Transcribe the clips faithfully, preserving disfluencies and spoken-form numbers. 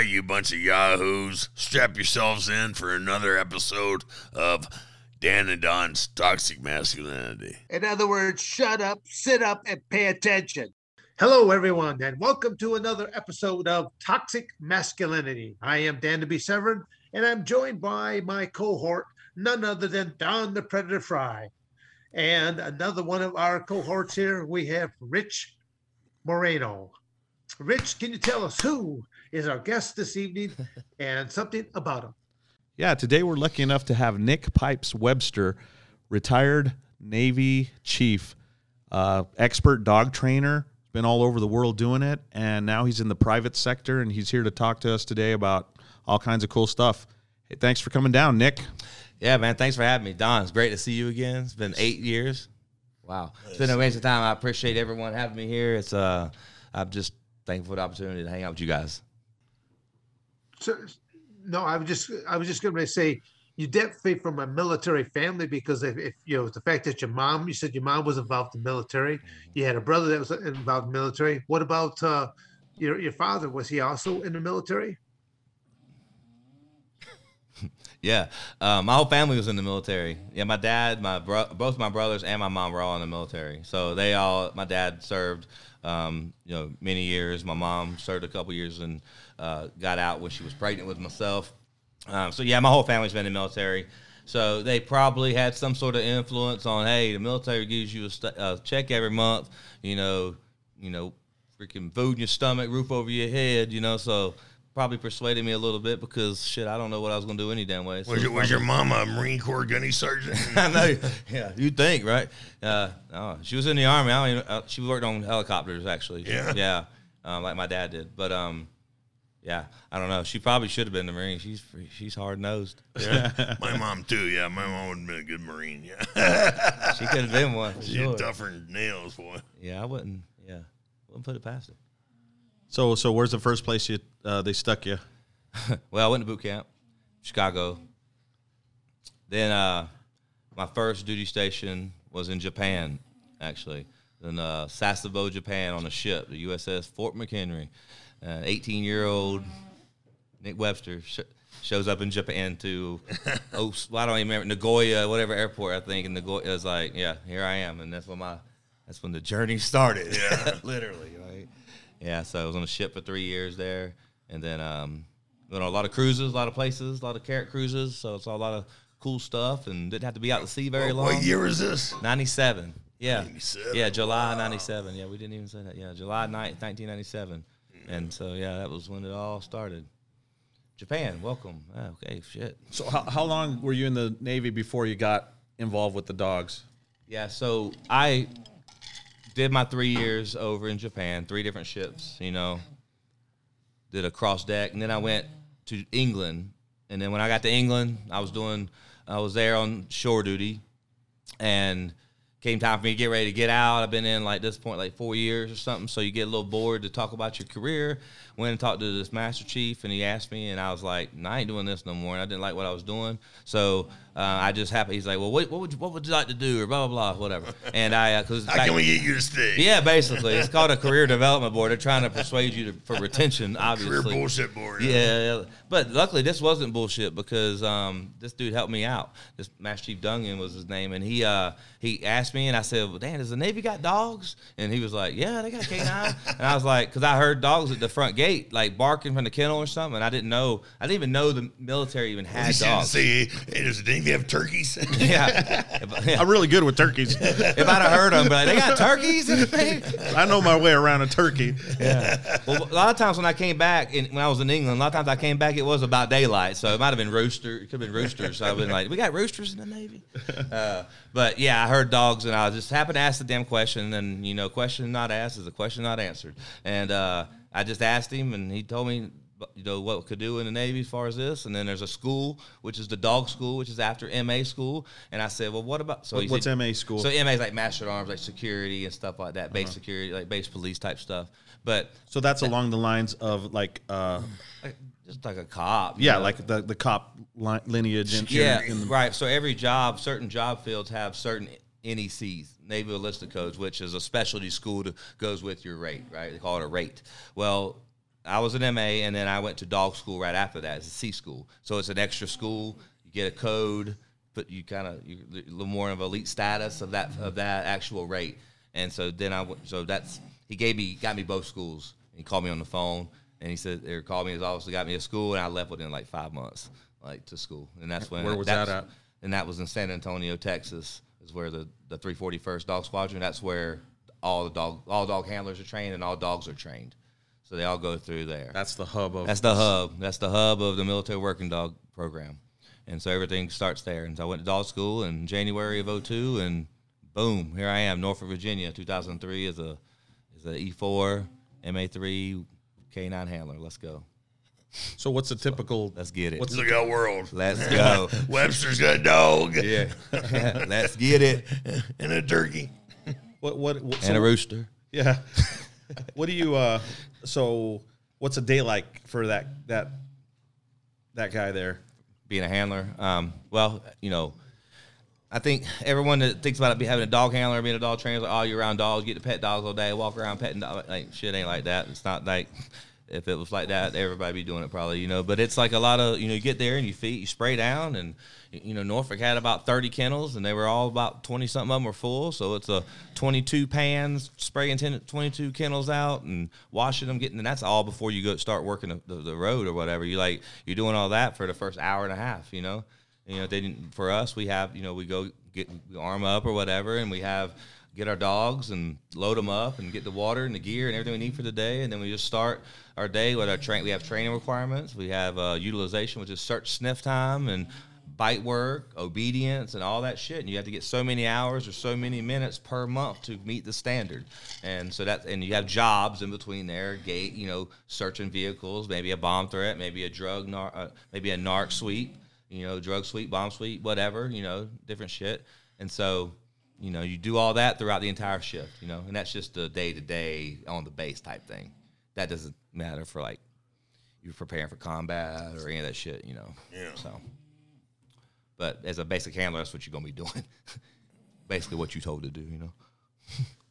right, you bunch of yahoos, strap yourselves in for another episode of Dan and Don's Toxic Masculinity. In other words, shut up, sit up, and pay attention. Hello, everyone, and welcome to another episode of Toxic Masculinity. I am Dan "The Beast" Severn, and I'm joined by my cohort, none other than Don "The Predator" Frye. And another one of our cohorts here, we have Rich Moreno. Rich, can you tell us who is our guest this evening and something about him? Yeah, today we're lucky enough to have Nick "Pipes" Webster, retired Navy chief, uh, expert dog trainer, been all over the world doing it, and now he's in the private sector, and he's here to talk to us today about all kinds of cool stuff. Hey, thanks for coming down, Nick. Yeah, man, thanks for having me. Don, it's great to see you again. It's been eight years. Wow. It's been an amazing time. I appreciate everyone having me here. It's uh, I'm just thankful for the opportunity to hang out with you guys. So, no, I was just I was just going to say, you definitely from a military family, because if, if you know the fact that your mom, you said your mom was involved in the military, you had a brother that was involved in the military. What about uh, your your father? Was he also in the military? Yeah, um, my whole family was in the military. Yeah, my dad, my bro, both my brothers and my mom were all in the military. So they all, my dad served, um, you know, many years. My mom served a couple years and uh, got out when she was pregnant with myself. Um, so yeah, my whole family's been in the military. So they probably had some sort of influence on, hey, the military gives you a, st- a check every month. You know, you know, freaking food in your stomach, roof over your head. You know, so. Probably persuaded me a little bit because, shit, I don't know what I was going to do any damn way. So was, your, was your mama a Marine Corps gunny sergeant? I know. Yeah, you'd think, right? Uh, no, she was in the Army. I don't even, uh, she worked on helicopters, actually. Yeah. Yeah, uh, like my dad did. But, um, yeah, I don't know. She probably should have been the Marine. She's she's hard-nosed. Yeah. My mom, too, yeah. My mom would have been a good Marine, yeah. She could have been one. She's sure. Tougher than nails, boy. Yeah, I wouldn't, yeah, wouldn't put it past her. So, so where's the first place you uh, they stuck you? Well, I went to boot camp, Chicago. Then uh, my first duty station was in Japan, actually, in uh, Sasebo, Japan, on a ship, the U S S Fort McHenry. Uh, eighteen-year-old Nick Webster sh- shows up in Japan to, oh, well, I don't even remember, Nagoya, whatever airport, I think. And Nagoya is like, yeah, here I am. And that's when my, that's when the journey started, yeah. Literally, right? Yeah, so I was on a ship for three years there, and then um, went on a lot of cruises, a lot of places, a lot of carrot cruises. So it's a lot of cool stuff, and didn't have to be out to sea very long. What year is this? ninety-seven. Yeah, ninety-seven. Yeah, July wow. ninety-seven. Yeah, we didn't even say that. Yeah, July ninth, nineteen ninety-seven, mm-hmm. And so yeah, that was when it all started. Japan, welcome. Oh, okay, shit. So how how long were you in the Navy before you got involved with the dogs? Yeah, so I. Did my three years over in Japan, three different ships, you know, did a cross deck. And then I went to England. And then when I got to England, I was doing, I was there on shore duty, and came time for me to get ready to get out. I've been in like this point, like four years or something. So you get a little bored to talk about your career. Went and talked to this master chief, and he asked me, and I was like, no, I ain't doing this no more. And I didn't like what I was doing. So uh, I just happened. He's like, well, what, what would you, what would you like to do, or blah, blah, blah, whatever. And I, because uh, how back, can we get you to stay? Yeah, basically, it's called a career development board. They're trying to persuade you to, for retention, obviously. Career bullshit board. Yeah, yeah, but luckily this wasn't bullshit, because um, this dude helped me out. This Master Chief Dungan was his name, and he uh, he asked me, and I said, well, Dan, does the Navy got dogs? And he was like, yeah, they got canine. And I was like, because I heard dogs at the front gate, like barking from the kennel or something. And I didn't know. I didn't even know the military even had dogs. See, hey, does the Navy have turkeys? Yeah. I'm really good with turkeys. If I'd have heard them, but like, they got turkeys in the thing. I know my way around a turkey. Yeah. Well, a lot of times when I came back, in, when I was in England, a lot of times I came back, it was about daylight, so it might have been rooster. It could have been roosters. So I've been like, we got roosters in the Navy. Uh, but yeah, I heard dogs, and I just happened to ask the damn question. And you know, question not asked is a question not answered. And uh, I just asked him, and he told me, you know, what we could do in the Navy as far as this. And then there's a school, which is the dog school, which is after M A school. And I said, well, what about? So what, what's said, M A school? So M A is like master at arms, like security and stuff like that, base uh-huh. security, like base police type stuff. But so that's that, along the lines of like, uh, like just like a cop. Yeah, know? Like the the cop li- lineage. And yeah, in the- right. So every job, certain job fields have certain N E Cs, Navy Enlisted Codes, which is a specialty school that goes with your rate, right? They call it a rate. Well, I was an M A, and then I went to dog school right after that. It's a C school. So it's an extra school. You get a code, but you kind of, you're a little more of elite status of that of that actual rate. And so then I went, so that's, he gave me, got me both schools. He called me on the phone, and he said, or called me, he's also got me a school, and I left within like five months, like to school. And that's when. Where was that at? And that was in San Antonio, Texas, is where the, the three forty-first Dog Squadron, that's where all the dog, all dog handlers are trained and all dogs are trained. So they all go through there. That's the hub of That's the hub. That's the hub of the military working dog program. And so everything starts there. And so I went to dog school in January of oh two, and boom, here I am, Norfolk, Virginia, two thousand three is a is an E four, M A three, K nine handler. Let's go. So what's a typical... Let's get it. What's Look out, world. Let's go. Webster's got a dog. Yeah. Let's get it. And a turkey. What? What? what so, and a rooster. Yeah. What do you... Uh, so what's a day like for that that that guy there? Being a handler? Um, well, you know, I think everyone that thinks about it, be having a dog handler, being a dog trainer, like all year round dogs, you get to pet dogs all day, walk around petting dogs. Like, shit ain't like that. It's not like... If it was like that, everybody be doing it probably, you know. But it's like a lot of, you know, you get there and you feed, you spray down. And, you know, Norfolk had about thirty kennels, and they were all about twenty-something of them were full. So it's a twenty-two pans, spraying twenty-two kennels out and washing them, getting, and that's all before you go start working the, the, the road or whatever. You like, you're doing all that for the first hour and a half, you know. You know, they didn't, for us, we have, you know, we go get, we arm up or whatever, and we have, get our dogs and load them up and get the water and the gear and everything we need for the day. And then we just start our day with our train. We have training requirements. We have uh, utilization, which is search sniff time and bite work, obedience, and all that shit. And you have to get so many hours or so many minutes per month to meet the standard. And so that's, and you have jobs in between there, gate, you know, searching vehicles, maybe a bomb threat, maybe a drug, nar- uh, maybe a narc sweep, you know, drug sweep, bomb sweep, whatever, you know, different shit. And so... You know, you do all that throughout the entire shift, you know, and that's just the day-to-day on the base type thing. That doesn't matter for, like, you're preparing for combat or any of that shit, you know. Yeah. So, but as a basic handler, that's what you're going to be doing. Basically what you're told to do, you know.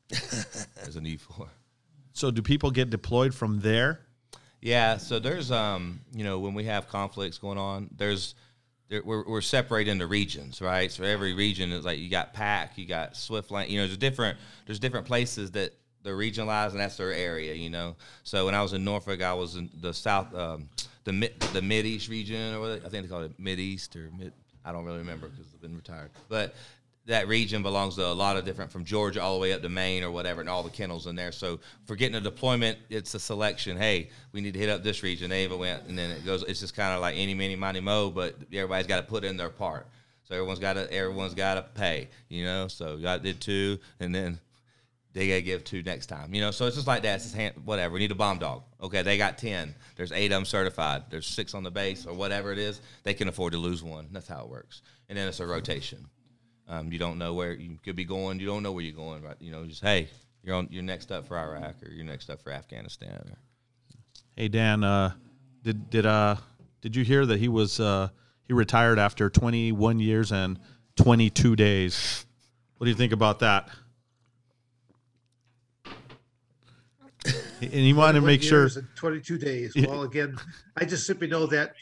There's a need for. So do people get deployed from there? Yeah, so there's, um, you know, when we have conflicts going on, there's – We're, we're separating the regions, right? So every region is like, you got P A C, you got Swift Lane, you know, there's different, there's different places that the region lies, and that's their area, you know? So when I was in Norfolk, I was in the South, um, the mid, the Mid-East region, or I think they call it Mid-East or Mid, I don't really remember because I've been retired. But that region belongs to a lot of different, from Georgia all the way up to Maine or whatever, and all the kennels in there. So for getting a deployment, it's a selection. Hey, we need to hit up this region. They even went, and then it goes. It's just kind of like any, many, miny, mo. But everybody's got to put in their part. So everyone's got to, everyone's got to pay. You know, so I did two, and then they got to give two next time. You know, so it's just like that. It's just hand, whatever. We need a bomb dog. Okay, they got ten. There's eight of them certified. There's six on the base or whatever it is. They can afford to lose one. That's how it works. And then it's a rotation. Um, you don't know where you could be going. You don't know where you're going, right? You know, just, hey, you're on. You're next up for Iraq, or you're next up for Afghanistan. Or. Hey Dan, uh, did did uh did you hear that he was uh, he retired after twenty-one years and twenty-two days? What do you think about that? And he wanted to make sure. twenty-two days. Well, again, I just simply know that.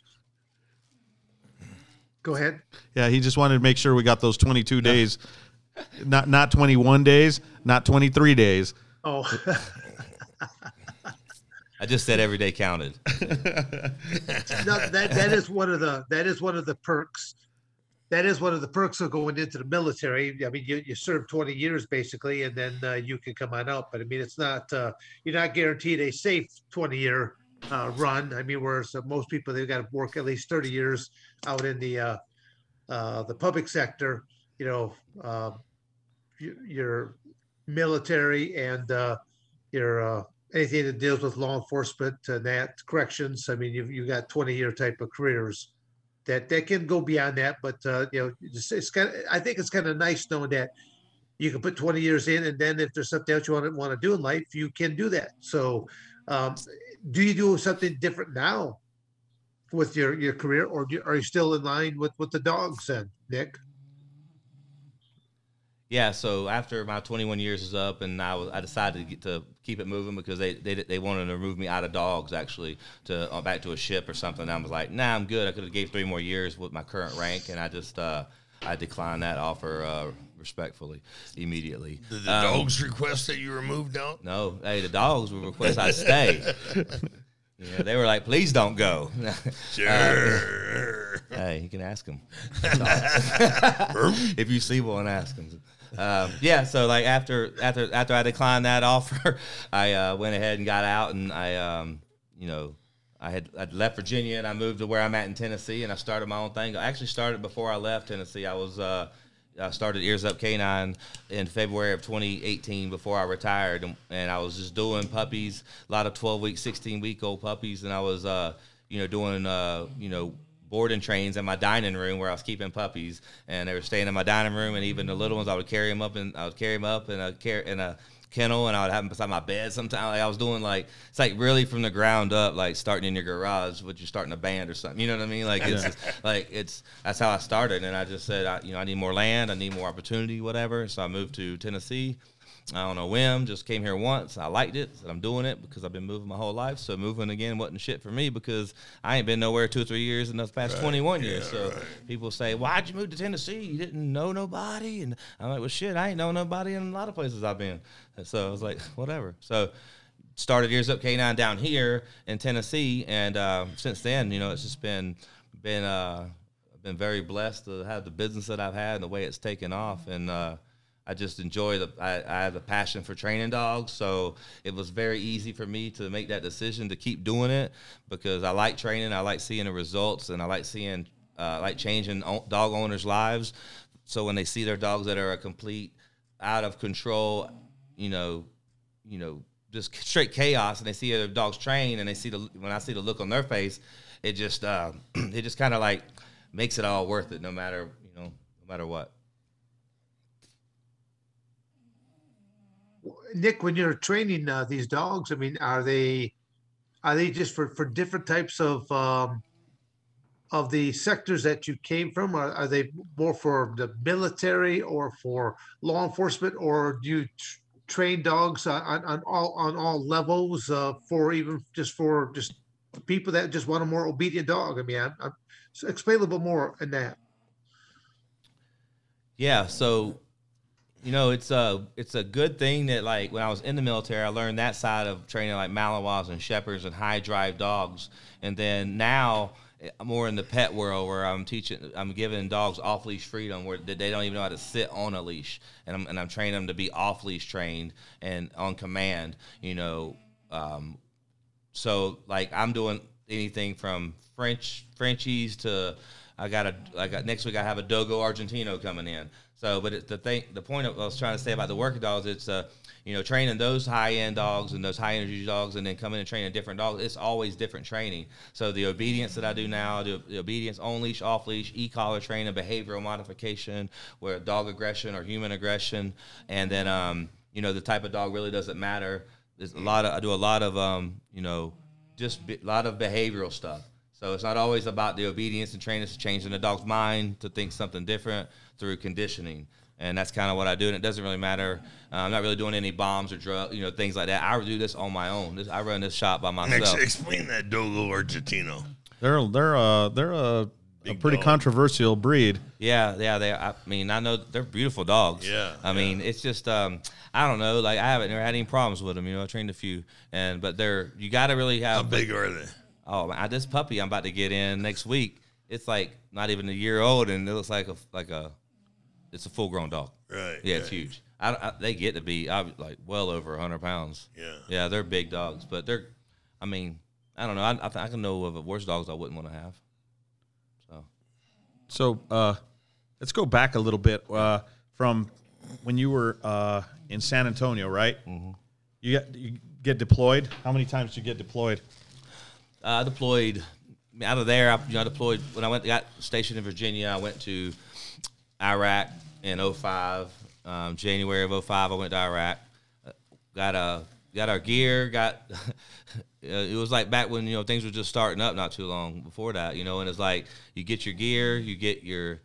Go ahead. Yeah, he just wanted to make sure we got those twenty-two days, not not twenty-one days, not twenty-three days. Oh. I just said every day counted. No, that that is one of the that is one of the perks. That is one of the perks of going into the military. I mean, you, you serve twenty years basically, and then uh, you can come on out. But I mean, it's not uh, you're not guaranteed a safe twenty-year. Uh, run. I mean, whereas uh, most people, they've got to work at least thirty years out in the uh, uh, the public sector. You know, uh, y- your military and uh, your uh, anything that deals with law enforcement and that corrections. I mean, you've you got twenty year type of careers that that can go beyond that. But uh, you know, it's, it's kind of, I think it's kind of nice knowing that you can put twenty years in, and then if there's something else you want to want to do in life, you can do that. So. Um, do you do something different now with your, your career, or do, are you still in line with, with the dogs then, Nick? Yeah, so after my twenty-one years is up, and I was, I decided to, get to keep it moving because they, they they wanted to remove me out of dogs, actually, to uh, back to a ship or something. And I was like, nah, I'm good. I could have gave three more years with my current rank, and I just uh, I declined that offer uh, respectfully, immediately. Did the um, dogs request that you were moved out? No, hey, the dogs would request I stay. Yeah, they were like, please don't go. Sure. Uh, hey, you can ask them. If you see one, ask them. Um, yeah, so like after after after I declined that offer, I uh, went ahead and got out, and I, um, you know, I had I'd left Virginia and I moved to where I'm at in Tennessee, and I started my own thing. I actually started before I left Tennessee. I was uh, I started Ears Up Canine in February of twenty eighteen before I retired, and, and I was just doing puppies, a lot of twelve week, sixteen week old puppies, and I was uh, you know doing uh, you know. boarding trains in my dining room where I was keeping puppies, and they were staying in my dining room. And even the little ones, I would carry them up, and I would carry them up in a car- in a kennel, and I would have them beside my bed. Sometimes like I was doing like it's like really from the ground up, like starting in your garage, but you're starting a band or something. You know what I mean? Like it's just, like it's that's how I started. And I just said, I, you know, I need more land, I need more opportunity, whatever. So I moved to Tennessee. I don't know whim, just came here once. I liked it. Said I'm doing it because I've been moving my whole life. So moving again wasn't shit for me because I ain't been nowhere two or three years in the past right. twenty-one years. Yeah, so right. People say, why'd you move to Tennessee? You didn't know nobody? And I'm like, well, shit, I ain't know nobody in a lot of places I've been. And so I was like, whatever. So started Ears Up Canine down here in Tennessee. And uh, since then, you know, it's just been, been, uh, been very blessed to have the business that I've had and the way it's taken off. And, uh, I just enjoy the, I, I have a passion for training dogs, so it was very easy for me to make that decision to keep doing it because I like training, I like seeing the results, and I like seeing, uh, I like changing dog owners' lives. So when they see their dogs that are a complete, out of control, you know, you know, just straight chaos, and they see their dogs trained, and they see the, when I see the look on their face, it just, uh, it just kind of like makes it all worth it, no matter, you know, no matter what. Nick, when you're training uh, these dogs, I mean, are they are they just for, for different types of um, of the sectors that you came from? Or are they more for the military or for law enforcement, or do you t- train dogs on, on all on all levels uh, for even just for just people that just want a more obedient dog? I mean, I'm, I'm, so explain a little bit more in that. Yeah, so. You know, it's a, it's a good thing that, like, when I was in the military, I learned that side of training, like, Malinois and Shepherds and high-drive dogs. And then now, more in the pet world where I'm teaching, I'm giving dogs off-leash freedom where they don't even know how to sit on a leash. And I'm, and I'm training them to be off-leash trained and on command, you know. Um, so, like, I'm doing anything from French Frenchies to I got a, I got, next week I have a Dogo Argentino coming in. So, but it, the thing, the point of, I was trying to say about the working dogs, it's, uh, you know, training those high-end dogs and those high-energy dogs and then coming and training different dogs, it's always different training. So the obedience that I do now, I do the obedience on-leash, off-leash, e-collar training, behavioral modification, where dog aggression or human aggression, and then, um, you know, the type of dog really doesn't matter. There's a lot of, I do a lot of, um, you know, just a lot of behavioral stuff. So it's not always about the obedience and training, it's changing the dog's mind to think something different through conditioning. And that's kind of what I do, and it doesn't really matter. Uh, I'm not really doing any bombs or drugs, you know, things like that. I do this on my own. This, I run this shop by myself. Explain that Dogo Argentino. They're they're uh, they're a, a pretty dog. Controversial breed. Yeah, yeah. They. I mean, I know they're beautiful dogs. Yeah. I yeah. mean, it's just um, I don't know. Like I haven't never had any problems with them. You know, I trained a few, and but they're you got to really have. How big are they? Oh, man, this puppy I'm about to get in next week, it's like not even a year old, and it looks like a like a, it's a full grown dog. Right. Yeah, right. It's huge. I, I, they get to be I, like well over one hundred pounds. Yeah. Yeah, they're big dogs, but they're, I mean, I don't know. I I, I can know of worse dogs I wouldn't want to have. So. So uh, let's go back a little bit uh, from when you were uh, in San Antonio, right? Mm-hmm. You get you get deployed. How many times did you get deployed? I uh, deployed out of there. I, you know, I deployed when I went got stationed in Virginia. I went to Iraq in oh five, um, January of oh five. I went to Iraq, uh, got a got our gear. Got it was like back when you know things were just starting up not too long before that. You know, and it's like you get your gear, you get your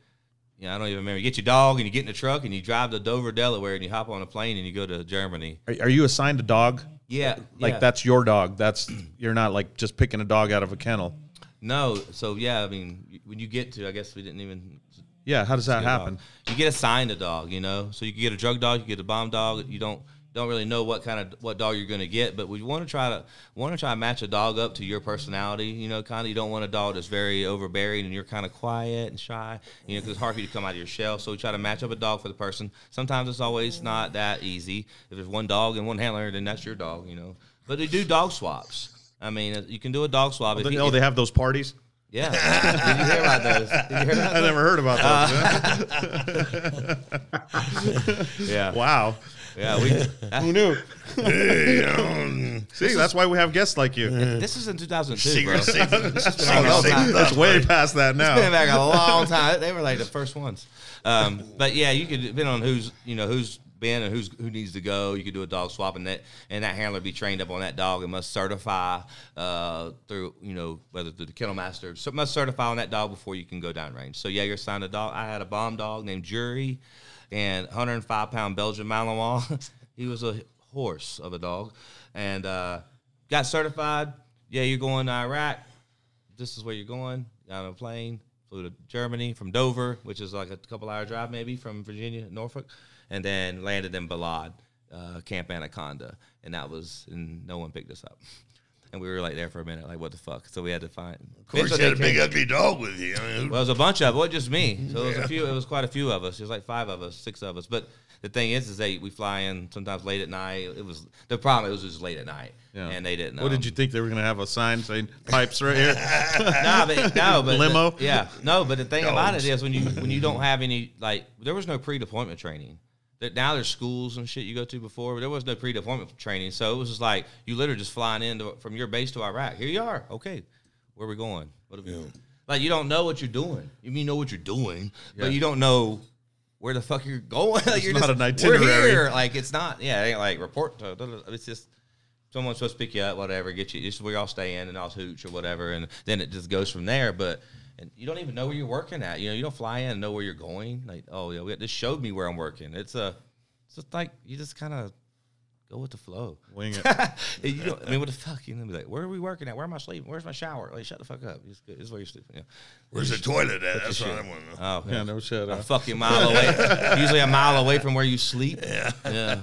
you know, I don't even remember. You get your dog and you get in the truck and you drive to Dover, Delaware, and you hop on a plane and you go to Germany. Are, are you assigned a dog? Yeah. Like yeah. that's your dog. That's you're not like just picking a dog out of a kennel. No. So, yeah, I mean, when you get to, I guess we didn't even. Yeah. How does that happen? You get assigned a dog, you know, so you can get a drug dog, you get a bomb dog. You don't don't really know what kind of what dog you're going to get, but we want to try to want to try to match a dog up to your personality. You know, kind of you don't want a dog that's very overbearing and you're kind of quiet and shy, you know, because it's hard for you to come out of your shell. So we try to match up a dog for the person. Sometimes it's always not that easy. If there's one dog and one handler, then that's your dog, you know. But they do dog swaps. I mean, you can do a dog swap. Oh, then, he, oh they have those parties? Yeah. Did you hear about those? Did you hear about I those? never heard about those. Uh, yeah. Wow. Yeah, we. Who knew? Hey, um, see, is, that's why we have guests like you. This is in two thousand two, bro. It's way past that now. It's been back a long time. They were like the first ones. Um, but yeah, you could depend on who's you know who's been and who's who needs to go. You could do a dog swap, and that and that handler be trained up on that dog and must certify uh, through you know whether through the kennel master so must certify on that dog before you can go downrange. So yeah, you're assigned a dog. I had a bomb dog named Jury. And one hundred five pound Belgian Malinois. He was a horse of a dog. And uh, got certified. Yeah, you're going to Iraq. This is where you're going. Got on a plane. Flew to Germany from Dover, which is like a couple-hour drive maybe from Virginia, Norfolk. And then landed in Balad, uh, Camp Anaconda. And that was, and no one picked us up. And we were, like, there for a minute, like, what the fuck? So we had to find. Of course, you had a big, ugly dog with you. I mean, well, it was a bunch of it. It wasn't just me. So it was, yeah. a few, it was quite a few of us. It was, like, five of us, six of us. But the thing is, is they, we fly in sometimes late at night. It was the problem. It was just late at night. Yeah. And they didn't know. What did you think? They were going to have a sign saying, Pipes right here? no, but, no, but. Limo? The, yeah. No, but the thing Dogs. about it is when you when you don't have any, like, there was no pre-deployment training. Now there's schools and shit you go to before, but there was no pre-deployment training. So it was just like you literally just flying in to, from your base to Iraq. Here you are. Okay. Where are we going? What are we yeah. doing? Like, you don't know what you're doing. You mean know what you're doing, yeah. but you don't know where the fuck you're going. It's you're not just, an itinerary. We're here. Like, it's not, yeah, it ain't like report to, it's just someone's supposed to pick you up, whatever, get you, just where y'all stay in and I'll hooch or whatever. And then it just goes from there. But, and you don't even know where you're working at. You know, you don't fly in and know where you're going. Like, oh, yeah, we got, this showed me where I'm working. It's a, it's just like you just kind of go with the flow. Wing it. you don't, I mean, what the fuck? You know, be like, where are we working at? Where am I sleeping? Where's my shower? Like, shut the fuck up. This is where you're sleeping. Yeah. Where's the toilet at? That's what I want to know. Oh, yeah, no shit. I'm fucking mile away. Usually a mile away from where you sleep. Yeah. Yeah.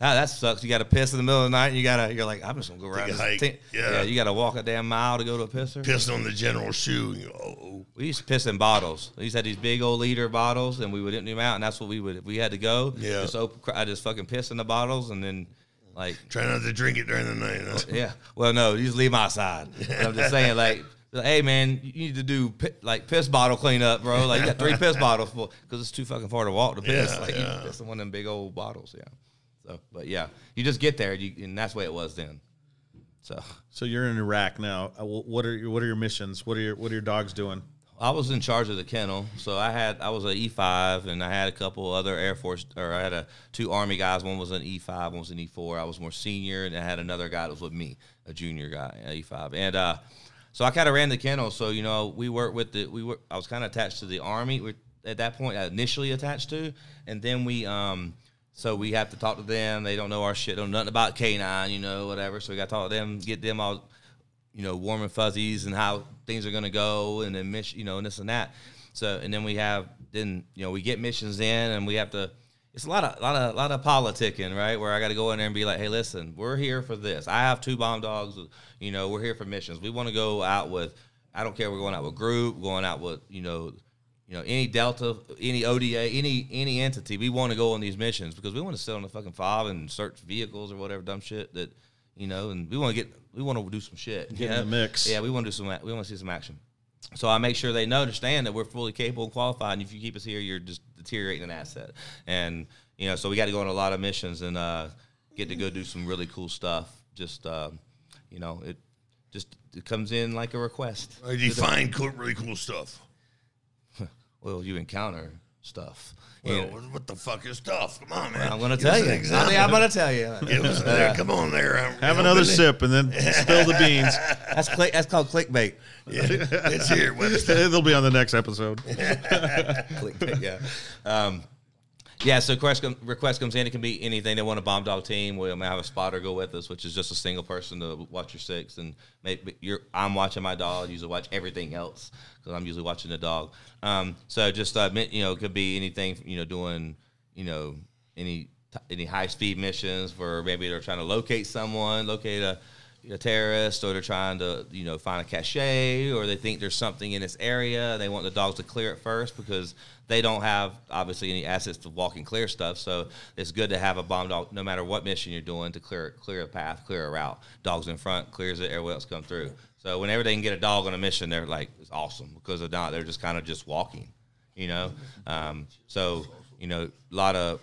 Ah, that sucks. You got to piss in the middle of the night, and you gotta. You're like, I'm just gonna go around. Take a hike. T- yeah. yeah, you got to walk a damn mile to go to a pisser. Pissing on the general shoe. You know. We used to piss in bottles. We used to have these big old liter bottles, and we would empty them out, and that's what we would. If we had to go. Yeah. Just open, I just fucking piss in the bottles, and then like try not to drink it during the night. Huh? Well, yeah. Well, no, you just leave them outside. But I'm just saying, like. Like, hey man, you need to do like piss bottle cleanup, bro. Like you got three piss bottles full because it's too fucking far to walk to piss. Yeah, like yeah. you piss in one of them big old bottles, yeah. So, but yeah, you just get there, you, and that's the way it was then. So, so you're in Iraq now. What are your, what are your missions? What are your what are your dogs doing? I was in charge of the kennel, so I had I was an E five, and I had a couple other Air Force, or I had a, two Army guys. One was an E five, one was an E four. I was more senior, and I had another guy that was with me, a junior guy, an E five, and uh, so I kind of ran the kennel. So you know, we worked with the we were I was kind of attached to the Army we, at that point, initially attached to, and then we um. So we have to talk to them. They don't know our shit. They don't know nothing about canine, you know, whatever. So we got to talk to them, get them all, you know, warm and fuzzies and how things are going to go and then, you know, and this and that. So, and then we have, then, you know, we get missions in and we have to, it's a lot of, lot of, lot of politicking, right? Where I got to go in there and be like, hey, listen, we're here for this. I have two bomb dogs. You know, we're here for missions. We want to go out with, I don't care. We're going out with group, going out with, you know, You know, any Delta, any O D A, any any entity, we want to go on these missions because we want to sit on the fucking fob and search vehicles or whatever dumb shit that, you know, and we want to get, we want to do some shit. Get in the mix. Yeah, we want to do some, we want to see some action. So I make sure they know, understand that we're fully capable and qualified, and if you keep us here, you're just deteriorating an asset. And, you know, so we got to go on a lot of missions and uh, get to go do some really cool stuff. Just, uh, you know, it just it comes in like a request. You find really cool stuff. Well, you encounter stuff. Well, what the fuck is stuff? Come on, man. I'm going to tell you. Exactly. I'm going to tell you. Was, uh, come on there. I'm, have I'm another sip and then spill the beans. That's click, that's called clickbait. Yeah, it's here. It'll be on the next episode. Clickbait, yeah. Um, yeah, so request, request comes in. It can be anything. They want a bomb dog team. We may have a spotter go with us, which is just a single person to watch your six. And maybe you're, I'm watching my dog. I usually watch everything else because I'm usually watching the dog. Um, so just, uh, you know, it could be anything, you know, doing, you know, any any high-speed missions where maybe they're trying to locate someone, locate a, a terrorist, or they're trying to, you know, find a cache, or they think there's something in this area. They want the dogs to clear it first because they don't have, obviously, any assets to walk and clear stuff. So it's good to have a bomb dog, no matter what mission you're doing, to clear clear a path, clear a route. Dogs in front, clears it, everyone else come through. So whenever they can get a dog on a mission, they're like, it's awesome, because if not, they're just kind of just walking, you know. Um, so, you know, a lot of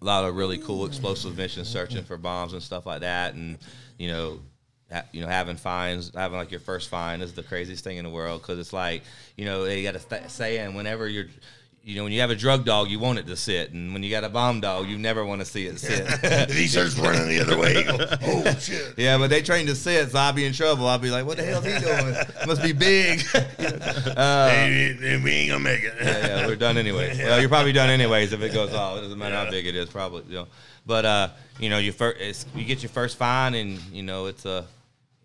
a lot of really cool explosive missions, searching for bombs and stuff like that, and, you know, you know, having finds, having like your first find is the craziest thing in the world, because it's like, you know, they got a th- saying, whenever you're, you know, when you have a drug dog, you want it to sit, and when you got a bomb dog, you never want to see it sit. He starts running the other way. Go, oh shit! Yeah, but they trained to sit, so I'll be in trouble. I'll be like, "What the hell is he doing? It must be big." uh, hey, we ain't gonna make it. yeah, yeah, we're done anyway. Well, you're probably done anyways if it goes off. It doesn't matter yeah. how big it is, probably. You know, but uh, you know, you first, you get your first find, and you know it's a,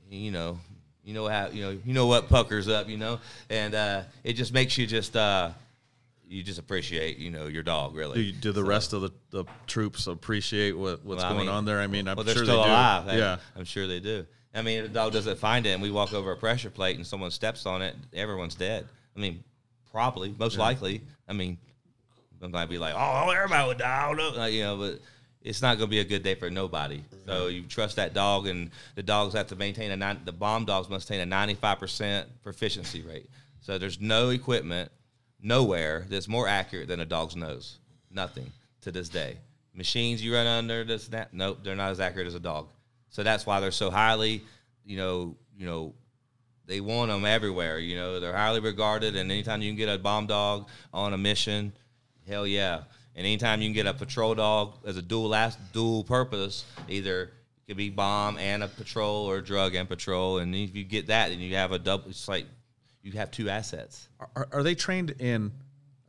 you know, you know how, you know, you know what puckers up, you know, and uh, it just makes you just. Uh, You just appreciate, you know, your dog, really. Do, you, do the so, rest of the, the troops appreciate what, what's well, going I mean, on there? I mean, I'm well, sure still they alive. do. I, yeah. I'm sure they do. I mean, if the dog doesn't find it and we walk over a pressure plate and someone steps on it, everyone's dead. I mean, probably, most yeah. likely. I mean, I'm going to be like, oh, everybody would die. I don't know. Like, you know, but it's not going to be a good day for nobody. Mm-hmm. So you trust that dog, and the dogs have to maintain a nine, the bomb dogs must maintain a ninety-five percent proficiency rate. So there's no equipment nowhere that's more accurate than a dog's nose. Nothing to this day. Machines you run under, this, that, nope, they're not as accurate as a dog. So that's why they're so highly, you know, you know, they want them everywhere. You know, they're highly regarded, and anytime you can get a bomb dog on a mission, hell yeah. And anytime you can get a patrol dog as a dual last dual purpose, either it could be bomb and a patrol, or drug and patrol. And if you get that, then you have a double. It's like, you have two assets. Are, are they trained in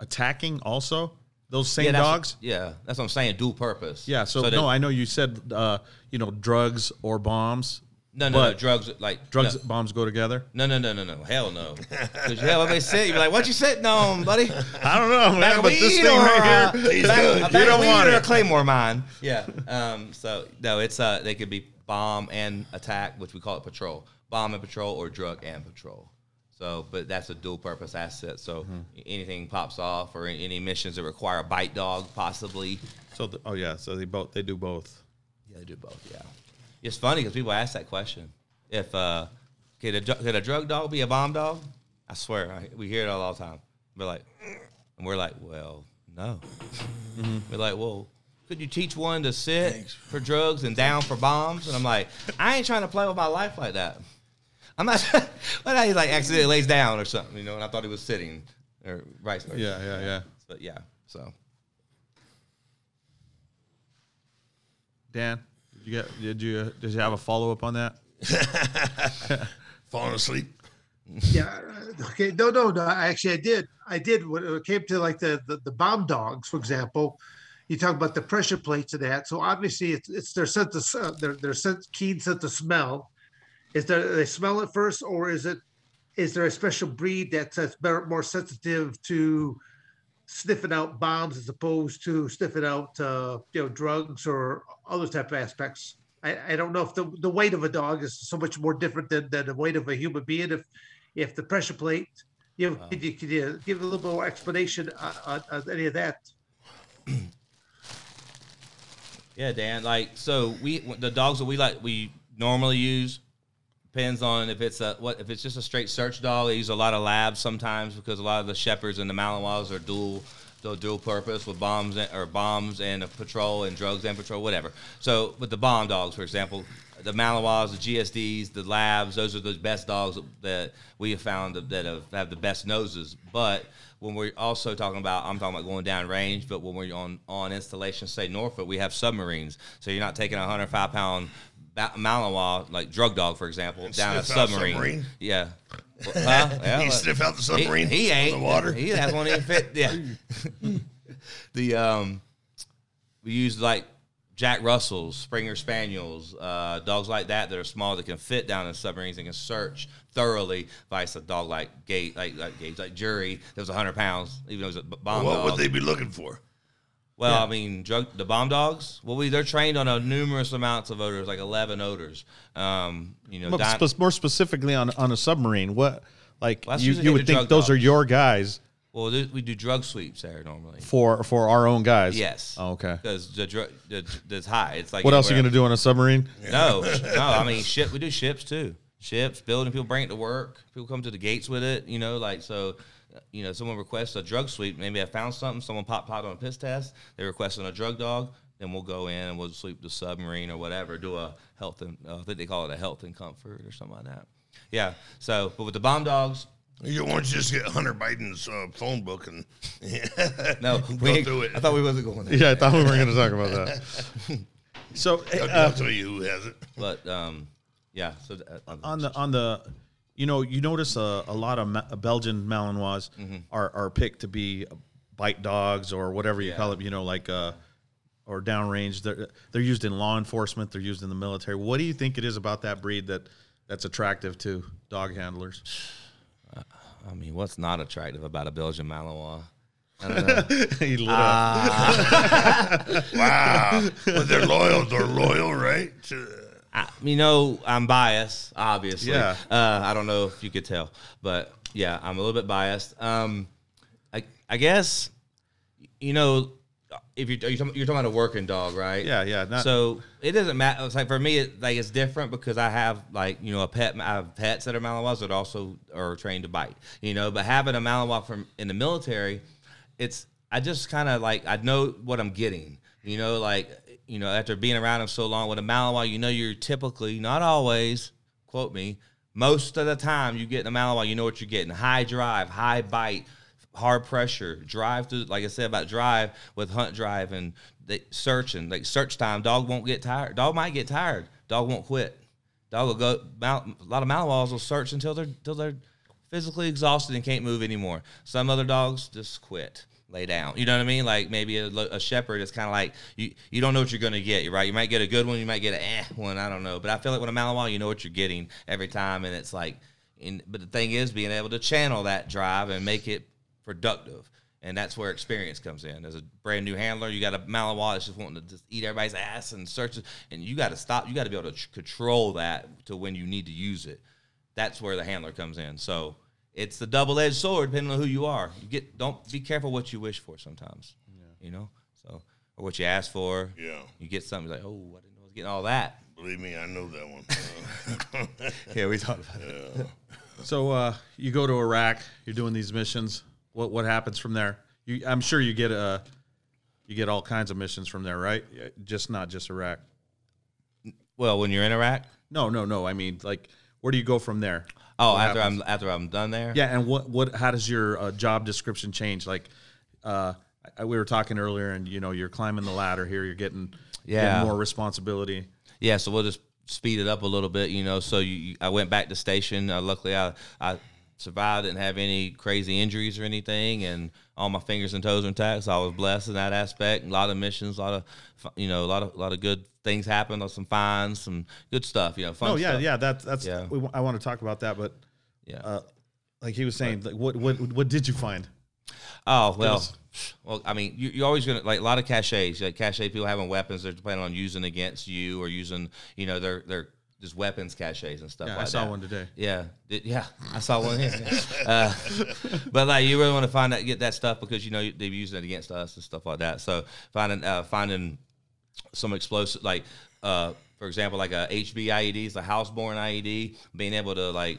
attacking also? Those same yeah, dogs? Yeah, that's what I'm saying. Dual purpose. Yeah. So, so no, I know you said uh, you know, drugs or bombs. No, no, no drugs like drugs, no. bombs go together. No, no, no, no, no. Hell no. Because hell, I may sit. You're like, what you sitting on, buddy? I don't know, man. But this thing or, right here, uh, he's good. Back, you back don't want it. Claymore mine. Yeah. Um. So no, it's uh, they could be bomb and attack, which we call it patrol. Bomb and patrol, or drug and patrol. So, but that's a dual-purpose asset. So, mm-hmm. anything pops off, or any missions that require a bite dog, possibly. So, the, oh yeah, so they both they do both. Yeah, they do both. Yeah, it's funny because people ask that question. If uh, could a could a drug dog be a bomb dog? I swear, I, we hear it all, all the time. We're like, and we're like, well, no. Mm-hmm. We're like, well, could you teach one to sit Thanks. for drugs and down for bombs? And I'm like, I ain't trying to play with my life like that. I'm not. Well, he like accidentally lays down or something, you know. And I thought he was sitting, or right. Or yeah, yeah, yeah. But yeah, so. Dan, did you get? Did you? Did you have a follow up on that? Falling asleep. Yeah. Okay. No, no, no. Actually, I did. I did. When it came to like the the, the bomb dogs, for example. You talk about the pressure plates and that. So obviously, it's it's their sense of uh, their their sense, keen sense of smell. Is there, they smell it first, or is it? Is there a special breed that's, that's better, more sensitive to sniffing out bombs as opposed to sniffing out, uh, you know, drugs or other type of aspects? I, I don't know if the, the weight of a dog is so much more different than, than the weight of a human being. If if the pressure plate, you know, wow. could, you, could you give a little bit more explanation on, on, on any of that? Yeah, Dan. Like, so we the dogs that we like we normally use. Depends on if it's a what if it's just a straight search dog. They use a lot of labs sometimes because a lot of the shepherds and the Malinois are dual So dual purpose with bombs and, or bombs and a patrol and drugs and patrol, whatever. So with the bomb dogs, for example, the Malinois, the G S Ds, the Labs, those are the best dogs that we have found that have, have the best noses. But when we're also talking about, I'm talking about going down range, but when we're on, on installation, say Norfolk, we have submarines. So you're not taking a one hundred five pound Malinois, like drug dog, for example, down a submarine. submarine. Yeah. Well, huh? yeah. He sniff out the submarine. He, he ain't in the water. He has one even fit. Yeah. the um, we use like Jack Russells, Springer Spaniels, uh, dogs like that that are small that can fit down in submarines and can search thoroughly. Vice a dog like Gage, like, like Gage, like Jury that was one hundred pounds, even though it was a bomb. Well, what dog. What would they be looking for? Well, yeah. I mean, drug, the bomb dogs. Well, we they're trained on a numerous amounts of odors, like eleven odors. Um, you know, more, di- sp- more specifically on, on a submarine. What, like well, you, you would think those dogs. Are your guys? Well, th- we do drug sweeps there normally for for our own guys. Yes. Oh, okay. Because the drug that's high. It's like what else are you gonna do on a submarine? Yeah. No, no. I mean, ship. We do ships too. Ships, building. People bring it to work. People come to the gates with it. You know, like so. You know, someone requests a drug sweep. Maybe I found something. Someone popped pot on a piss test. They're requesting a drug dog. Then we'll go in and we'll sweep the submarine or whatever. Do a health and uh, I think they call it a health and comfort or something like that. Yeah. So, but with the bomb dogs, you won't just get Hunter Biden's uh, phone book and no, we do it. I thought we wasn't going there. Yeah, I thought we weren't going to talk about that. So uh, I'll tell you who has it. But um, yeah. So uh, on the on the. You know, you notice a, a lot of Ma- Belgian Malinois mm-hmm. are, are picked to be bite dogs or whatever you yeah. call it, you know, like, uh, or downrange. They're, they're used in law enforcement. They're used in the military. What do you think it is about that breed that, that's attractive to dog handlers? Uh, I mean, what's not attractive about a Belgian Malinois? I don't know. He lit up. Uh, wow. But they're loyal. They're loyal, right? I, you know, I'm biased, obviously. Yeah. Uh, I don't know if you could tell, but yeah, I'm a little bit biased. Um, I, I guess, you know, if you're, you're, talking, you're talking about a working dog, right? Yeah, yeah. Not- so it doesn't matter. It's like for me, it, like it's different because I have like you know a pet. I have pets that are Malinois that also are trained to bite. You know, but having a Malinois from in the military, it's I just kind of like I know what I'm getting. You know, like. You know, after being around them so long with a Malinois, you know you're typically, not always, quote me, most of the time you get in a Malinois, you know what you're getting. High drive, high bite, hard pressure, drive through, like I said about drive with hunt drive and they, searching. Like search time, dog won't get tired. Dog might get tired. Dog won't quit. Dog will go, mal, a lot of Malinois will search until they're, until they're physically exhausted and can't move anymore. Some other dogs just quit. Lay down. You know what I mean? Like maybe a, a shepherd is kind of like you, you don't know what you're going to get, right? You might get a good one. You might get an eh one. I don't know. But I feel like with a Malinois, you know what you're getting every time. And it's like, in, but the thing is being able to channel that drive and make it productive. And that's where experience comes in. As a brand new handler, you got a Malinois that's just wanting to just eat everybody's ass and search it. And you got to stop. You got to be able to control that to when you need to use it. That's where the handler comes in. So it's the double-edged sword, depending on who you are. You get don't be careful what you wish for sometimes, yeah. You know, so or what you ask for. Yeah, you get something like, oh, I didn't know I was getting all that. Believe me, I know that one. Yeah, we talked about yeah. it. So uh, you go to Iraq, you're doing these missions. What what happens from there? You, I'm sure you get uh, you get all kinds of missions from there, right? Just not just Iraq. Well, when you're in Iraq? No, no, no. I mean, like, where do you go from there? Oh, what after happens? I'm after I'm done there. Yeah, and what, what how does your uh, job description change? Like, uh, I, we were talking earlier, and you know, you're climbing the ladder here. You're getting yeah getting more responsibility. Yeah, so we'll just speed it up a little bit, you know. So you, you, I went back to station. Uh, luckily, I I survived, didn't have any crazy injuries or anything, and all my fingers and toes were intact. So I was blessed in that aspect. A lot of missions, a lot of you know, a lot of a lot of good. Things happen, or some fines, some good stuff, you know. Fun oh yeah, stuff. yeah. That's that's. Yeah. We, I want to talk about that, but yeah, uh, like he was saying, like what what what did you find? Oh well, was, well. I mean, you, you're always gonna like a lot of cachets. Like cachet people having weapons they're planning on using against you or using, you know, their their just weapons caches and stuff. Yeah, like that. I saw that. one today. Yeah, it, yeah, I saw one here. uh, but like, you really want to find out, get that stuff because you know they're using it against us and stuff like that. So finding uh, finding. Some explosive, like, uh, for example, like a H B I E D, it's a house-borne I E D, being able to, like,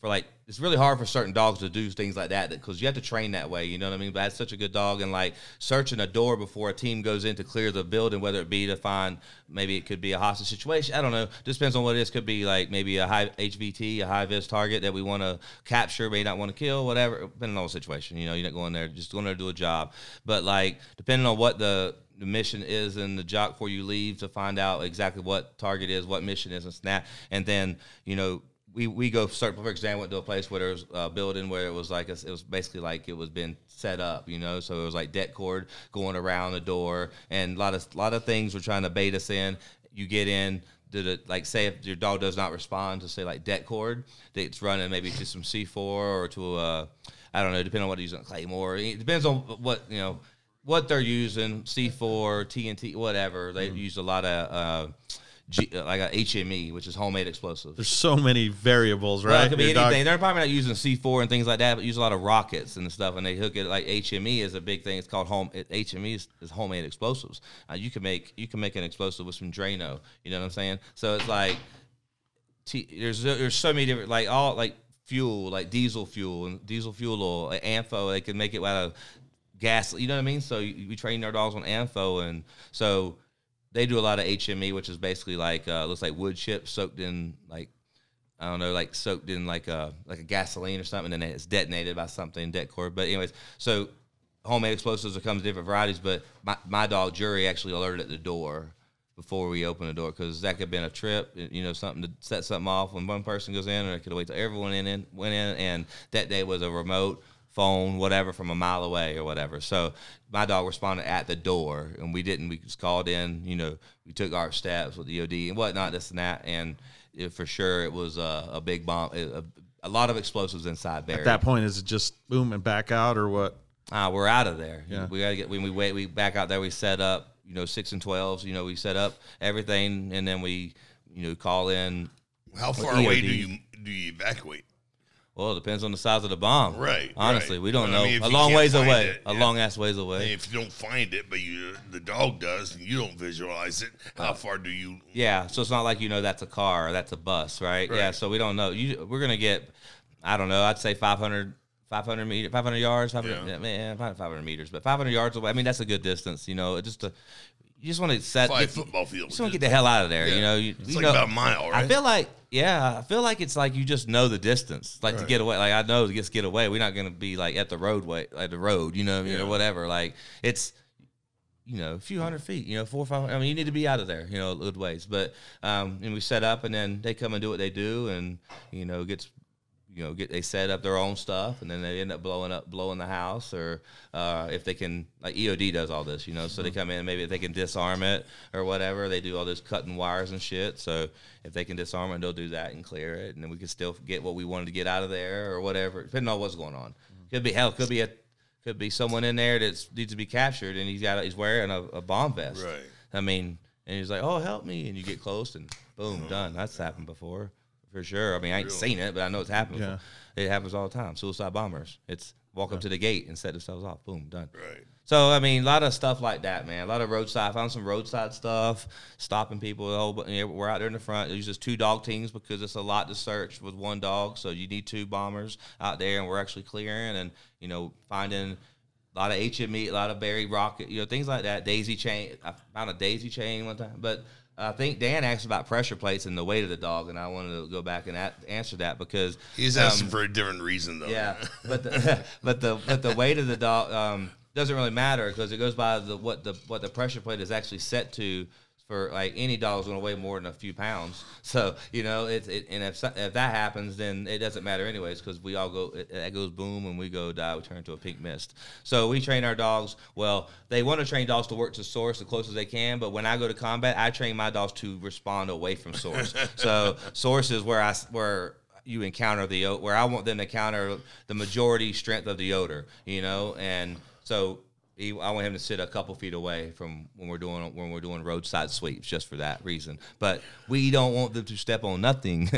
for like, it's really hard for certain dogs to do things like that because you have to train that way, you know what I mean? But that's such a good dog. And like searching a door before a team goes in to clear the building, whether it be to find, maybe it could be a hostage situation. I don't know. Just depends on what it is. Could be like maybe a high H V T, a high-vis target that we want to capture, may not want to kill, whatever, depending on the situation. You know, you're not going there, just going there to do a job. But like depending on what the – the mission is in the job before you leave to find out exactly what target is, what mission is, and snap. And then, you know, we, we go certain, for example, went to a place where there was a building where it was like, a, it was basically like it was been set up, you know, so it was like deck cord going around the door and a lot of, a lot of things were trying to bait us in. You get in. Did it, like, say if your dog does not respond to, say, like, deck cord, it's running maybe to some C four or to a, I don't know, depending on what they're using, Claymore. It depends on what, you know, what they're using, C four, T N T, whatever. They've mm. used a lot of, uh, G, like, a H M E, which is homemade explosive. There's so many variables, right? Well, it could be Your anything. Dog... They're probably not using C four and things like that, but use a lot of rockets and stuff, and they hook it. Like, H M E is a big thing. It's called home. H M E is, is homemade explosives. Uh, you can make you can make an explosive with some Drano. You know what I'm saying? So it's like, t- there's there's so many different, like, all, like, fuel, like diesel fuel and diesel fuel oil, like A N F O. They can make it out of gas, you know what I mean? So we train our dogs on A N F O, and so they do a lot of H M E, which is basically like uh, looks like wood chips soaked in like I don't know, like soaked in like a like a gasoline or something, and it's detonated by something, deck cord. But anyways, so homemade explosives are comes in different varieties. But my my dog Jury actually alerted at the door before we opened the door because that could have been a trip, you know, something to set something off when one person goes in, or it could wait till everyone in, in went in, and that day was a remote. Phone, whatever, from a mile away or whatever. So my dog responded at the door, and we didn't. We just called in, you know, we took our steps with the E O D and whatnot, this and that, and it, for sure it was a, a big bomb, a, a lot of explosives inside there. At that point, is it just boom and back out or what? Ah, uh, we're out of there. Yeah. We got to get, when we wait, we back out there, we set up, you know, six and twelves, you know, we set up everything, and then we, you know, call in. How far away do you do you evacuate? Well, it depends on the size of the bomb. Right. Honestly, right. we don't well, know. I mean, a long ways away. It, yeah. A long ass ways away. I mean, if you don't find it, but you the dog does, and you don't visualize it, how uh, far do you? Yeah. So it's not like, you know, that's a car or that's a bus, right? right. Yeah. So we don't know. You, we're going to get, I don't know, I'd say five hundred, five hundred meters, five hundred yards. five hundred, yeah. Man, five hundred meters, but five hundred yards away. I mean, that's a good distance, you know, just to. You just want to set five football fields. Just want to get the hell out of there. Yeah. You know, you, it's you like know, about a mile. Right? I feel like, yeah, I feel like it's like you just know the distance, like right. to get away. Like I know to just get away. We're not going to be like at the roadway, like the road. You know what I mean, yeah. or whatever. Like it's, you know, a few hundred feet. You know, four or five. I mean, you need to be out of there. You know, a good ways. But um, and we set up, and then they come and do what they do, and you know, gets. You know, get they set up their own stuff, and then they end up blowing up, blowing the house, or uh, if they can, like E O D does all this, you know. So mm-hmm. they come in, and maybe if they can disarm it or whatever, they do all this cutting wires and shit. So if they can disarm it, they'll do that and clear it, and then we can still get what we wanted to get out of there or whatever, depending on what's going on. Mm-hmm. Could be hell, could be a, could be someone in there that needs to be captured, and he's got he's wearing a, a bomb vest. Right. I mean, and he's like, "Oh, help me!" And you get close, and boom, mm-hmm. done. That's happened before. For sure. I mean, I ain't really? seen it, but I know it's happened. Yeah. It happens all the time. Suicide bombers. It's walk yeah. up to the gate and set themselves off. Boom, done. Right. So, I mean, a lot of stuff like that, man. A lot of roadside. I found some roadside stuff, stopping people. The whole, you know, we're out there in the front. There's just two dog teams because it's a lot to search with one dog. So you need two bombers out there, and we're actually clearing and, you know, finding – a lot of H M E, a lot of buried rocket, you know, things like that. Daisy chain. I found a daisy chain one time. But I think Dan asked about pressure plates and the weight of the dog, and I wanted to go back and a- answer that because he's um, asking for a different reason, though. Yeah, but the, but the but the weight of the dog um, doesn't really matter because it goes by the what the what the pressure plate is actually set to. For like any dog's gonna weigh more than a few pounds, so you know it's it. And if if that happens, then it doesn't matter anyways, because we all go it, it goes boom and we go die. We turn into a pink mist. So we train our dogs. Well, they want to train dogs to work to source the closest they can. But when I go to combat, I train my dogs to respond away from source. So source is where I where. you encounter the where I want them to counter the majority strength of the odor, you know, and so he, I want him to sit a couple feet away from when we're doing when we're doing roadside sweeps just for that reason. But we don't want them to step on nothing,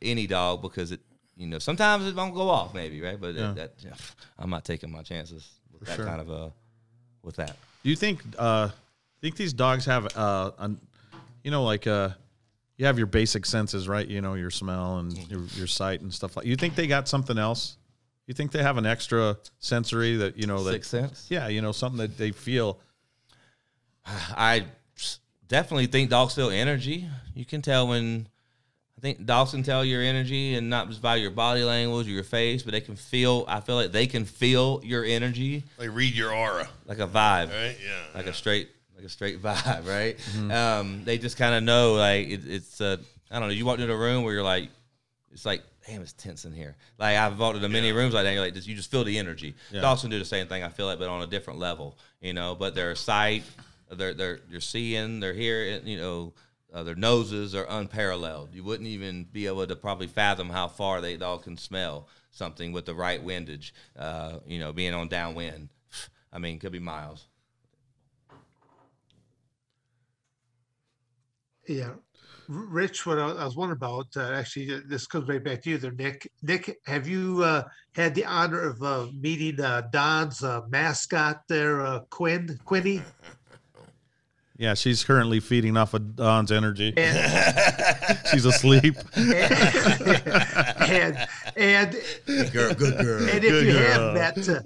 any dog, because it you know sometimes it won't go off maybe right, but yeah. it, that, I'm not taking my chances with for that sure. kind of uh with that. Do you think uh think these dogs have uh un, you know like uh you have your basic senses, right? You know, your smell and your, your sight and stuff like. You think they got something else? You think they have an extra sensory that you know that sixth sense? Yeah, you know, something that they feel. I definitely think dogs feel energy. You can tell when. I think dogs can tell your energy, and not just by your body language or your face, but they can feel. I feel like they can feel your energy. They read your aura, like a vibe, right? Yeah, like yeah. a straight, like a straight vibe, right? Mm-hmm. Um, they just kind of know, like it, it's. Uh, I don't know. You walk into a room where you're like, it's like, damn, it's tense in here. Like I've walked into many yeah. rooms like that. And you're like, just, you just feel the energy. Yeah. Dogs can do the same thing. I feel like, but on a different level, you know. But their sight, they're they're you're seeing, they're hearing, you know. Uh, their noses are unparalleled. You wouldn't even be able to probably fathom how far they all can smell something with the right windage, uh, you know, being on downwind. I mean, could be miles. Yeah. Rich, what I was wondering about, uh, actually, this comes right back to you there, Nick. Nick, have you uh, had the honor of uh, meeting uh, Don's uh, mascot there, uh, Quinn, Quinny? Yeah, she's currently feeding off of Don's energy. And, she's asleep. And, and, and good girl, good girl. And if good you girl. have met, uh,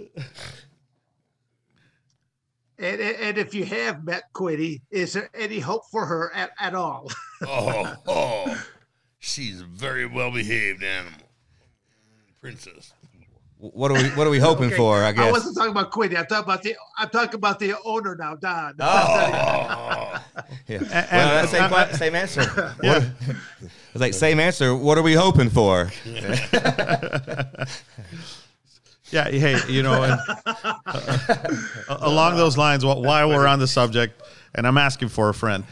and, and if you have met Quitty, is there any hope for her at, at all? oh, oh, she's a very well behaved animal, princess. What are we? What are we hoping okay. for? I guess I wasn't talking about Quinn. I'm talking about the. I'm talking about the owner now, Don. Oh, yeah. And, well, and, same, uh, same answer. Yeah. What, it's like same answer. What are we hoping for? yeah. Hey, you know, and, uh, along those lines, while we're on the subject, and I'm asking for a friend.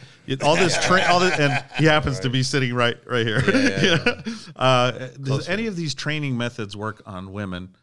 All this, tra- all this, and he happens right. to be sitting right, right here. Yeah, yeah, yeah. Yeah. Uh, does any of these training methods work on women?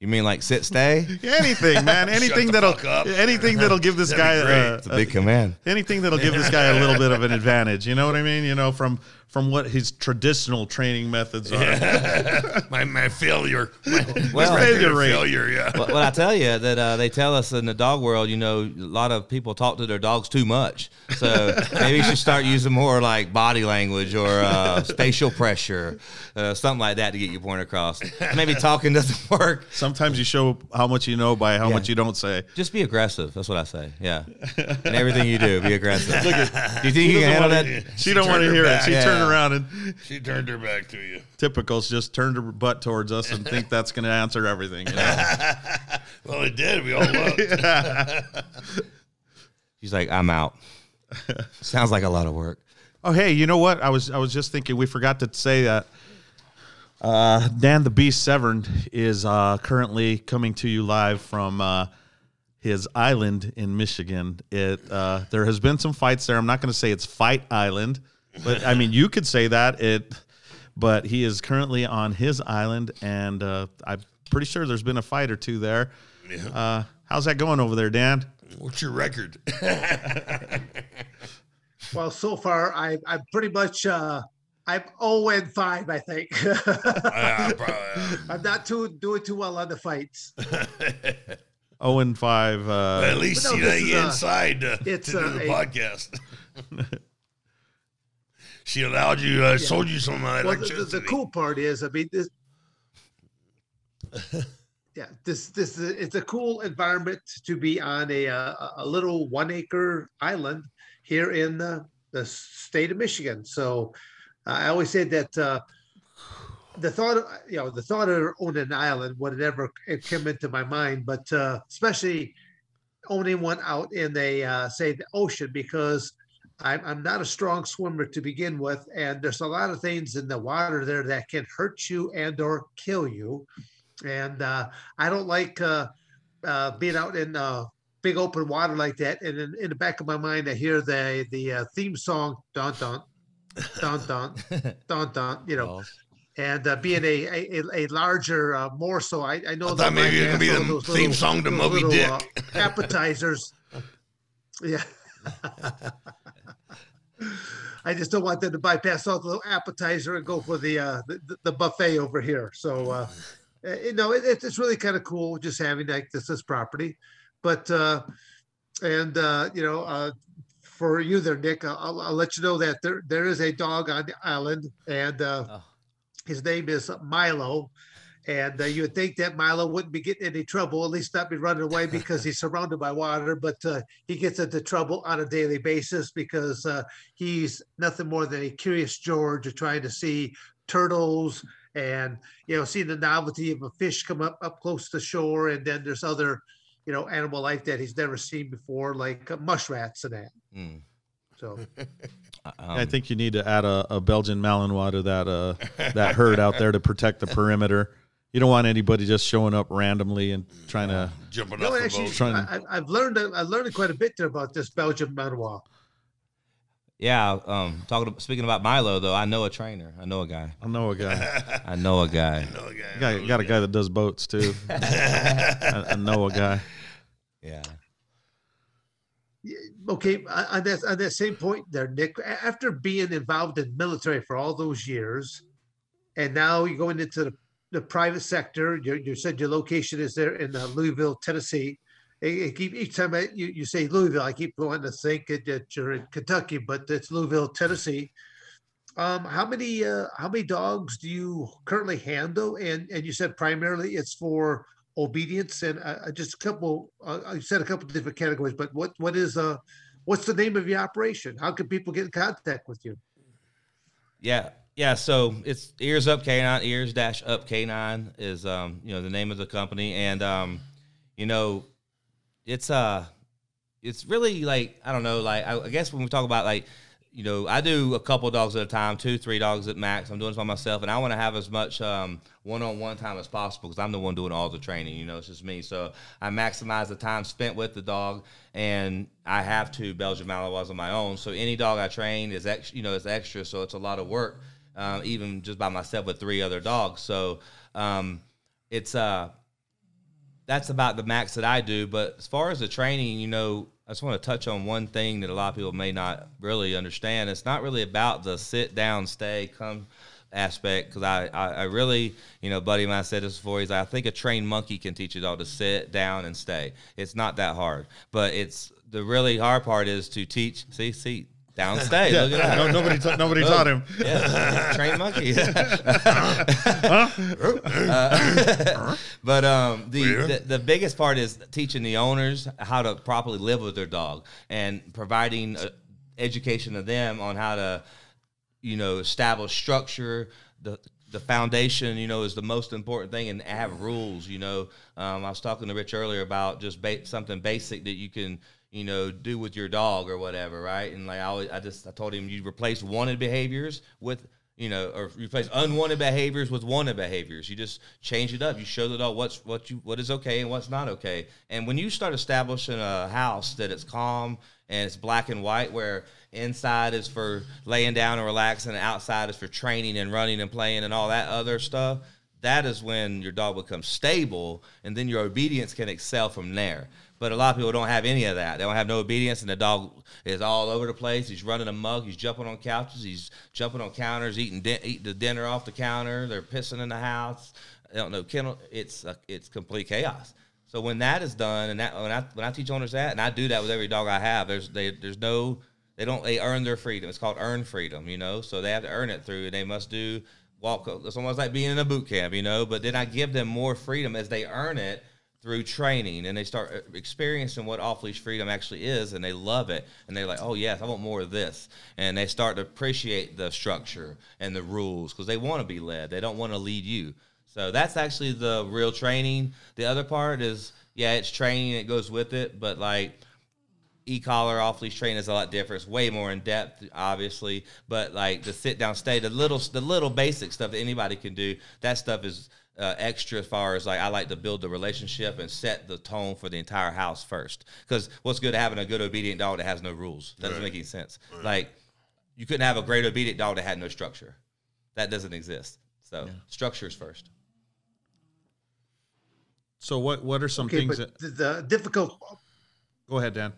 You mean like sit, stay? Anything, man. Anything that'll, anything that'll give this guy uh, it's a big command. Anything that'll give this guy a little bit of an advantage. You know what I mean? You know, from from what his traditional training methods are. Yeah. my my failure, my, well, my failure, failure. Yeah. Well, well, I tell you that uh, they tell us in the dog world, you know, a lot of people talk to their dogs too much. So maybe you should start using more like body language or uh, facial pressure, uh, something like that to get your point across. Maybe talking doesn't work. Some Sometimes you show how much you know by how yeah. much you don't say. Just be aggressive. That's what I say. Yeah. And everything you do, be aggressive. Look at, do you think you can handle that? You. She, she don't want to hear back. it. She yeah. turned around and she turned her back to you. Typicals just turned her butt towards us and think that's going to answer everything. You know? Well, it did. We all looked. Yeah. She's like, I'm out. Sounds like a lot of work. Oh, hey, you know what? I was I was just thinking we forgot to say that. Uh, Dan "The Beast" Severn is uh, currently coming to you live from uh, his island in Michigan. It uh, there has been some fights there. I'm not going to say it's Fight Island, but I mean you could say that. It, but he is currently on his island, and uh, I'm pretty sure there's been a fight or two there. Yeah. Uh, how's that going over there, Dan? What's your record? Well, so far I I'm pretty much. Uh... I'm oh and five, I think. I, I I'm not too doing too well on the fights. oh and five. Uh, at least no, you know, inside a, to, it's to a, do the a, podcast. She allowed you, uh, yeah. sold you some well, electricity. The, the cool part is, I mean, this, yeah, this this is, it's a cool environment to be on a a, a little one acre island here in the, the state of Michigan. So. I always say that uh, the thought, of, you know, the thought of owning an island would never come into my mind, but uh, especially owning one out in the uh, say the ocean, because I'm, I'm not a strong swimmer to begin with, and there's a lot of things in the water there that can hurt you and or kill you, and uh, I don't like uh, uh, being out in uh, big open water like that. And in, in the back of my mind, I hear the the uh, theme song, "Dun Dun." Dun dun, dun dun, you know, oh. and uh, being a a, a larger uh, morsel, I, I know I that maybe it'd be the those theme little, song to Moby Dick uh, appetizers. Yeah, I just don't want them to bypass all the little appetizer and go for the uh, the, the buffet over here. So uh, you know, it, it's really kind of cool just having like this this property, but uh, and uh, you know. Uh, for you there, Nick. I'll, I'll let you know that there there is a dog on the island, and uh, oh. his name is Milo. And uh, you would think that Milo wouldn't be getting any trouble, at least not be running away because he's surrounded by water, but uh, he gets into trouble on a daily basis because uh, he's nothing more than a curious George of trying to see turtles and, you know, see the novelty of a fish come up, up close to shore. And then there's other, you know, animal life that he's never seen before, like mush rats and that. Mm. So. Um, I think you need to add a, a Belgian Malinois to that, uh, that herd out there to protect the perimeter. You don't want anybody just showing up randomly and trying to jumping no, off the actually, boat. I, I've learned I learned quite a bit there about this Belgian Malinois. Yeah, um, talking speaking about Milo though, I know a trainer. I know a guy. I know a guy. I know a guy. I know a guy. You got, got a guy that does boats too. I, I know a guy. Yeah. Okay, on that on that same point there, Nick. After being involved in military for all those years, and now you're going into the the private sector, you, you said your location is there in uh, Louisville, Tennessee. I, I keep, each time I, you, you say Louisville, I keep wanting to think that you're in Kentucky, but it's Louisville, Tennessee. Um, how many uh, how many dogs do you currently handle? And and you said primarily it's for obedience and uh, just a couple. Uh, I said a couple of different categories, but what what is uh what's the name of your operation? How can people get in contact with you? Yeah. Yeah, so it's Ears Up Canine, Ears Dash Up Canine is um, you know, the name of the company, and um, you know, it's uh, it's really like I don't know, like I, I guess when we talk about like, you know, I do a couple dogs at a time, two, three dogs at max. I'm doing this by myself, and I want to have as much um, one-on-one time as possible because I'm the one doing all the training. You know, it's just me, so I maximize the time spent with the dog, and I have two Belgian Malinois on my own. So any dog I train is ex- you know, it's extra, so it's a lot of work. Um, even just by myself with three other dogs. So um, it's uh, that's about the max that I do. But as far as the training, you know, I just want to touch on one thing that a lot of people may not really understand. It's not really about the sit down, stay, come aspect, because I, I, I really, you know, buddy of mine said this before. He's like, I think a trained monkey can teach a dog to sit down and stay. It's not that hard. But it's the really hard part is to teach, see, see. Downstay. Yeah. Look at no, nobody ta- nobody Look. taught him. Yeah. Trained monkey. uh, but um, the, yeah. the the biggest part is teaching the owners how to properly live with their dog and providing uh, education to them on how to, you know, establish structure. The the foundation, you know, is the most important thing, and have rules. You know, um, I was talking to Rich earlier about just ba- something basic that you can, you know, do with your dog or whatever, right? And like I always, I just, I told him you replace wanted behaviors with, you know, or replace unwanted behaviors with wanted behaviors. You just change it up. You show the dog what's, what you, what is okay and what's not okay. And when you start establishing a house that it's calm and it's black and white, where inside is for laying down and relaxing and outside is for training and running and playing and all that other stuff, that is when your dog becomes stable, and then your obedience can excel from there. But a lot of people don't have any of that. They don't have no obedience, and the dog is all over the place. He's running amok. He's jumping on couches. He's jumping on counters, eating di- eat the dinner off the counter. They're pissing in the house. I don't know, kennel. It's uh, it's complete chaos. So when that is done, and that when I when I teach owners that, and I do that with every dog I have, there's they, there's no they don't they earn their freedom. It's called earned freedom, you know. So they have to earn it through, and they must do walk. It's almost like being in a boot camp, you know. But then I give them more freedom as they earn it through training, and they start experiencing what off-leash freedom actually is, and they love it, and they're like, oh, yes, I want more of this, and they start to appreciate the structure and the rules because they want to be led. They don't want to lead you. So that's actually the real training. The other part is, yeah, it's training. It goes with it, but, like, e-collar, off-leash training is a lot different. It's way more in-depth, obviously, but, like, the sit-down, stay, the little, the little basic stuff that anybody can do, that stuff is – Uh, extra as far as like I like to build the relationship and set the tone for the entire house first, because what's good having a good obedient dog that has no rules? That doesn't right. make any sense. Right. Like you couldn't have a great obedient dog that had no structure. That doesn't exist. So yeah. Structures first. So what what are some okay, things that the difficult? Go ahead, Dan.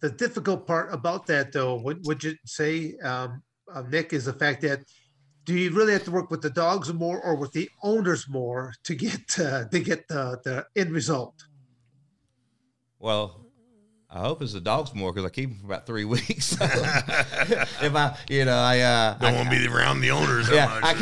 The difficult part about that though, would would you say, um, uh, Nick, is the fact that. Do you really have to work with the dogs more or with the owners more to get uh, to get the, the end result? Well, I hope it's the dogs more because I keep them for about three weeks. So if I, you know, I uh, don't want to be around the owners. Yeah, much. I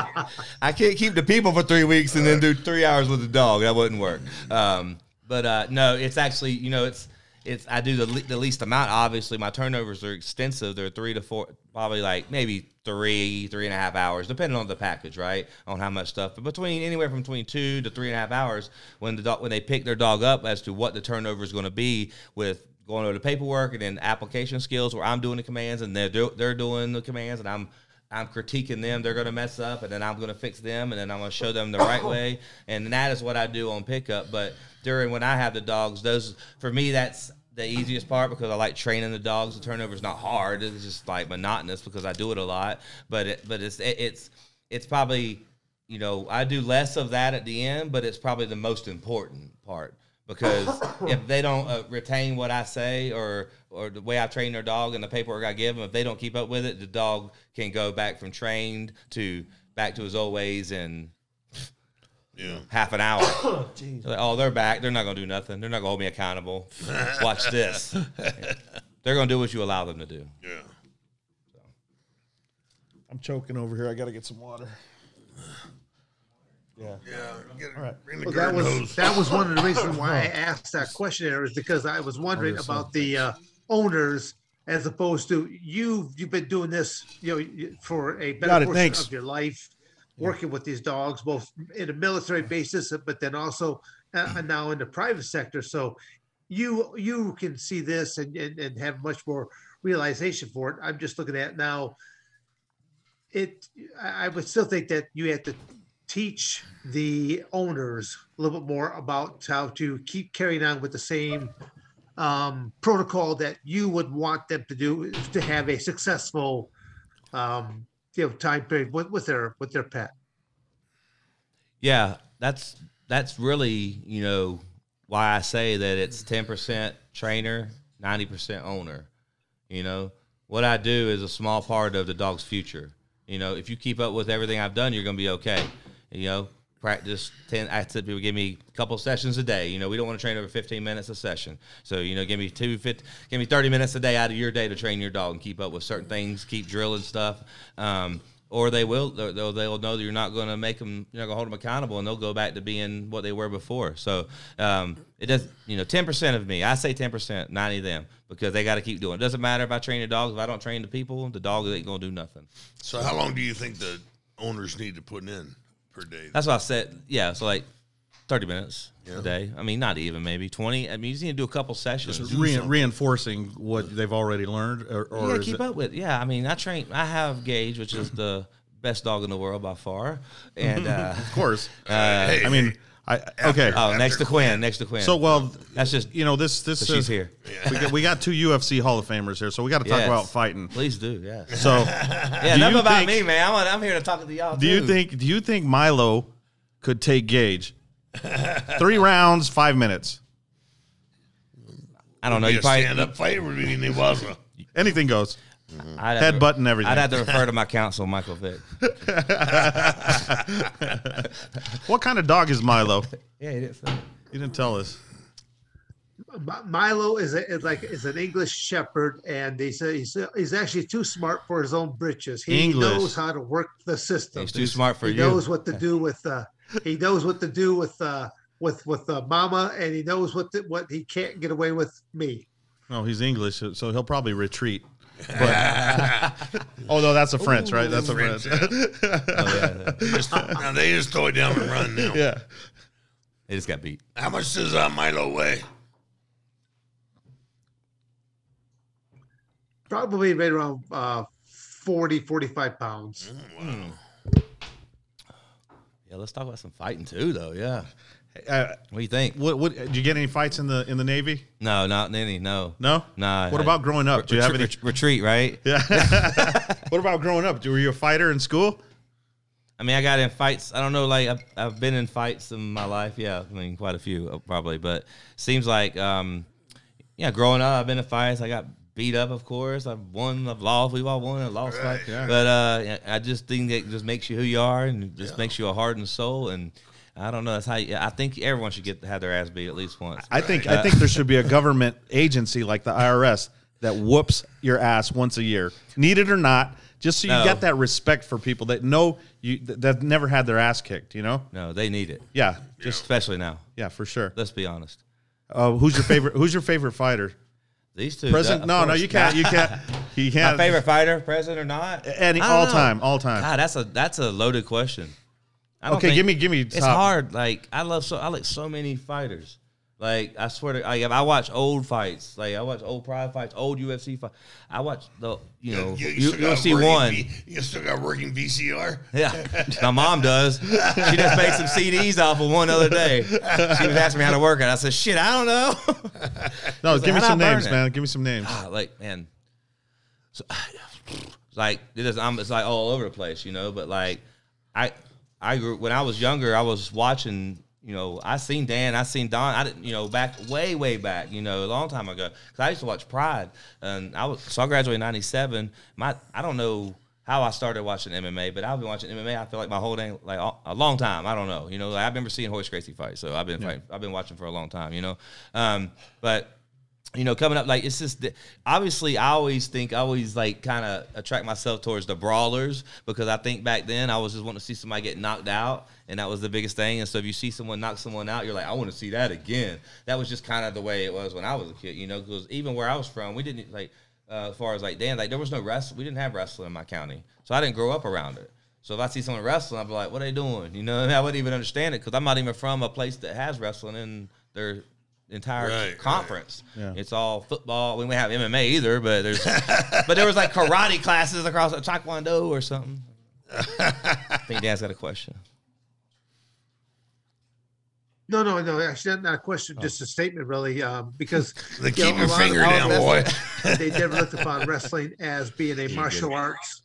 can't. I can't keep the people for three weeks and then do three hours with the dog. That wouldn't work. Um, but uh, no, it's actually, you know, it's it's I do the le- the least amount. Obviously, my turnovers are extensive. They're three to four, probably like maybe three, three and a half hours, depending on the package, right? On how much stuff, but between anywhere from between two to three and a half hours when the dog, when they pick their dog up as to what the turnover is going to be with going over the paperwork and then application skills where I'm doing the commands and they're do, they're doing the commands and I'm I'm critiquing them. They're going to mess up and then I'm going to fix them and then I'm going to show them the right way. And that is what I do on pickup. But during when I have the dogs, those for me that's the easiest part because I like training the dogs. The turnover is not hard. It's just like monotonous because I do it a lot. But it, but it's it, it's it's probably, you know, I do less of that at the end, but it's probably the most important part because if they don't uh, retain what I say or or the way I train their dog and the paperwork I give them, if they don't keep up with it, the dog can go back from trained to back to his old ways and. Yeah. Half an hour. Jeez. Like, oh, they're back. They're not going to do nothing. They're not going to hold me accountable. Watch this. They're going to do what you allow them to do. Yeah. So. I'm choking over here. I got to get some water. Yeah. Yeah. Get it, all right. Well, that was hose. That was one of the reasons why I asked that question, was because I was wondering Understood. about the uh, owners as opposed to you. You've been doing this, you know, for a better got portion it, thanks. of your life. Working with these dogs, both in a military basis, but then also uh, now in the private sector. So you you can see this and, and, and have much more realization for it. I'm just looking at now. It I would still think that you have to teach the owners a little bit more about how to keep carrying on with the same um, protocol that you would want them to do to have a successful um you know, time period with, with their with their pet. Yeah, that's that's really, you know, why I say that it's ten percent trainer, ninety percent owner. You know, what I do is a small part of the dog's future. You know, if you keep up with everything I've done, you're going to be okay. You know, practice ten, I said people give me a couple sessions a day. You know, we don't want to train over fifteen minutes a session. So, you know, give me two, fifty, give me thirty minutes a day out of your day to train your dog and keep up with certain things, keep drilling stuff. Um, or they will, they'll, they'll know that you're not going to make them, you're not going to hold them accountable and they'll go back to being what they were before. So um, it doesn't, you know, ten percent of me, I say ten percent, ninety of them, because they got to keep doing it. It doesn't matter if I train the dogs, if I don't train the people, the dogs ain't going to do nothing. So how long do you think the owners need to put in? Per day. That's what I said. Yeah, so like thirty minutes yeah. a day. I mean, not even maybe twenty. I mean, you just need to do a couple sessions. Just re- reinforcing what they've already learned. Or, or yeah, keep it- up with. Yeah, I mean, I train. I have Gage, which is the best dog in the world by far, and uh, of course, uh, hey, I mean, I okay. After, oh, after next to Quinn, Quinn, next to Quinn. So well, that's just you know this this. So is, she's here. Yeah. We, got, we got two U F C Hall of Famers here, so we got to talk yes. about fighting. Please do, yeah. So yeah, enough about me, man. I'm, I'm here to talk to y'all. Do too. you think do you think Milo could take Gage three rounds, five minutes? I don't know. You probably stand up fight or anything was anything goes. Mm-hmm. Head button everything. I'd have to refer to my counsel, Michael Vick. What kind of dog is Milo? Yeah, he didn't. You didn't tell us. Milo is a, like is an English shepherd, and he's a, he's, a, he's actually too smart for his own britches. He English. knows how to work the system. He's too smart for he you. He knows what to do with. Uh, he knows what to do with uh, with with uh, Mama, and he knows what to, what he can't get away with me. No, oh, he's English, so he'll probably retreat. But, although that's a French, Ooh, right? That's a French. French. Yeah. Oh, yeah, yeah. Just, now they just throw it down and run now. Yeah. They just got beat. How much does uh, Milo weigh? Probably right around uh, forty, forty-five pounds. Oh, wow. Yeah, let's talk about some fighting too, though. Yeah. Uh, what do you think? What, what? Did you get any fights in the in the Navy? No, not any. No, no, no. What I, about growing up? Do you have any retreat? Right? Yeah. What about growing up? Were you a fighter in school? I mean, I got in fights. I don't know. Like I've, I've been in fights in my life. Yeah, I mean, quite a few probably. But seems like, um, yeah, growing up, I've been in fights. I got beat up, of course. I've won, I've lost. We've all won and lost. Right, like, yeah. But uh, I just think that just makes you who you are, and just yeah. makes you a hardened soul. And I don't know. That's how you, I think everyone should get have their ass beat at least once. I right. think uh, I think there should be a government agency like the I R S that whoops your ass once a year, need it or not, just so you no. get that respect for people that know you that never had their ass kicked. You know? No, they need it. Yeah, just especially now. Yeah, for sure. Let's be honest. Uh, who's your favorite? Who's your favorite fighter? These two. President? No, course. no, you can't. You can't. You can't. My favorite fighter, president or not? Any all know. time, all time. God, that's a that's a loaded question. I don't okay, think, give me, give me. It's top. hard. Like I love so I like so many fighters. Like I swear to, I I watch old fights. Like I watch old Pride fights, old U F C fights. I watch the you know you, you UFC one. V, you still got working V C R? Yeah, my mom does. She just made some C Ds off of one other day. She was asking me how to work it. I said, "Shit, I don't know." No, give like, me some names, it? man. Give me some names. Ah, like man, so, like it is. I'm. It's like all over the place, you know. But like I, I grew when I was younger. I was watching. You know, I seen Dan, I seen Don, I didn't, you know, back way, way back, you know, a long time ago. Because I used to watch Pride, and I was, so I graduated in ninety-seven. My, I don't know how I started watching M M A, but I've been watching M M A, I feel like my whole day, like a long time. I don't know, you know, like, I remember seeing Hoyce Gracie fight, so I've been yeah. fighting, I've been watching for a long time, you know. Um, but, you know, coming up, like, it's just, obviously, I always think, I always, like, kind of attract myself towards the brawlers, because I think back then I was just wanting to see somebody get knocked out. And that was the biggest thing. And so if you see someone knock someone out, you're like, I want to see that again. That was just kind of the way it was when I was a kid, you know, because even where I was from, we didn't, like, uh, as far as, like, Dan, like, there was no wrestling. We didn't have wrestling in my county. So I didn't grow up around it. So if I see someone wrestling, I'd be like, what are they doing? You know, and I wouldn't even understand it because I'm not even from a place that has wrestling in their entire right, conference. Right. Yeah. It's all football. We don't have M M A either, but there's – but there was, like, karate classes across like, Taekwondo or something. I think Dan's got a question. No, no, no. Actually, not a question, oh. just a statement, really. Um, because the keep you know, your finger down, boy. They never looked upon wrestling as being a you martial arts.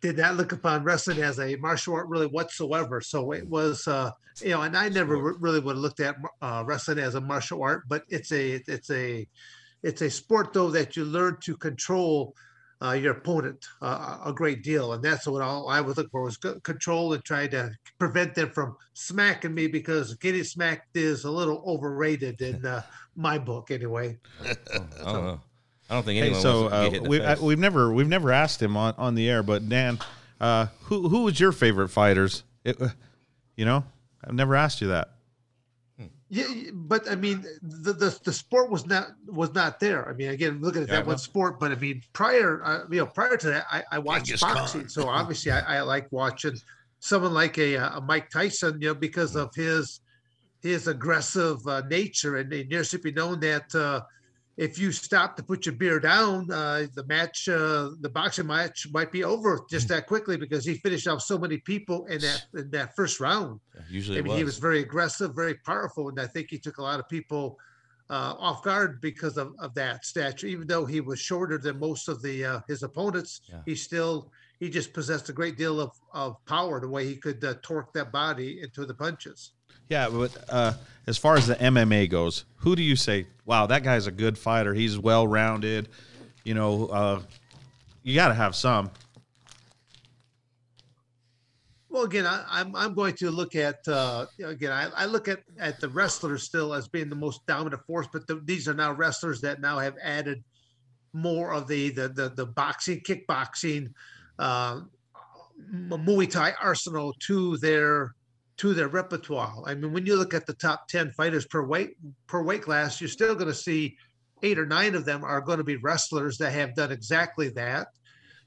Did not look upon wrestling as a martial art really whatsoever. So it was, uh, you know, and I never re- really would have looked at uh, wrestling as a martial art, but it's a, it's a, it's a sport though that you learn to control uh, your opponent uh, a great deal. And that's what all I was looking for was c- control and trying to prevent them from smacking me, because getting smacked is a little overrated in uh, my book anyway. I don't know. I don't think anyone hey, so, wants to get uh, hit we, I, we've never we've never asked him on, on the air, but Dan, uh, who who was your favorite fighters? It, uh, you know, I've never asked you that. Yeah, but I mean, the, the the sport was not was not there. I mean, again, looking at yeah, that one sport, but I mean, prior uh, you know, prior to that, I, I watched Genghis boxing, Khan. So obviously, I, I like watching someone like a, a Mike Tyson, you know, because of his his aggressive uh, nature, and it should be known that. Uh, If you stop to put your beer down, uh, the match, uh, the boxing match might be over just that quickly, because he finished off so many people in that in that first round. Yeah, usually I mean, was. He was very aggressive, very powerful, and I think he took a lot of people uh, off guard because of, of that stature. Even though he was shorter than most of the uh, his opponents, yeah. he still he just possessed a great deal of, of power, the way he could uh, torque that body into the punches. Yeah, but uh, as far as the M M A goes, who do you say, wow, that guy's a good fighter. He's well-rounded. You know, uh, you got to have some. Well, again, I, I'm I'm going to look at, uh, again, I, I look at, at the wrestlers still as being the most dominant force, but the, these are now wrestlers that now have added more of the the the, the boxing, kickboxing, uh, Muay Thai arsenal to their – to their repertoire. I mean, when you look at the top ten fighters per weight per weight class, you're still going to see eight or nine of them are going to be wrestlers that have done exactly that.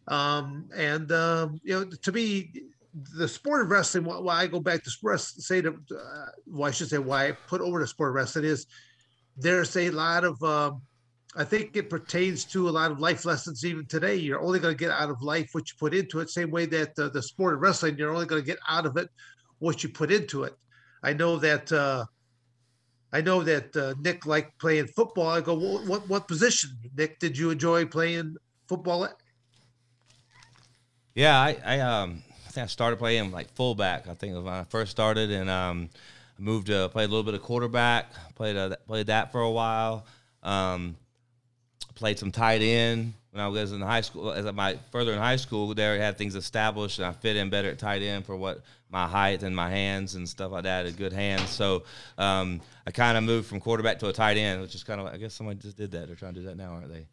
Um, and, um, you know, to me, the sport of wrestling, why I go back to sports, say to, uh, well, I should say why I put over the sport of wrestling is there's a lot of, um, I think it pertains to a lot of life lessons even today. You're only going to get out of life what you put into it, same way that uh, the sport of wrestling, you're only going to get out of it what you put into it. I know that uh, I know that uh, Nick liked playing football. I go, well, what what position, Nick? Did you enjoy playing football? At? Yeah, I I, um, I think I started playing like fullback. I think it was when I first started, and um, I moved to play a little bit of quarterback. Played a, played that for a while. Um, played some tight end when I was in high school. As my further in high school, there I had things established, and I fit in better at tight end for what my height and my hands and stuff like that. I had good hands, so um, I kind of moved from quarterback to a tight end, which is kind of like, I guess someone just did that. They're trying to do that now, aren't they?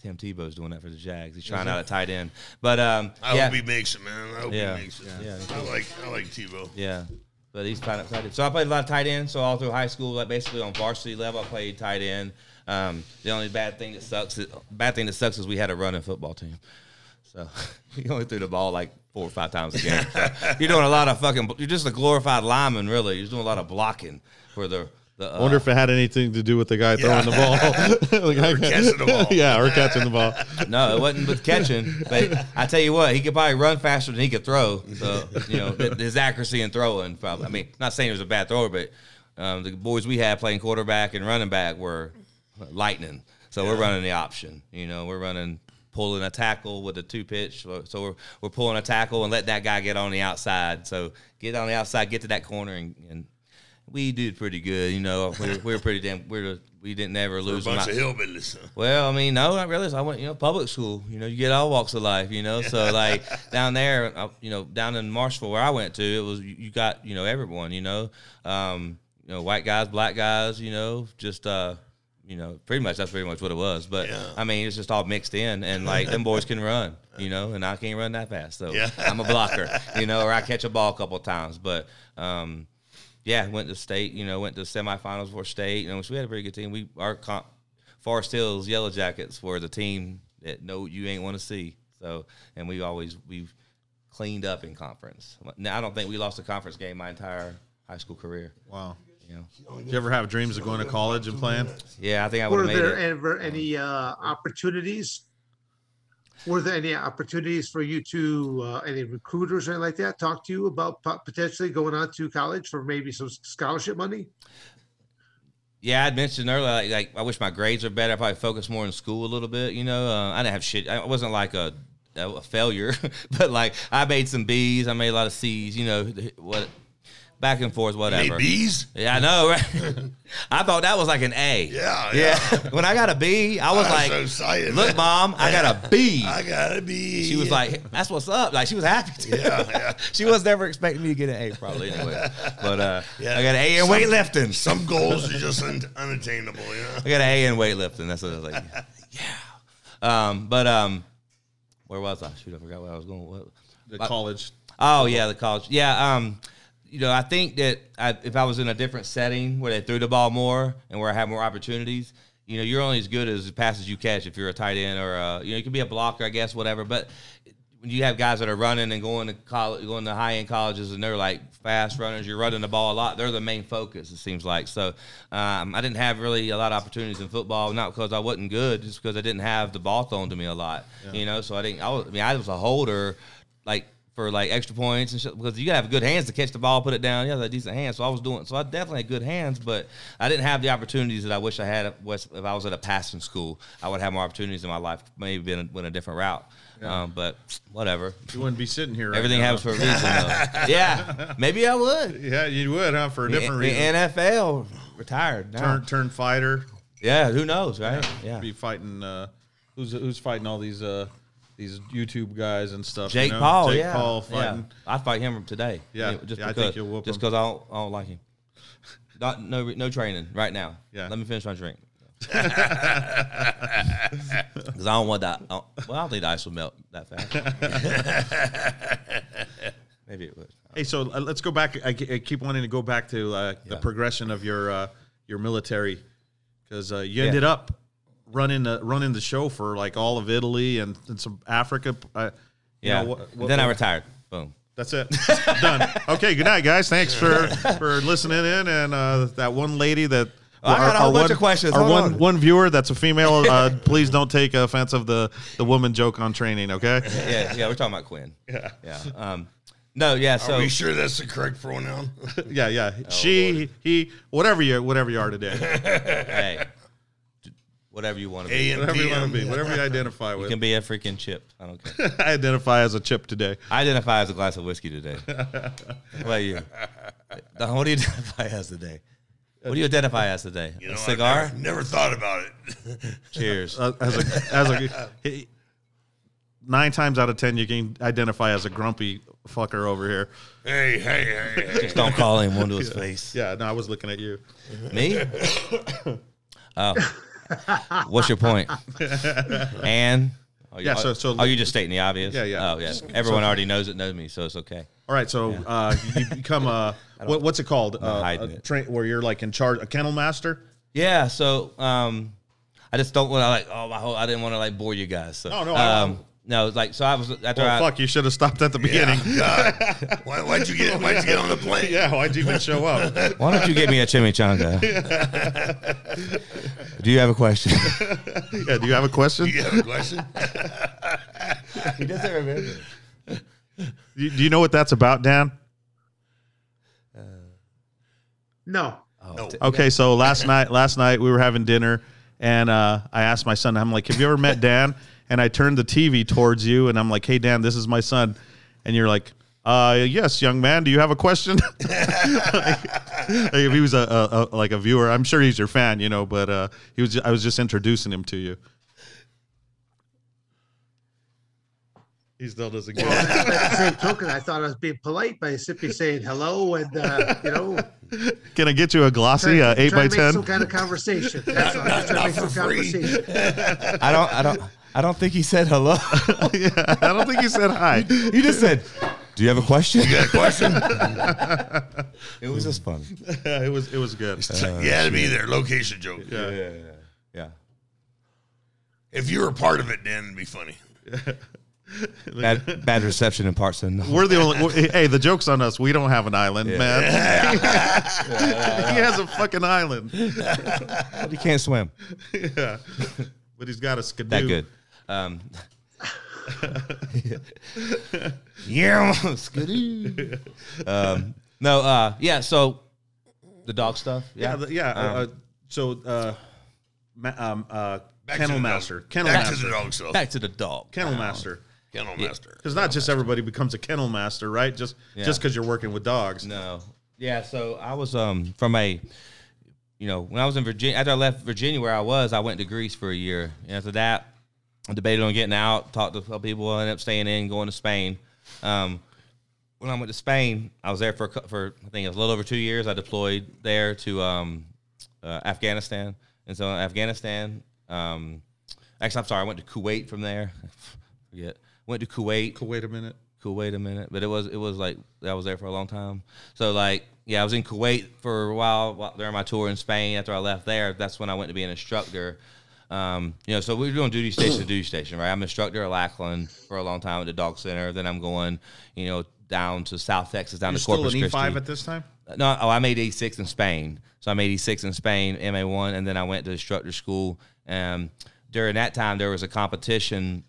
Tim Tebow's doing that for the Jags. He's trying out a tight end, but um, I yeah. hope he makes it, man. I hope yeah. he makes it. Yeah. Yeah. I like I like Tebow. Yeah, but he's kind of excited. So I played a lot of tight end. So all through high school, like basically on varsity level, I played tight end. Um, the only bad thing that sucks, is, bad thing that sucks, is we had a running football team. So he only threw the ball like four or five times a game. So you're doing a lot of fucking. You're just a glorified lineman, really. You're doing a lot of blocking for the. The, uh, I wonder if it had anything to do with the guy yeah. throwing the ball. Like, or catching the ball. Yeah, or catching the ball. No, it wasn't with catching. But I tell you what, he could probably run faster than he could throw. So, you know, his accuracy in throwing probably. I mean, not saying he was a bad thrower, but um, the boys we had playing quarterback and running back were lightning. So yeah. we're running the option. You know, we're running, pulling a tackle with a two-pitch. So we're, we're pulling a tackle and let that guy get on the outside. So get on the outside, get to that corner, and, and we did pretty good, you know. We were, we were pretty damn. We were, we didn't ever lose. We're a bunch of hillbillies. Well, I mean, no, not really. I went, you know, public school. You know, you get all walks of life. You know, so like down there, you know, down in Marshville where I went to, it was you got, you know, everyone. You know, um, you know, white guys, black guys. You know, just uh, you know, pretty much that's pretty much what it was. But yeah. I mean, it's just all mixed in, and like them boys can run, you know, and I can't run that fast, so yeah. I'm a blocker, you know, or I catch a ball a couple of times, but um. Yeah, went to state, you know, went to semifinals for state. You know, so we had a pretty good team. We our comp, Forest Hills Yellow Jackets were the team that no you ain't want to see. So, and we always we've cleaned up in conference. Now I don't think we lost a conference game my entire high school career. Wow. You know, did you ever have dreams of going to college and playing? Yeah, I think I would have made it. Were there ever any uh, opportunities? Were there any opportunities for you to, uh, any recruiters or anything like that, talk to you about potentially going on to college for maybe some scholarship money? Yeah, I'd mentioned earlier, like, like I wish my grades were better. I probably focused more in school a little bit, you know. Uh, I didn't have shit. I wasn't like a, a failure, but, like, I made some B's. I made a lot of C's, you know, what back and forth, whatever. B's? Yeah, I know, right? I thought that was like an A. Yeah, yeah. yeah. When I got a B, I was I'm like, so excited, look, man. Mom, I yeah. got a B. I got a B. She was like, that's what's up. Like, she was happy. Too. Yeah, yeah. She was never expecting me to get an A, probably, anyway. But uh, yeah. I got an A in some, weightlifting. Some goals are just un- unattainable, you know? I got an A in weightlifting. That's what I was like, yeah. Um, but um, where was I? Shoot, I forgot where I was going. What? The I, college. Oh, yeah, the college. Yeah, um... You know, I think that I, if I was in a different setting where they threw the ball more and where I had more opportunities, you know, you're only as good as the passes you catch if you're a tight end or, a, you know, you can be a blocker, I guess, whatever. But when you have guys that are running and going to college, going to high-end colleges and they're like fast runners, you're running the ball a lot. They're the main focus, it seems like. So um, I didn't have really a lot of opportunities in football, not because I wasn't good, just because I didn't have the ball thrown to me a lot, yeah. you know. So I didn't I – I mean, I was a holder, like – for like extra points and shit, because you gotta have good hands to catch the ball, put it down. Yeah, like decent hands. So I was doing. So I definitely had good hands, but I didn't have the opportunities that I wish I had. If I was at a passing school, I would have more opportunities in my life. Maybe been went a different route. Yeah. Um, but whatever. You wouldn't be sitting here. Right Everything now. Happens for a reason. Though. Yeah, maybe I would. Yeah, you would, huh? For a different the, reason. The N F L retired. Now. Turn turn fighter. Yeah, who knows, right? Yeah, yeah. Be fighting. Uh, who's who's fighting all these? Uh, These YouTube guys and stuff. Jake you know? Paul, Jake yeah. Paul fighting. Yeah. I fight him today. Yeah, just yeah, because, I think you'll whoop him. Just because I don't, I don't like him. Not, no no training right now. Yeah. Let me finish my drink. Because I don't want that. I don't, well, I don't think the ice will melt that fast. Maybe it would. Hey, so let's go back. I keep wanting to go back to uh, yeah. the progression of your, uh, your military because uh, you yeah. ended up. Running the running the show for like all of Italy and, and some Africa. Uh, yeah. You know, what, what, then I retired. Boom. That's it. Done. Okay. Good night, guys. Thanks for, for listening in. And uh, that one lady that well, our, I got a whole bunch one, of questions. Our one, on. one viewer that's a female. Uh, please don't take offense of the the woman joke on training. Okay. Yeah. Yeah. We're talking about Quinn. Yeah. Yeah. Um, No, yeah. So, are we sure that's the correct pronoun? yeah. Yeah. Oh, she, Lord. he, whatever you, whatever you are today. Hey. Whatever you want to be. Whatever you want to be. Whatever you identify with. You can be a freaking chip. I don't care. I identify as a chip today. I identify as a glass of whiskey today. What about you? What do you identify as today? What do you identify as today? You know, a cigar? I've never, never thought about it. Cheers. Uh, as a, as a, he, nine times out of ten, you can identify as a grumpy fucker over here. Hey, hey, hey, hey. Just don't call him one to his yeah. face. Yeah, no, I was looking at you. Me? Oh. What's your point? And? Are you, yeah, so, so are you just stating the obvious? Yeah, yeah. Oh, yes. Yeah. Everyone so, already knows it, knows me, so it's okay. All right, so yeah. uh, you become a what, what's it called? Uh, a tra- where you're like in charge, a kennel master. Yeah. So um, I just don't want to like. Oh my whole, I didn't want to like bore you guys. So, no, no, um, no. Like so, I was. After well, I, fuck. You should have stopped at the beginning. Yeah, God. Why, why'd you get? Why'd you get on the plane? Yeah. Why'd you even show up? Why don't you get me a chimichanga? Do you have a question? Yeah. Do you have a question? Do you have a question? He doesn't remember. Do you know what that's about, Dan? Uh, no. Oh, okay, so last night, last night we were having dinner, and uh, I asked my son. I'm like, "Have you ever met Dan?" And I turned the T V towards you, and I'm like, "Hey, Dan, this is my son." And you're like, "Uh, yes, young man. Do you have a question?" Like, like if he was a, a, a like a viewer, I'm sure he's your fan, you know. But uh, he was. I was just introducing him to you. He still doesn't get well, it. By the same token, I thought I was being polite by simply saying hello and, uh, you know. Can I get you a glossy try, uh, eight by ten? Try to make some kind of conversation. That's not, all. Not, not for free. I don't, I, don't, I don't think he said hello. Yeah, I don't think he said hi. He just said, do you have a question? You got a question? It was just fun. Yeah, it was It was good. Uh, you had to be there. Location joke. Yeah, yeah, yeah. yeah. yeah. If you were part of it, Dan, it'd be funny. Yeah. Bad, bad reception in parts of no. We're the only. We're, hey, the joke's on us. We don't have an island, yeah. man. Yeah. He has a fucking island. But he can't swim. Yeah, but he's got a skidoo. That good. Um, yeah, skidoo. Um, no, uh, yeah. So the dog stuff. Yeah, yeah. The, yeah um, uh, so. Uh, um, uh, Kennel master. Kennel master. Back to the dog stuff. Back to the dog. Kennel master. Kennel master. Because not just everybody becomes a kennel master, right? Just yeah. just because you're working with dogs. No. Yeah. So I was um from a, you know, when I was in Virginia, after I left Virginia where I was, I went to Greece for a year. And after that, I debated on getting out, talked to people, I ended up staying in, going to Spain. Um, when I went to Spain, I was there for for I think it was a little over two years. I deployed there to um uh, Afghanistan, and so in Afghanistan. Um, actually, I'm sorry. I went to Kuwait from there. I forget. Went to Kuwait. Kuwait a minute. Kuwait a minute. But it was it was like I was there for a long time. So like yeah, I was in Kuwait for a while during my tour in Spain. After I left there, that's when I went to be an instructor. Um, you know, so we were doing duty station to duty station, right? I'm an instructor at Lackland for a long time at the dog center. Then I'm going, you know, down to South Texas, down You're to Corpus Christi. Still an E five at this time? No, oh, I'm A D six in Spain. So I'm A D six in Spain, M A one, and then I went to instructor school. Um, during that time, there was a competition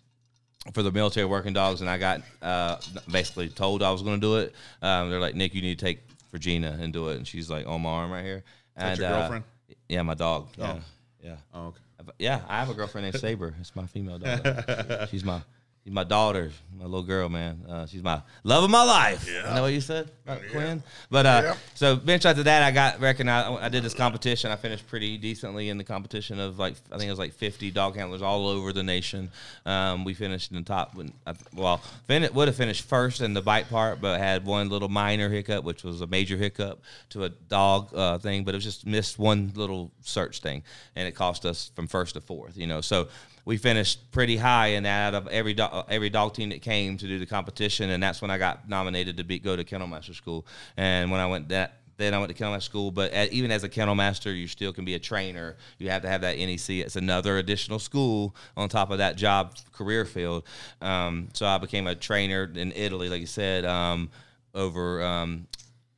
for the military working dogs, and I got uh, basically told I was going to do it. Um, they're like, "Nick, you need to take Virginia and do it." And she's like on my arm right here. And, That's your uh, girlfriend? Yeah, my dog. Oh. Yeah. Yeah. Oh, okay. Yeah, I have a girlfriend named Saber. It's my female dog. She's my she's my daughter, my little girl, man. Uh, she's my love of my life. Yeah. You know what you said about yeah. Quinn? But uh, yeah. so eventually after that, I got recognized. I did this competition. I finished pretty decently in the competition of like, I think it was like fifty dog handlers all over the nation. Um, we finished in the top. When I, well, fin- would have finished first in the bite part, but had one little minor hiccup, which was a major hiccup to a dog uh, thing. But it was just missed one little search thing, and it cost us from first to fourth, you know. So we finished pretty high in that out of every dog, every dog team that came to do the competition, and that's when I got nominated to be, go to Kennel Master School. And when I went that, then I went to Kennel Master School. But at, even as a Kennel Master, you still can be a trainer. You have to have that N E C. It's another additional school on top of that job career field. Um, so I became a trainer in Italy, like you said, um, over um,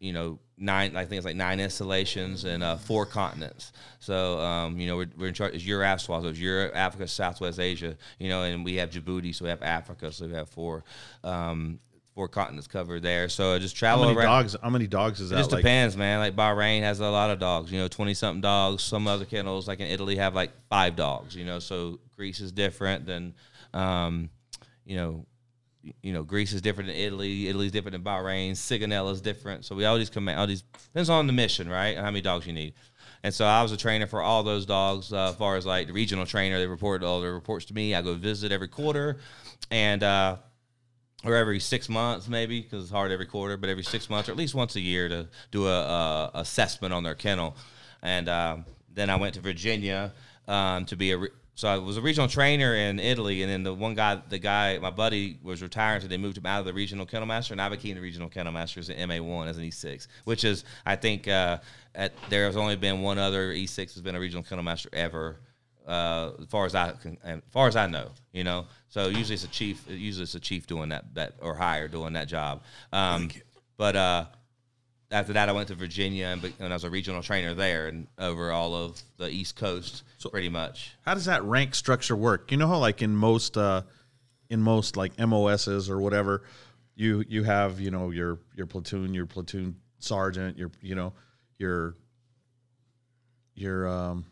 you know. Nine, I think it's like nine installations in uh, four continents. So, um, you know, we're, we're in charge. It's Europe, so it's Europe, Africa, Southwest Asia. You know, and we have Djibouti, so we have Africa, so we have four, um, four continents covered there. So I just travel how many around. Dogs, how many dogs is that? It just like? Depends, man. Like Bahrain has a lot of dogs. You know, twenty something dogs. Some other kennels, like in Italy, have like five dogs. You know, so Greece is different than, um, you know. You know, Greece is different than Italy. Italy's different than Bahrain. Sigonella is different. So we always come out. All these depends on the mission, right? How many dogs you need. And so I was a trainer for all those dogs, uh, as far as like the regional trainer. They reported all their reports to me. I go visit every quarter, and uh, or every six months maybe, because it's hard every quarter, but every six months or at least once a year to do a, a assessment on their kennel. And um, then I went to Virginia um, to be a re- so I was a regional trainer in Italy, and then the one guy, the guy, my buddy, was retiring, so they moved him out of the regional kennel master, and I became the regional kennel master as an M A one, as an E six, which is, I think, uh, at, there has only been one other E six has been a regional kennel master ever, uh, as far as I can, as far as I know, you know. So usually it's a chief, usually it's a chief doing that, that or higher doing that job. Um, but uh, after that, I went to Virginia, and, and I was a regional trainer there, and over all of the East Coast. So pretty much. How does that rank structure work? You know how, like, in most, uh, in most like M O S's or whatever, you you have, you know, your your platoon, your platoon sergeant, your you know, your your um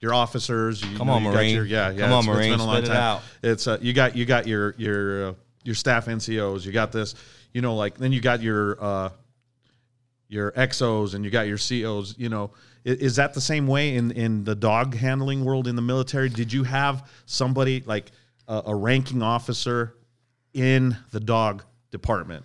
your officers. You, Come you on, know, you Marine. Your, yeah, yeah. Come on, Marine. It's been a long Spit time. It out. It's uh, you got you got your your uh, your staff N C Os. You got this. You know, like then you got your. Uh, your X Os and you got your C Os, you know, is, is that the same way in, in the dog handling world in the military? Did you have somebody like a, a ranking officer in the dog department?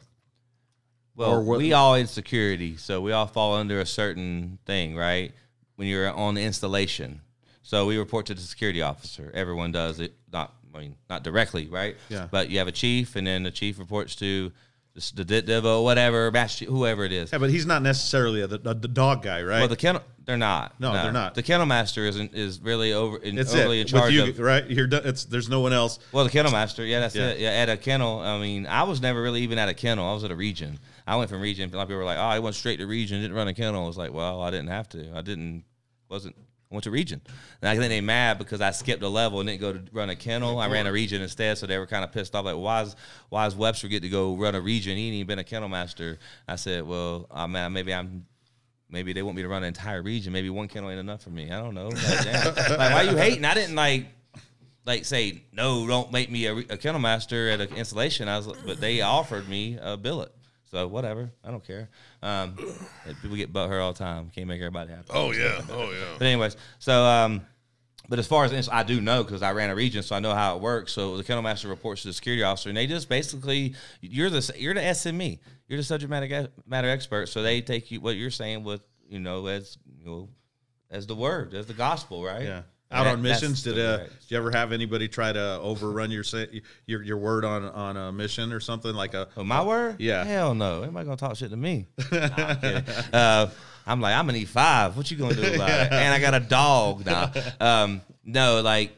Well, what, we all in security, so we all fall under a certain thing, right? When you're on the installation. So we report to the security officer. Everyone does it. Not, I mean, not directly, right? Yeah. But you have a chief, and then the chief reports to the Devo, whatever, whoever it is. Yeah, but he's not necessarily a, the, the dog guy, right? Well, the kennel, they're not. No, no. They're not. The kennel master isn't is really over in, it's overly it. in charge you, of right. You're done, it's there's no one else. Well, the kennel master, yeah, that's yeah. it. Yeah, at a kennel, I mean, I was never really even at a kennel. I was at a region. I went from region. A lot of people were like, "Oh, I went straight to region, didn't run a kennel." I was like, "Well, I didn't have to. I didn't. Wasn't." I went to region. And I think they mad because I skipped a level and didn't go to run a kennel. I ran a region instead, so they were kind of pissed off. Like, why is, why is Webster get to go run a region? He ain't even been a kennel master. I said, well, I mean, maybe I'm, maybe they want me to run an entire region. Maybe one kennel ain't enough for me. I don't know. Like, damn. Like, why you hating? I didn't like, like say no, don't make me a, a kennel master at an installation. I was, but they offered me a billet. So whatever, I don't care. Um, people get butthurt all the time. Can't make everybody happy. Oh yeah, oh yeah. But anyways, so um, but as far as I do know, because I ran a region, so I know how it works. So the kennel master reports to the security officer, and they just basically you're the you're the S M E, you're the subject matter matter expert. So they take you what you're saying with you know as you know, as the word, as the gospel, right? Yeah. Out that, on missions, did uh, did you ever have anybody try to overrun your your your word on, on a mission or something like a oh, my word? Yeah, hell no. Anybody gonna talk shit to me? Nah, I'm kidding. Uh, I'm like I'm an E five. What you gonna do about yeah. it? And I got a dog now. Nah. Um, no, like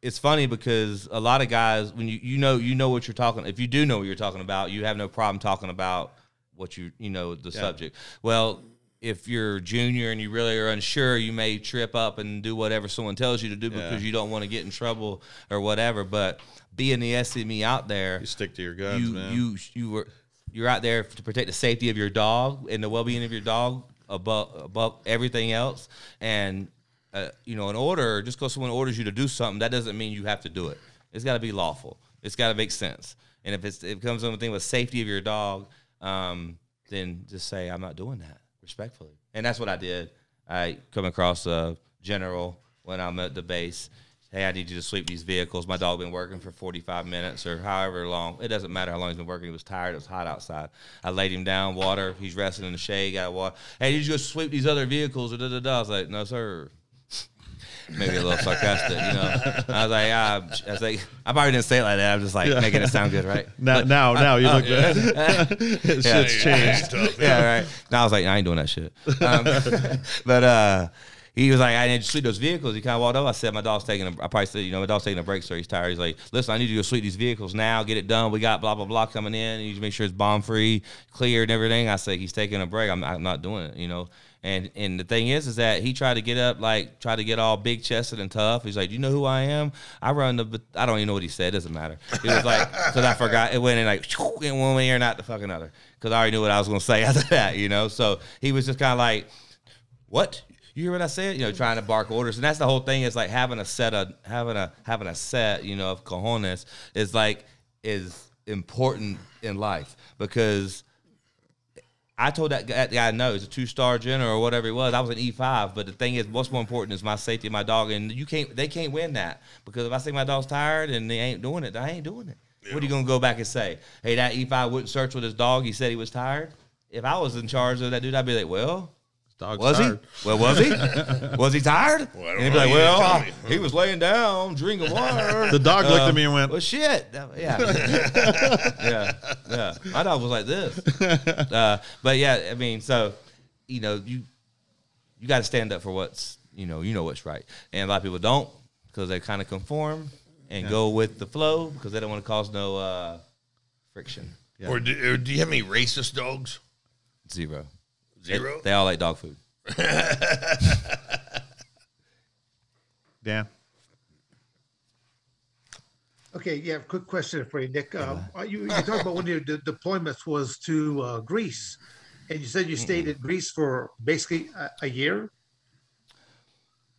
it's funny because a lot of guys when you you know you know what you're talking. If you do know what you're talking about, you have no problem talking about what you you know the yeah. subject. Well. If you're junior and you really are unsure, you may trip up and do whatever someone tells you to do because yeah. you don't want to get in trouble or whatever. But being the S M E out there, you stick to your guns, you, man. You you were you're out there to protect the safety of your dog and the well-being of your dog above above everything else. And uh, you know, an order just because someone orders you to do something, that doesn't mean you have to do it. It's got to be lawful. It's got to make sense. And if it's, it comes on the thing with safety of your dog, um, then just say I'm not doing that. Respectfully, and that's what I did. I come across a general when I'm at the base. Hey, I need you to sweep these vehicles. My dog been working for forty-five minutes or however long. It doesn't matter how long he's been working. He was tired. It was hot outside. I laid him down, water. He's resting in the shade. Got water. Hey, did you go sweep these other vehicles? Or da da da. I was like, no, sir. Maybe a little sarcastic, you know. I was like, uh, I was like, I probably didn't say it like that. I'm just like yeah. making it sound good, right? Now, but, now, now you uh, look good. Uh, Shit's yeah, changed. Tough, yeah. yeah, right. Now I was like, I ain't doing that shit. Um, but uh, he was like, I need to sweep those vehicles. He kind of walked over. I said, my dog's taking. A, I probably said, you know, my dog's taking a break, so he's tired. He's like, listen, I need you to go sweep these vehicles now. Get it done. We got blah blah blah coming in. You need to make sure it's bomb free, cleared, and everything. I said, he's taking a break. I'm, I'm not doing it, you know. And and the thing is, is that he tried to get up, like, tried to get all big-chested and tough. He's like, you know who I am? I run the – I don't even know what he said. It doesn't matter. It was like – because I forgot. It went in, like, in one ear, not the fucking other. Because I already knew what I was going to say after that, you know? So he was just kind of like, what? You hear what I said? You know, trying to bark orders. And that's the whole thing is, like, having a set of – having a having a set, you know, of cojones is, like, is important in life because – I told that guy, that guy no, he's a two-star general or whatever he was. I was an E five, but the thing is, what's more important is my safety of my dog, and you can't, they can't win that, because if I say my dog's tired and they ain't doing it, I ain't doing it. Yeah. What are you going to go back and say? Hey, that E five wouldn't search with his dog. He said he was tired. If I was in charge of that dude, I'd be like, well, dog's was tired. he? Well, was he? was he tired? Well, I don't and he'd be like, well, I, he was laying down, drinking water. The dog uh, looked at me and went, well, shit. Yeah. yeah. Yeah. My dog was like this. Uh, but, yeah, I mean, so, you know, you you got to stand up for what's, you know, you know what's right. And a lot of people don't, because they kind of conform and yeah. go with the flow, because they don't want to cause no uh, friction. Yeah. Or, do, or do you have any racist dogs? Zero. Zero? They, they all like dog food. Dan? Okay, yeah, quick question for you, Nick. Um, uh, you, you talked about one of your de- deployments was to uh, Greece, and you said you stayed mm-hmm. in Greece for basically a, a year?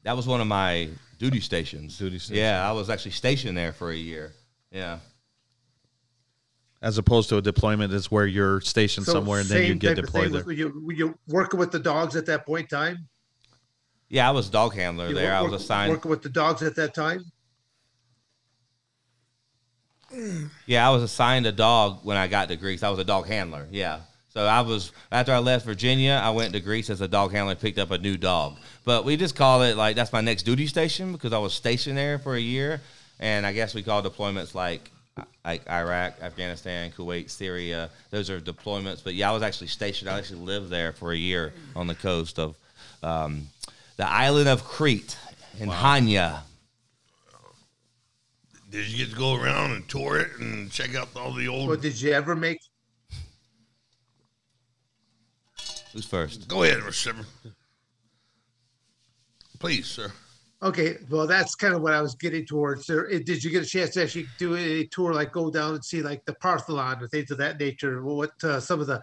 That was one of my duty stations. Duty stations. Yeah, I was actually stationed there for a year. Yeah. As opposed to a deployment, is where you're stationed so somewhere and then you get deployed there. Were you, were you working with the dogs at that point in time? Yeah, I was a dog handler you there. Work, I was assigned. Working with the dogs at that time? Yeah, I was assigned a dog when I got to Greece. I was a dog handler, yeah. So I was, after I left Virginia, I went to Greece as a dog handler and picked up a new dog. But we just call it, like, that's my next duty station, because I was stationed there for a year. And I guess we call deployments like, like Iraq, Afghanistan, Kuwait, Syria. Those are deployments. But, yeah, I was actually stationed. I actually lived there for a year on the coast of um, the island of Crete in Hania. Did you get to go around and tour it and check out all the old... Well, did you ever make... Who's first? Go ahead, Mister Severn. Please, sir. Okay, well, that's kind of what I was getting towards. Did you get a chance to actually do a tour, like go down and see like the Parthenon or things of that nature? What uh, some of the,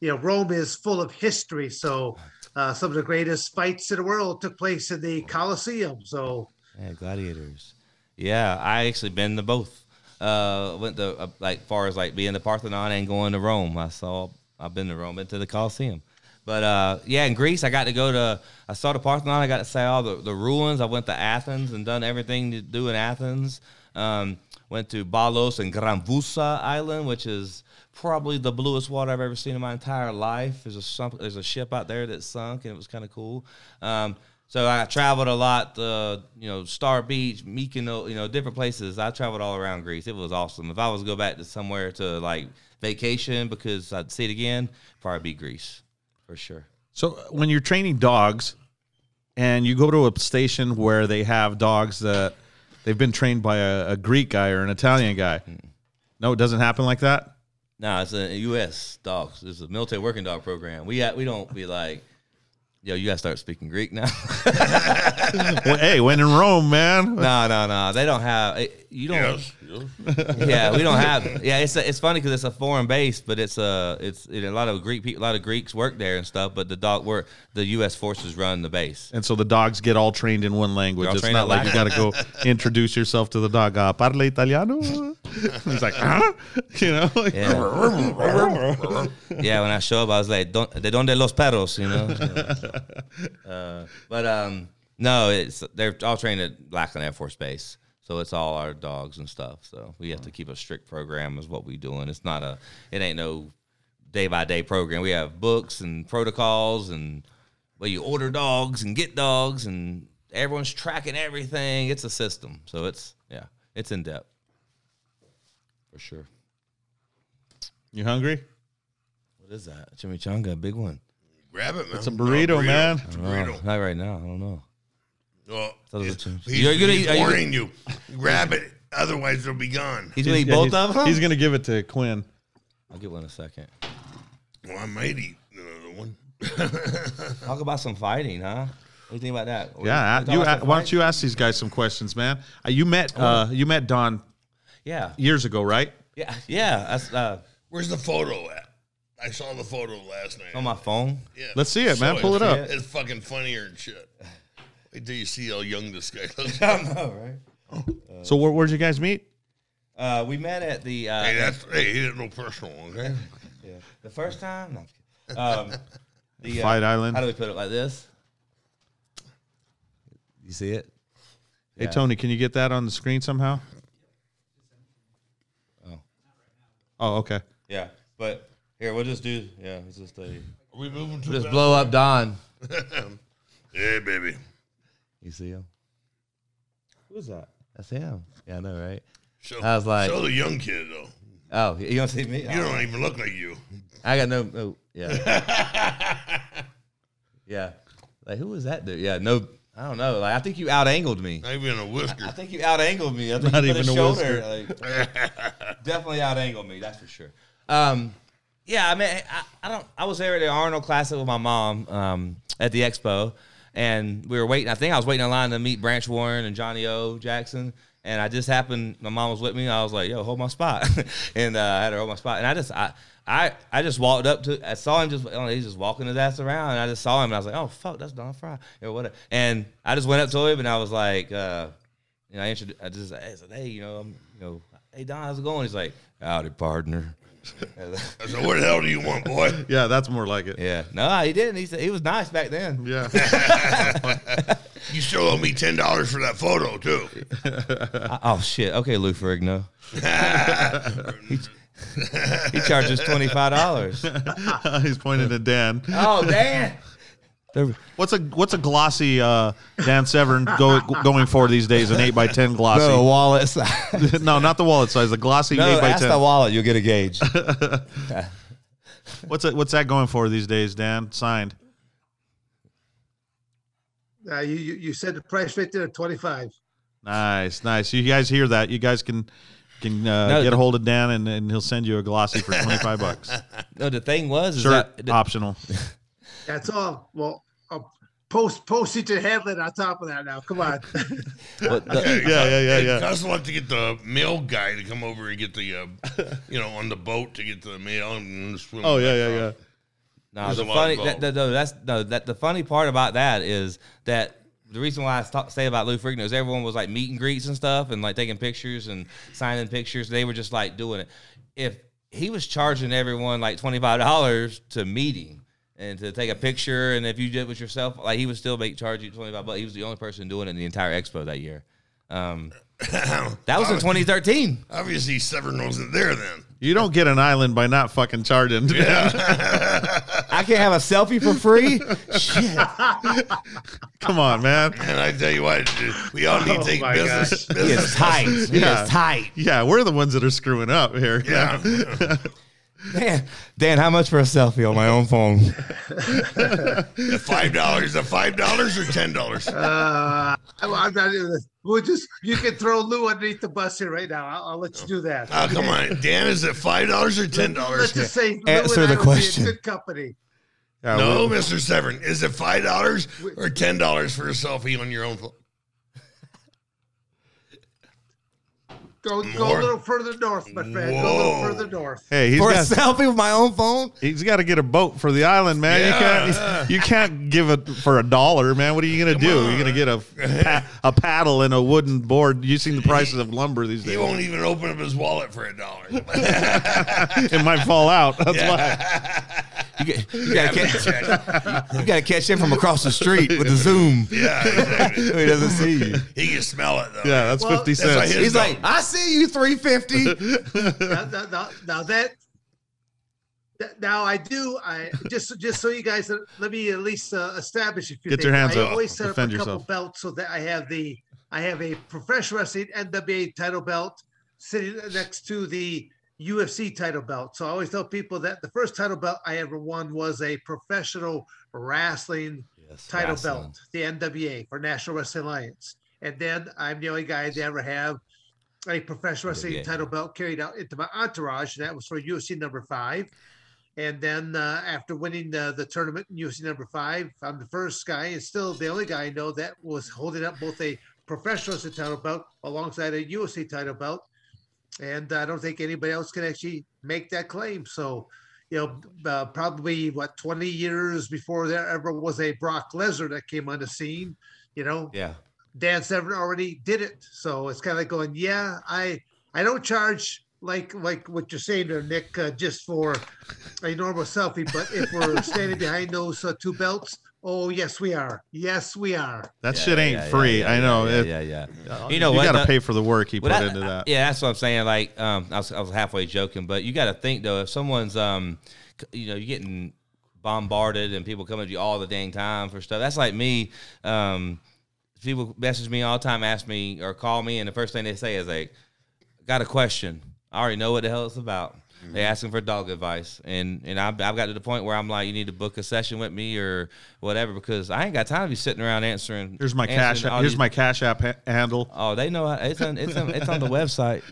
you know, Rome is full of history. So uh, some of the greatest fights in the world took place in the Colosseum. So yeah, gladiators. Yeah, I actually been to both. Uh, went to uh, like far as like being the Parthenon and going to Rome. I saw. I've been to Rome, been to the Colosseum. But, uh, yeah, in Greece, I got to go to – I saw the Parthenon. I got to see all the, the ruins. I went to Athens and done everything to do in Athens. Um, went to Balos and Gramvousa Island, which is probably the bluest water I've ever seen in my entire life. There's a sunk, there's a ship out there that sunk, and it was kind of cool. Um, so I traveled a lot, uh, you know, Star Beach, Mykonos, you know, different places. I traveled all around Greece. It was awesome. If I was to go back to somewhere to, like, vacation because I'd see it again, probably be Greece. For sure. So when you're training dogs and you go to a station where they have dogs that they've been trained by a, a Greek guy or an Italian guy. Mm-hmm. No, it doesn't happen like that? No, it's a U S dogs. It's a military working dog program. We we don't be like, yo, you got to start speaking Greek now. Well, hey, when in Rome, man. No, no, no. They don't have – you don't yes. – Yeah, we don't have – yeah, it's a, it's funny because it's a foreign base, but it's a, it's it, a lot of Greek people, a lot of Greeks work there and stuff, but the dog work, the U S forces run the base. And so the dogs get all trained in one language. It's not like you got to go introduce yourself to the dog. Uh, Parle italiano? He's like, huh? You know? Like, yeah. Yeah, when I show up, I was like, Don, de donde los perros, you know? Uh, but um, no, it's they're all trained at Lackland Air Force Base, so it's all our dogs and stuff. So we have to keep a strict program, is what we doing. It's not a, it ain't no day by day program. We have books and protocols, and well, you order dogs and get dogs, and everyone's tracking everything. It's a system, so it's yeah, it's in depth for sure. You hungry? What is that? Chimichanga, big one. Grab it, man. It's a burrito, no, burrito. man. It's a burrito. Not right now. I don't know. Well, he's, he's, You're gonna, he's warning you, gonna, you. Grab it. Otherwise, they'll be gone. He's going to eat yeah, both of them? He's going to give it to Quinn. I'll get one in a second. Well, I might eat another one. Talk about some fighting, huh? What do you think about that? What yeah. You, you, why fighting? Don't you ask these guys some questions, man? Uh, you met uh, you met Don yeah. years ago, right? Yeah. yeah. Uh, Where's the photo at? I saw the photo last night. On my phone? Yeah. Let's see it, man. So Pull it up. It. It's fucking funnier and shit. Wait till you see how young this guy looks. I know, right? Uh, so where, where'd you guys meet? Uh, we met at the... Uh, hey, that's, hey, he didn't know personal, okay? Yeah. The first time? No, Um, the, Fight uh, Island. How do we put it like this? You see it? Hey, yeah. Tony, can you get that on the screen somehow? Oh. Oh, okay. Yeah, but here, we'll just do, yeah, it's just a... Are we moving to just blow up Don. Hey, baby. You see him? Who's that? That's him. Yeah, I know, right? Show, I was like, show the young kid, though. Oh, you don't see me? You don't even look like you. I got no, no yeah. Yeah. Like, who was that dude? Yeah, no, I don't know. Like, I think you out-angled me. Not even a whisker. I, I think you out-angled me. I think Not you even a shoulder. Whisker. Like, definitely out-angled me, that's for sure. Um, yeah, I mean, I, I don't, I was there at the Arnold Classic with my mom um, at the expo, and we were waiting. I think I was waiting in line to meet Branch Warren and Johnny O. Jackson. And I just happened, my mom was with me. I was like, yo, hold my spot. and uh, I had her hold my spot. And I just, I, I, I just walked up to, I saw him just, oh, he's just walking his ass around. And I just saw him. And I was like, oh, fuck, that's Don Frye. Or whatever. And I just went up to him and I was like, uh, you know, I introduced, I just, I said, hey, you know, I'm, you know, hey, Don, how's it going? He's like, howdy, partner. I said, what the hell do you want, boy? Yeah, that's more like it. Yeah. No, he didn't. He said he was nice back then. Yeah. You still owe me ten dollars for that photo, too. I, oh, shit. Okay, Lou Ferrigno. he, he charges twenty-five dollars. He's pointing at Dan. Oh, Dan. What's a what's a glossy uh, Dan Severn go, going for these days? An eight by ten glossy. No, wallet size. No, not the wallet size. The glossy no, eight by ten. No, ask the wallet. You'll get a gauge. what's a, what's that going for these days, Dan? Signed. Uh, you you said the price right there, twenty five. Nice, nice. You guys hear that? You guys can can uh, no, get a hold of Dan, and, and he'll send you a glossy for twenty five bucks. No, the thing was, is that, the, optional. That's all. Well. Post postage and handling on top of that now. Come on. But the, okay, yeah, yeah, yeah, yeah. I also want to get the mail guy to come over and get the, uh, you know, on the boat to get the mail and swim. Oh yeah, yeah, yeah. No, the funny that, that, no, that's no that the funny part about that is that the reason why I talk, say about Lou Ferrigno is everyone was like meet and greets and stuff and like taking pictures and signing pictures. They were just like doing it. If he was charging everyone like twenty five dollars to meet him. And to take a picture, and if you did it with yourself, like he would still make charge you twenty five bucks. He was the only person doing it in the entire expo that year. Um, that was in twenty thirteen. Obviously, Severn wasn't there then. You don't get an island by not fucking charging. Yeah. I can't have a selfie for free. Shit. Come on, man. And I tell you what, we all need to take oh business. He is tight. He yeah. is tight. Yeah, we're the ones that are screwing up here. Yeah. yeah. Dan, Dan, how much for a selfie on my own phone? The five dollars, the five dollars, or ten dollars? Uh, I'm not. We'll just you can throw Lou underneath the bus here right now. I'll, I'll let you do that. Oh, come on, Dan, is it five dollars or ten dollars? Let's just say answer Lou and the I question. Would be in good company. Uh, no, we'll, Mister Severn, is it five dollars or ten dollars for a selfie on your own phone? Go, go a little further north, my friend. Whoa. Go a little further north. Hey, he's for got, a selfie with my own phone? He's got to get a boat for the island, man. Yeah. You can't you can't give it for a dollar, man. What are you going to do? On. You're going to get a a paddle and a wooden board. You've seen the prices of lumber these days. He won't even open up his wallet for a dollar. It might fall out. That's yeah. why. You, get, you gotta yeah, catch you gotta catch him from across the street with the zoom. Yeah, exactly. He doesn't see you. He can smell it though. Yeah, that's well, fifty cents. That's like he's like, I see you three fifty. now, now, now, now that now I do. I just just so you guys let me at least uh, establish a few Get things. Your hands I up. Always set Defend up a yourself. Couple belts so that I have the I have a professional wrestling N W A title belt sitting next to the U F C title belt. So I always tell people that the first title belt I ever won was a professional wrestling yes, title wrestling. belt, the N W A for National Wrestling Alliance. And then I'm the only guy to ever have a professional wrestling N W A title belt carried out into my entourage. And that was for U F C number five. And then uh, after winning the, the tournament in U F C number five, I'm the first guy and still the only guy I know that was holding up both a professional wrestling title belt alongside a U F C title belt. And I don't think anybody else can actually make that claim. So, you know, uh, probably, what, twenty years before there ever was a Brock Lesnar that came on the scene, you know? Yeah. Dan Severn already did it. So it's kind of like going, yeah, I I don't charge like like what you're saying there, Nick, uh, just for a normal selfie. But if we're standing behind those uh, two belts, oh, yes, we are. Yes, we are. That yeah, shit ain't yeah, free. Yeah, yeah, I know. Yeah, it, yeah, yeah. yeah. You know you what? You got to pay for the work he put I, into that. I, yeah, that's what I'm saying. Like, um, I was, I was halfway joking, but you got to think, though, if someone's, um, you know, you're getting bombarded and people coming at you all the dang time for stuff. That's like me. Um, people message me all the time, ask me or call me, and the first thing they say is, like, got a question. I already know what the hell it's about. They asking for dog advice, and and I've, I've got to the point where I'm like, you need to book a session with me or whatever, because I ain't got time to be sitting around answering. Here's my answering cash. Here's these. my Cash App ha- handle. Oh, they know how, it's on, it's on, it's on the website.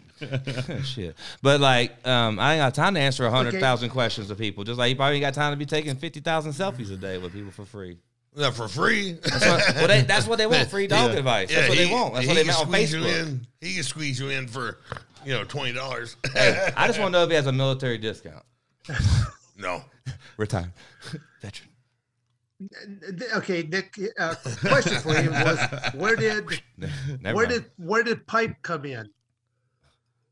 Shit, but like, um, I ain't got time to answer a hundred thousand okay. questions to people. Just like you probably ain't got time to be taking fifty thousand selfies a day with people for free. No, for free. That's what, well, they, that's what they want. Free dog yeah. advice. That's yeah, what he, they want. That's what they want on Facebook. In, he can squeeze you in for. You know, twenty dollars. Hey, I just want to know if he has a military discount. No. Retired. Veteran. Okay, Nick, uh, question for you was, where did Never where mind. did where did Pipe come in?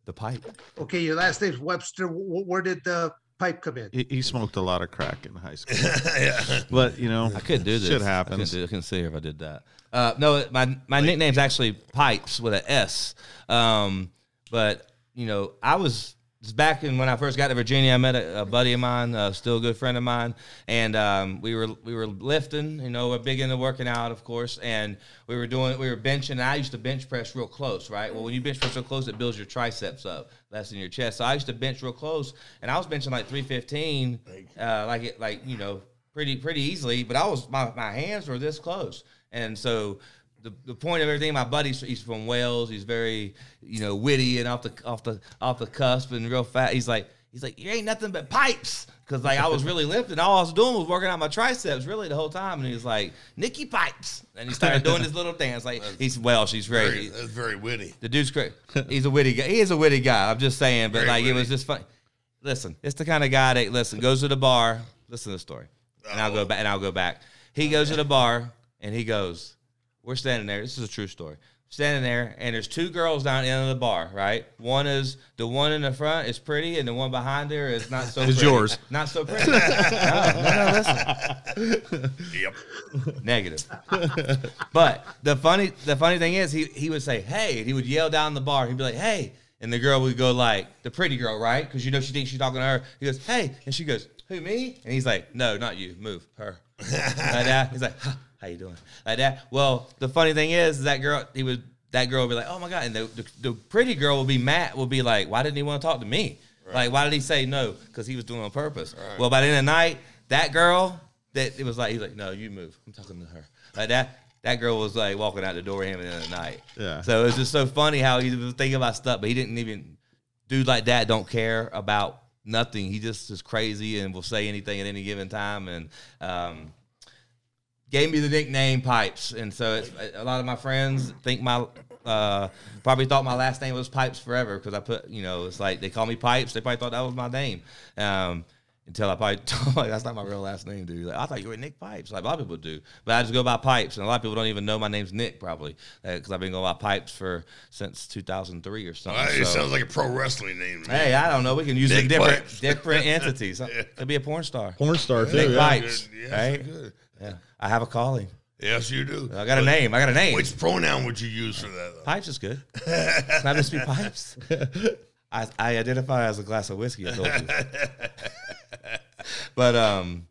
The Pipe. Okay, your last name's Webster. Where did the Pipe come in? He, he smoked a lot of crack in high school. yeah. But, you know, I couldn't do this. Shit happens. I couldn't, couldn't see if I did that. Uh, no, my, my nickname's actually Pipes with an S. Um But, you know, I was back in when I first got to Virginia. I met a, a buddy of mine, uh, still a good friend of mine, and um, we were we were lifting. You know, we're big into working out, of course, and we were doing we were benching. And I used to bench press real close, right? Well, when you bench press real close, it builds your triceps up, less in your chest. So I used to bench real close, and I was benching like three fifteen, uh, like it, like you know, pretty pretty easily. But I was my, my hands were this close, and so. The, the point of everything, my buddy, he's from Wales. He's very, you know, witty and off the off the off the cusp and real fat. He's like, he's like, you ain't nothing but pipes, because like I was really lifting. All I was doing was working out my triceps really the whole time. And he was like, Nicky Pipes, and he started doing his little dance. Like that's, he's Welsh, he's very, very, that's very witty. The dude's crazy. He's a witty guy. He is a witty guy. I'm just saying, but very like witty. It was just funny. Listen, it's the kind of guy that listen goes to the bar. Listen to the story, and oh. I'll go back. And I'll go back. He goes okay. to the bar and he goes. We're standing there. This is a true story. Standing there, and there's two girls down at the end of the bar, right? One is, the one in the front is pretty, and the one behind her is not so pretty. It's yours. Not so pretty. no, no, no, listen. Yep. Negative. But the funny the funny thing is, he, he would say, hey, and he would yell down the bar. He'd be like, hey. And the girl would go like, the pretty girl, right? Because you know she thinks she's talking to her. He goes, hey. And she goes, who, me? And he's like, no, not you. Move, her. Like that. He's like, huh. How you doing? Like that. Well, the funny thing is, is that girl, he was that girl would be like, oh my god, and the the, the pretty girl will be mad, will be like, why didn't he want to talk to me? Right. Like, why did he say no? Because he was doing it on purpose. Right. Well, by the end of the night, that girl that it was like, he's like, no, you move. I'm talking to her. Like that. That girl was like walking out the door with him at the end of the night. Yeah. So it was just so funny how he was thinking about stuff, but he didn't even dude like that. Don't care about nothing. He just is crazy and will say anything at any given time. And um. Gave me the nickname Pipes, and so it's, a lot of my friends think my uh, probably thought my last name was Pipes forever because I put, you know, it's like they call me Pipes. They probably thought that was my name um, until I probably told, like, that's not my real last name, dude. Like, I thought you were Nick Pipes, like a lot of people do, but I just go by Pipes, and a lot of people don't even know my name's Nick probably because uh, I've been going by Pipes for since two thousand three or something. Well, it so. sounds like a pro wrestling name. Man. Hey, I don't know. We can use Nick different Pipes. different entities. Yeah. Could be a porn star. Porn star too. Nick yeah. Pipes, yeah, right? Good. Yeah, I have a calling. Yes, you do. I got a but name. I got a name. Which pronoun would you use for that, though? Pipes is good. It's not just be Pipes. I, I identify as a glass of whiskey. I told you. But, um,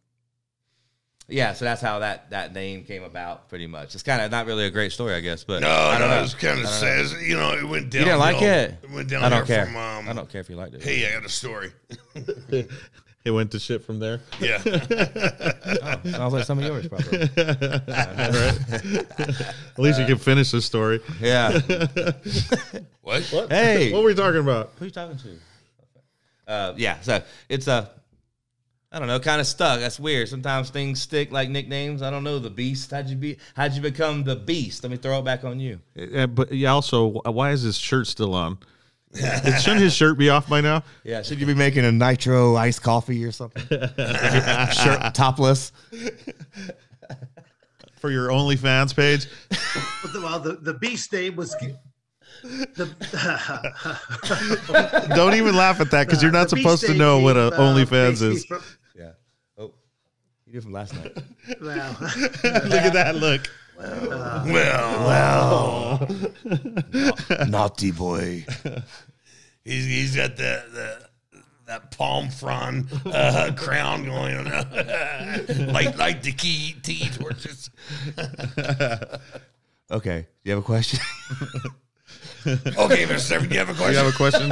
yeah, so that's how that, that name came about, pretty much. It's kind of not really a great story, I guess. But no, I don't no, know. It was kind of sad. Know. You know, it went down. You didn't like you know, it? It went down I don't care. From, um, I don't care if you liked it. Hey, I got a story. It went to shit from there. Yeah. Oh, sounds like some of yours, probably. At least uh, you can finish this story. Yeah. What? What? Hey. What were we talking about? Who are you talking to? Uh, yeah. So it's a, uh, I don't know, kind of stuck. That's weird. Sometimes things stick like nicknames. I don't know. The Beast. How'd you be? How'd you become the Beast? Let me throw it back on you. Uh, but yeah. Also, why is his shirt still on? Shouldn't his shirt be off by now? Yeah, should you be making a nitro iced coffee or something? Shirt topless for your OnlyFans page. Well, the, the Beast name was The, Don't even laugh at that because you're not supposed to know what a OnlyFans is. From, yeah. Oh, you did from last night. Wow. Look at that look. Well, well, well. Na naughty boy. He's he's got the the. That palm frond uh, crown going on, like like the key tea torches. Okay, do you have a question? Okay, Mister Severn, do you have a question? You have a question?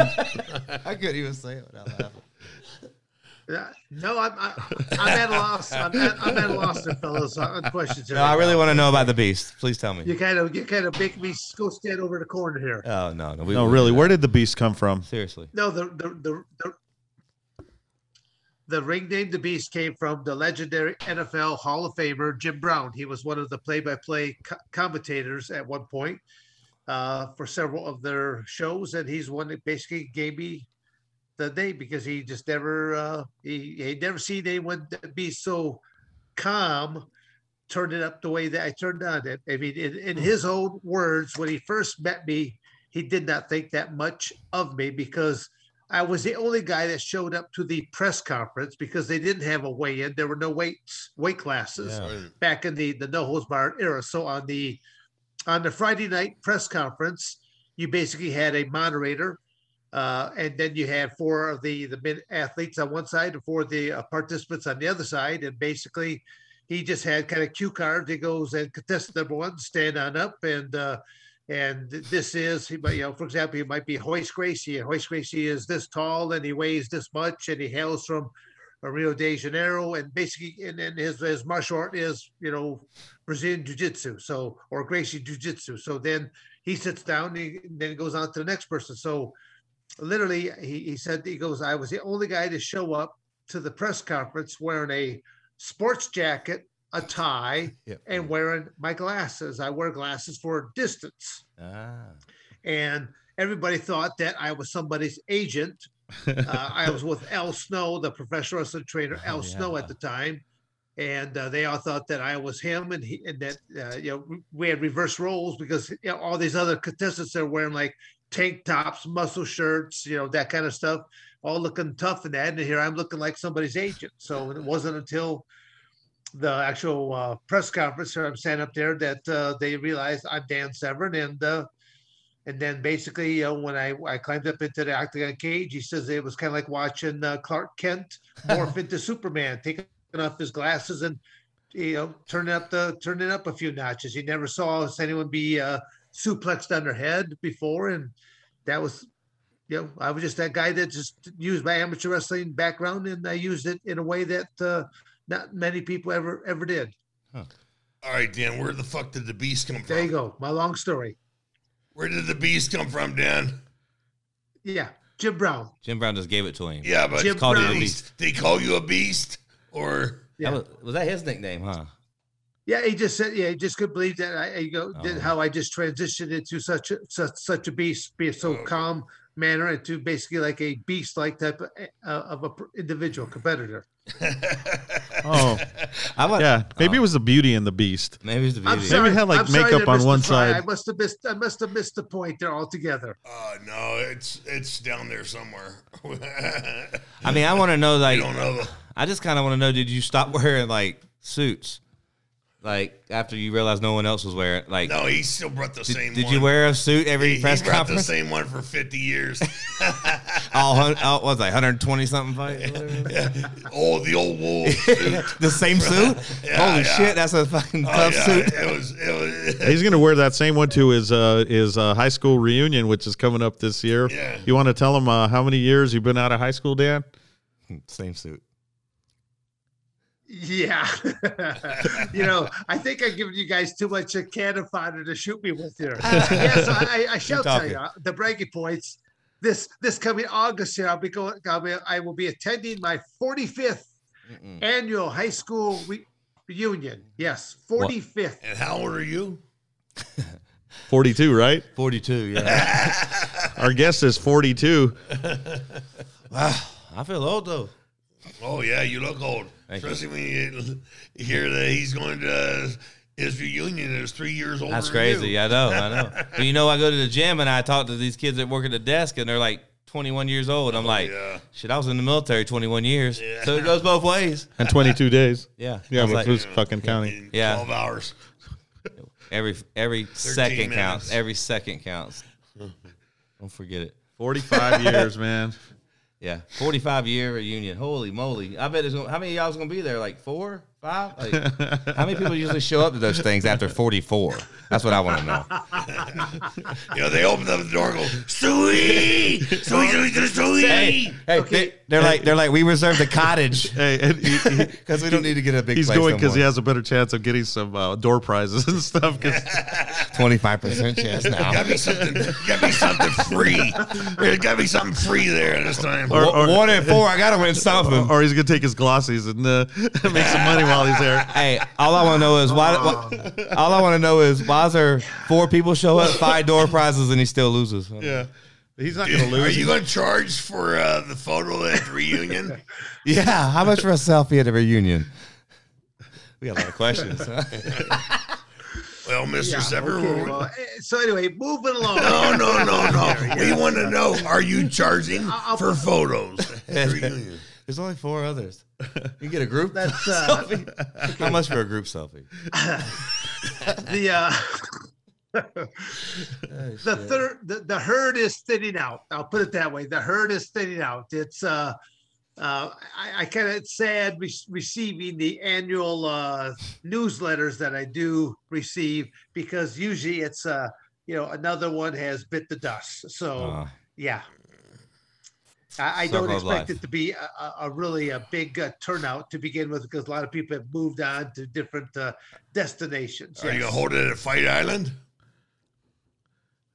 I couldn't even say it without laughing. Yeah, no, I'm I, I'm at a loss. I'm at, I'm at a loss, there, fellas. I'm questions. No, I really want to know about the beast. Please tell me. You kind of you kind of make me go stand over the corner here. Oh no, no, we, no, really. Where did the beast come from? Seriously. No, the the the. the The ring name The Beast came from the legendary N F L Hall of Famer Jim Brown. He was one of the play-by-play co commentators at one point uh, for several of their shows, and he's one that basically gave me the name because he just never uh, he he never seen anyone be so calm, turned it up the way that I turned on it. I mean, in, in his own words, when he first met me, he did not think that much of me because I was the only guy that showed up to the press conference because they didn't have a weigh-in. There were no weights, weight classes yeah. back in the, the no-holds-barred era. So on the on the Friday night press conference, you basically had a moderator, uh, and then you had four of the, the mid athletes on one side and four of the uh, participants on the other side. And basically, he just had kind of cue cards. He goes and contestant number one, stand on up, and uh, And this is, you know, for example, it might be Hoist Gracie. Hoist Gracie is this tall and he weighs this much and he hails from Rio de Janeiro. And basically, and, and his, his martial art is, you know, Brazilian Jiu-Jitsu, so, or Gracie Jiu-Jitsu. So then he sits down and, he, and then goes on to the next person. So literally, he, he said, he goes, I was the only guy to show up to the press conference wearing a sports jacket, a tie, yep. and wearing my glasses. I wear glasses for distance. Ah. And everybody thought that I was somebody's agent. uh, I was with Al Snow, the professional wrestling trainer, Al oh, yeah. Snow at the time. And uh, they all thought that I was him and, he, and that, uh, you know, we had reverse roles because you know, all these other contestants are wearing like tank tops, muscle shirts, you know, that kind of stuff, all looking tough and that. And here I'm looking like somebody's agent. So it wasn't until the actual uh, press conference where I'm standing up there that uh, they realized I'm Dan Severn. And uh, and then basically uh, when I, I climbed up into the octagon cage, he says it was kind of like watching uh, Clark Kent morph into Superman, taking off his glasses and, you know, turning up the turning up a few notches. He never saw anyone be uh, suplexed on their head before. And that was, you know, I was just that guy that just used my amateur wrestling background and I used it in a way that uh, not many people ever ever did. Huh. All right, Dan, where the fuck did the beast come from? There you go. My long story. Where did the beast come from, Dan? Yeah, Jim Brown. Jim Brown just gave it to him. Yeah, but Jim called Brown. You a beast. They call you a beast, or yeah. that was, was that his nickname? Huh? Yeah, he just said. Yeah, he just couldn't believe that I you know, oh. did how I just transitioned into such a, such such a beast, be so oh. calm manner into basically like a beast-like type of, uh, of a individual competitor. oh, I was, yeah. Maybe oh. it was the Beauty and the Beast. Maybe it was the Beauty. Sorry, maybe it had like I'm makeup on one side. I must have missed. I must have missed the point there altogether. Oh uh, no, it's it's down there somewhere. I mean, I want to know. Like, you don't know. I just kind of want to know. Did you stop wearing like suits? Like after you realized no one else was wearing it, like no, he still brought the did, same. Did one. You wear a suit every he, press he brought conference? The same one for fifty years. all, all was like one hundred twenty something fights. Yeah. Oh, the old wolf suit. The same suit. Yeah, holy yeah. shit, that's a fucking oh, tough yeah. suit. It was. It was He's gonna wear that same one to his uh, his uh, high school reunion, which is coming up this year. Yeah. You want to tell him uh, how many years you've been out of high school, Dan? Same suit. Yeah. You know, I think I've given you guys too much a cannon fodder to shoot me with here. Yeah, so I, I shall tell you the breaking points. This this coming August here, I'll be going. I'll be, I will be attending my forty-fifth Mm-mm. annual high school re reunion. Yes, forty-fifth. What? And how old are you? forty-two, right? forty-two. Yeah. Our guest is forty-two. Wow, I feel old though. Oh yeah, you look old. Especially when you hear that he's going to is your union is three years older. That's crazy. Than you. I know. I know. But you know, I go to the gym and I talk to these kids that work at the desk, and they're like twenty-one years old. I'm oh, like, yeah. shit, I was in the military twenty-one years. Yeah. So it goes both ways. And twenty-two days. Yeah. Yeah. It was like, yeah, fucking counting. Yeah. twelve hours. Every every second counts. Every second counts. Don't forget it. forty-five years, man. Yeah, forty-five-year reunion. Holy moly. I bet it's gonna, how many of y'all is going to be there? Like four, five? Like, how many people usually show up to those things after forty-four? That's what I want to know. You know, they open up the door and go, Suey! Suey, Suey, Suey! Hey, hey okay. they, they're, like, they're like, we reserved the cottage. Hey, because we don't need to get a big he's place He's going because no he has a better chance of getting some uh, door prizes and stuff. twenty-five percent chance now. Got me something, got me something free. There's got to be something free there this time. Or, or, one and four, I gotta win something. Or he's gonna take his glossies and uh, make some money while he's there. Hey, all I want to know is why. why all I want to know is why is there four people show up, five door prizes, and he still loses? Yeah, he's not Dude, gonna lose. Are you gonna charge for uh, the photo at the reunion? Yeah, how much for a selfie at a reunion? We got a lot of questions. Huh? Well, Mister Yeah, Severn. Okay, well, so anyway, moving along. No, no, no, no. We want to know, are you charging I'll, for I'll, photos? There's only four others. You get a group That's, uh, selfie? How much for a group selfie? the uh, the, third, the the herd is thinning out. I'll put it that way. The herd is thinning out. It's uh, uh, I, I kind of sad re- receiving the annual uh, newsletters that I do receive, because usually it's, uh, you know, another one has bit the dust. So, uh, yeah, I, I don't expect life. it to be a, a, a really a big uh, turnout to begin with, because a lot of people have moved on to different uh, destinations. Are yes. you holding it at Fight Island?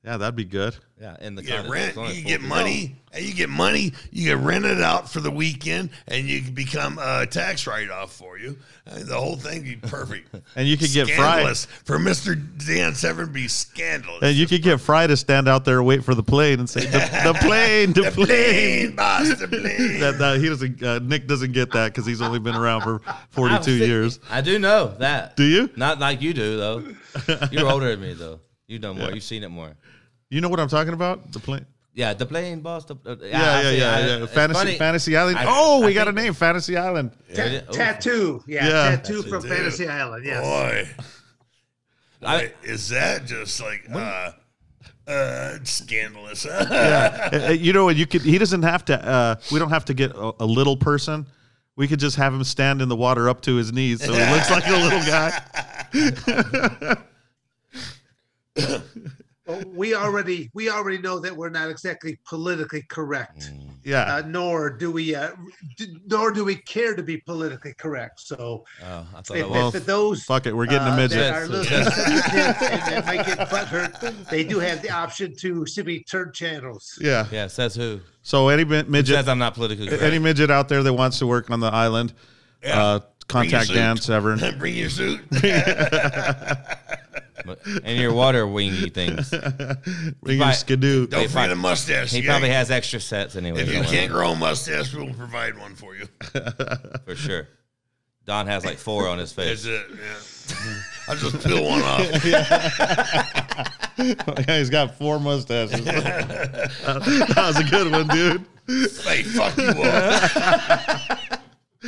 Yeah, that'd be good. Yeah, and the yeah, rent. You get money. You get money. You get rented out for the weekend, and you can become a tax write-off for you. I mean, the whole thing be perfect. And you could get Fry for Mister Dan Severn. Be scandalous. And you could get Fry to stand out there and wait for the plane and say, "The, the plane, the, the plane, plane, boss, the plane." that, that he doesn't. Uh, Nick doesn't get that because he's only been around for forty-two thinking, years. I do know that. Do you? Not like you do though. You're older than me though. You've done more. Yeah. You've seen it more. You know what I'm talking about? The plane. Yeah, the plane, boss. The, uh, yeah, yeah, yeah, I, yeah. I, Fantasy, Fantasy Island. I, oh, I we got a name, Fantasy Island. Yeah. Ta- tattoo. Yeah, yeah. Tattoo, tattoo from Fantasy Island. Yes. Boy, I, Wait, is that just like uh, uh, scandalous? Yeah. You know what? You could. He doesn't have to. Uh, we don't have to get a, a little person. We could just have him stand in the water up to his knees, so he looks like a little guy. Well, we already we already know that we're not exactly politically correct. Yeah. Uh, nor do we uh, d- nor do we care to be politically correct. So oh, I thought if, well, if those fuck it, we're getting uh, a midget. That are listening and might get butthurt, they do have the option to simply turn channels. Yeah. Yeah, says who? So any midget says I'm not politically correct. Any midget out there that wants to work on the island, yeah. uh, contact Dan Severn. Bring your suit. And your water wingy things. Wingy skidoo. Don't forget a mustache. He yeah. probably has extra sets anyway. If you can't grow a mustache, we'll provide one for you. For sure. Don has like four on his face. That's it, yeah. I'll just peel one off. Yeah. Yeah, he's got four mustaches. That was a good one, dude. Hey, fuck you all.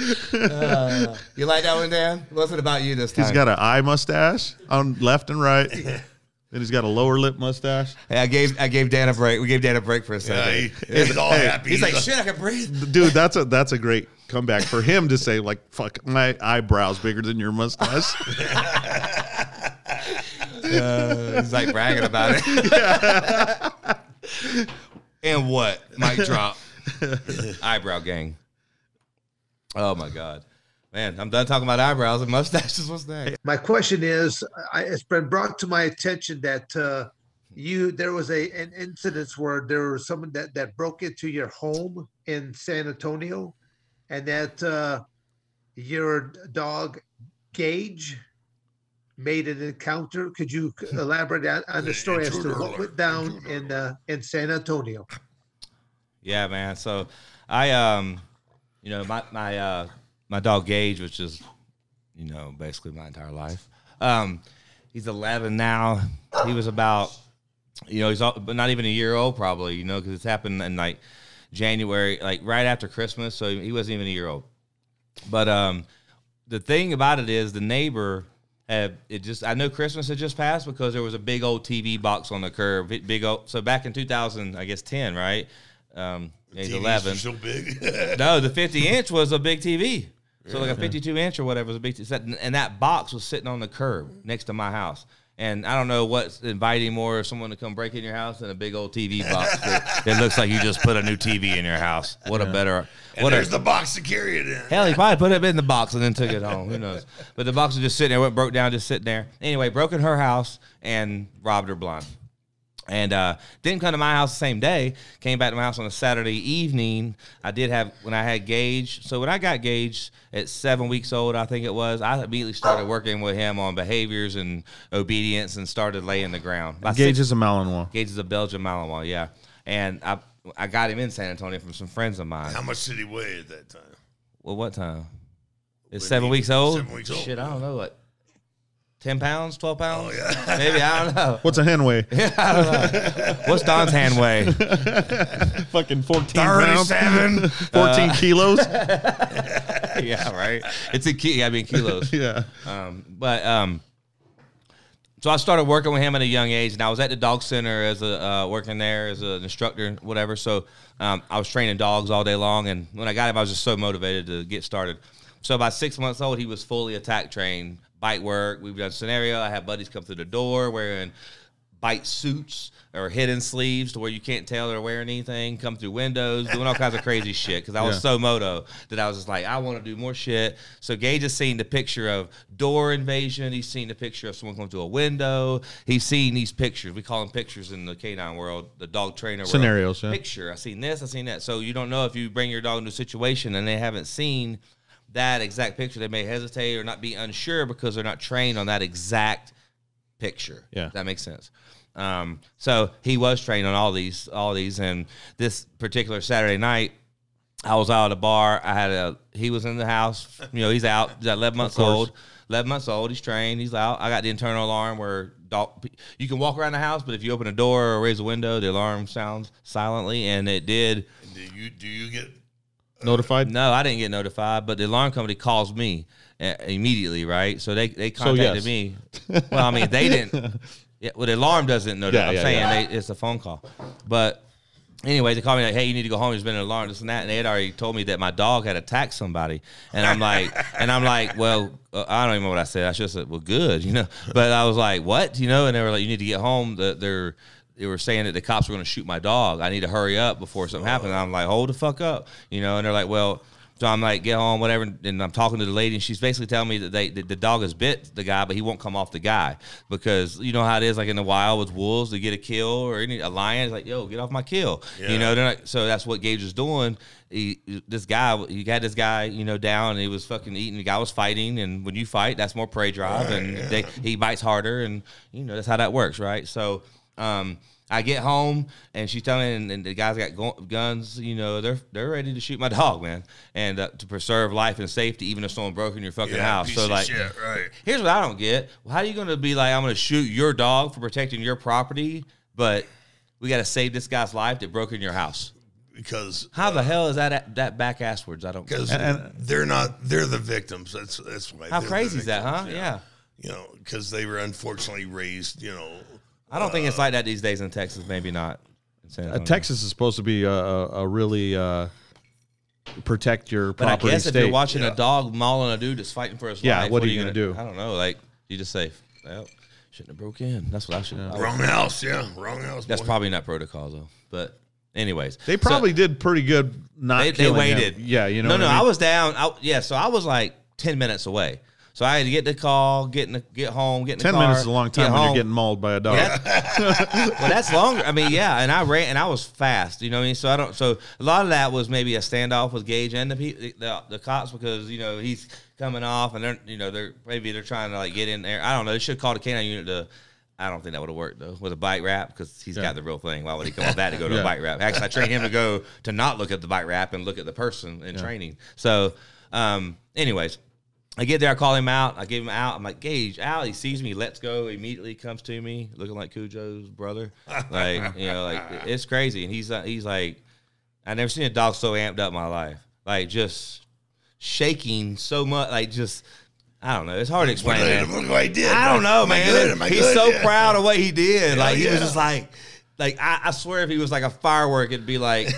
Uh, you like that one, Dan? What's it about you this time? He's got an eye mustache on left and right. Then he's got a lower lip mustache. Hey, I gave I gave Dan a break. We gave Dan a break for a second. Yeah, he, he's all hey, happy. He's, he's like, a, shit, I can breathe. Dude, that's a that's a great comeback for him to say, like, fuck, my eyebrow's bigger than your mustache. uh, he's like bragging about it. Yeah. And what? Mic drop. Eyebrow gang. Oh, my God. Man, I'm done talking about eyebrows and mustaches. What's next? My question is, I, it's been brought to my attention that uh, you there was a an incident where there was someone that, that broke into your home in San Antonio, and that uh, your dog, Gage, made an encounter. Could you elaborate on, on the story as to what went down in, uh, in San Antonio? Yeah, man. So I... um. You know, my my uh, my dog Gage, which is you know, basically my entire life. Um, he's eleven now. He was about, you know, he's all, but not even a year old probably, you know, because it's happened in like January, like right after Christmas. So he wasn't even a year old. But um, the thing about it is the neighbor had, it just, I know Christmas had just passed because there was a big old T V box on the curb. Big old, so back in two thousand, I guess, ten, right? Um, he's eleven. So big. No, the fifty inch was a big T V. So yeah, like a fifty-two inch or whatever was a big T V. And that box was sitting on the curb next to my house. And I don't know what's inviting more of someone to come break in your house than a big old T V box that, that looks like you just put a new T V in your house. What yeah. a better. What and there's a, the box to carry it in. Hell, he probably put it in the box and then took it home. Who knows? But the box was just sitting there. Went broke down, just sitting there. Anyway, broke in her house and robbed her blind. And uh, didn't come to my house the same day. Came back to my house on a Saturday evening. I did have, when I had Gage. So when I got Gage at seven weeks old, I think it was, I immediately started working with him on behaviors and obedience and started laying the ground. By Gage six, is a Malinois. Gage is a Belgian Malinois, yeah. And I I got him in San Antonio from some friends of mine. How much did he weigh at that time? Well, what time? It's seven weeks old? Seven weeks old. Shit, I don't know what. ten pounds, twelve pounds? Oh, yeah. Maybe, I don't know. What's a hand weigh? Yeah, I don't know. What's Don's hand weigh? Fucking fourteen pounds. thirty-seven. fourteen kilos? Yeah, right. It's a key. I mean, kilos. Yeah. Um, but, um, so I started working with him at a young age, and I was at the dog center as a, uh, working there as an instructor, whatever. So, um, I was training dogs all day long, and when I got him, I was just so motivated to get started. So by six months old, he was fully attack trained. Bite work. We've done scenario. I have buddies come through the door wearing bite suits or hidden sleeves to where you can't tell they're wearing anything, come through windows, doing all kinds of crazy shit because I was yeah. so moto that I was just like, I want to do more shit. So Gage has seen the picture of door invasion. He's seen the picture of someone coming through a window. He's seen these pictures. We call them pictures in the canine world, the dog trainer world. Scenarios, yeah. Picture. I seen this, I seen that. So you don't know if you bring your dog into a situation and they haven't seen that exact picture, they may hesitate or not be unsure because they're not trained on that exact picture. Yeah. That makes sense. Um, so he was trained on all these, all these. And this particular Saturday night, I was out at a bar. I had a, he was in the house, you know, he's out, he's eleven months old, eleven months old. He's trained. He's out. I got the internal alarm where dog, you can walk around the house, but if you open a door or raise a window, the alarm sounds silently. And it did. And do you, do you get notified? No, I didn't get notified, but the alarm company calls me immediately, right? So they, they contacted so yes. me. Well, I mean, they didn't. Yeah, well, the alarm doesn't notify. Yeah, I'm yeah, saying yeah. They, it's a phone call. But anyway, they called me like, hey, you need to go home. There's been an alarm, this and that. And they had already told me that my dog had attacked somebody. And I'm like, and I'm like, well, uh, I don't even know what I said. I should have said, well, good, you know. But I was like, what? You know, and they were like, you need to get home. The, they're... They were saying that the cops were going to shoot my dog. I need to hurry up before something oh. happens. And I'm like, hold the fuck up, you know. And they're like, well, so I'm like, get home, whatever. And I'm talking to the lady, and she's basically telling me that they that the dog has bit the guy, but he won't come off the guy because you know how it is, like in the wild with wolves, they get a kill or any a lion. It's like, yo, get off my kill, yeah. you know. They're like, so that's what Gage was doing. He, this guy, you got this guy, you know, down, and he was fucking eating. The guy was fighting, and when you fight, that's more prey drive, right, and yeah. they, he bites harder, and you know that's how that works, right? So. Um, I get home and she's telling me, and, and the guys got go- guns, you know, they're they're ready to shoot my dog, man, and uh, to preserve life and safety, even if someone broke in your fucking yeah, house. So like, shit, right. Here's what I don't get: well, how are you going to be like, I'm going to shoot your dog for protecting your property, but we got to save this guy's life that broke in your house? Because how uh, the hell is that at, that back asswards? I don't. Because they're not they're the victims. That's that's why. How crazy is that, huh? Yeah. yeah. You know, because they were unfortunately raised, you know. I don't think it's like that these days in Texas. Maybe not. Uh, Texas is supposed to be a, a really uh, protect your but property state. But I guess state. If you're watching yeah. a dog mauling a dude that's fighting for his yeah, life, what, what are you going to do? I don't know. Like, you just say, well, shouldn't have broke in. That's what I should have. Wrong house, yeah. Wrong house. That's boy. Probably not protocol, though. But anyways. They probably so, did pretty good not they, killing They waited. Him. Yeah, you know No, no, I, mean? I was down. I, yeah, so I was like ten minutes away. So I had to get the call, get in the, get home, get in the car. Ten minutes is a long time when you're getting mauled by a dog. Yeah. Well, that's longer. I mean, yeah. And I ran, and I was fast. You know what I mean? So I don't. So a lot of that was maybe a standoff with Gage and the the, the, the cops because you know he's coming off, and they're you know they're maybe they're trying to like get in there. I don't know. They should have called a canine unit to. I don't think that would have worked, though, with a bite wrap because he's yeah. got the real thing. Why would he come off that to go to yeah. a bite wrap? Actually, I trained him to go to not look at the bite wrap and look at the person in yeah. training. So um, anyways. I get there, I call him out. I give him out. I'm like, Gage, out. He sees me, lets go, immediately comes to me, looking like Cujo's brother. Like, you know, like, it's crazy. And he's, he's like, I never seen a dog so amped up in my life. Like, just shaking so much. Like, just, I don't know. It's hard to explain. What, what I, did, I don't know, man. Good? He's good? so yeah. proud of what he did. Yeah, like, he yeah. was just like, like I, I swear, if he was like a firework, it'd be like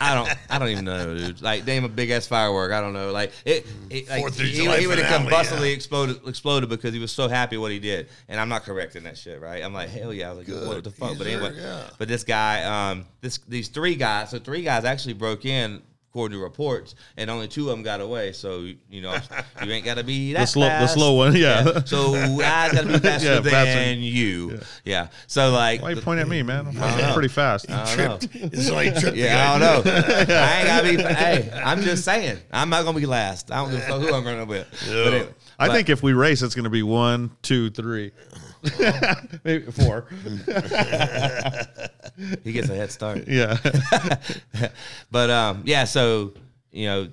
I don't, I don't even know, dude. Like, damn, a big ass firework. I don't know. Like it, it like, he, he would have combustibly yeah. exploded, exploded because he was so happy what he did. And I'm not correcting that shit, right? I'm like, hell yeah. I was like, Good. what the fuck? Easier, but anyway, yeah. but this guy, um, this these three guys. So three guys actually broke in, according to reports, and only two of them got away. So you know, you ain't got to be that the slow, fast. The slow one, yeah. yeah. So I got to be faster yeah, than faster. you, yeah. yeah. So like, why you point at me, man? I'm I pretty fast. I don't know. It's like tripping. Yeah, I don't know. I ain't gotta be. Hey, I'm just saying, I'm not gonna be last. I don't give a fuck who I'm running with. Yeah. But anyway, I but, think if we race, it's gonna be one, two, three. Maybe four. He gets a head start. Yeah. But um, yeah, so you know,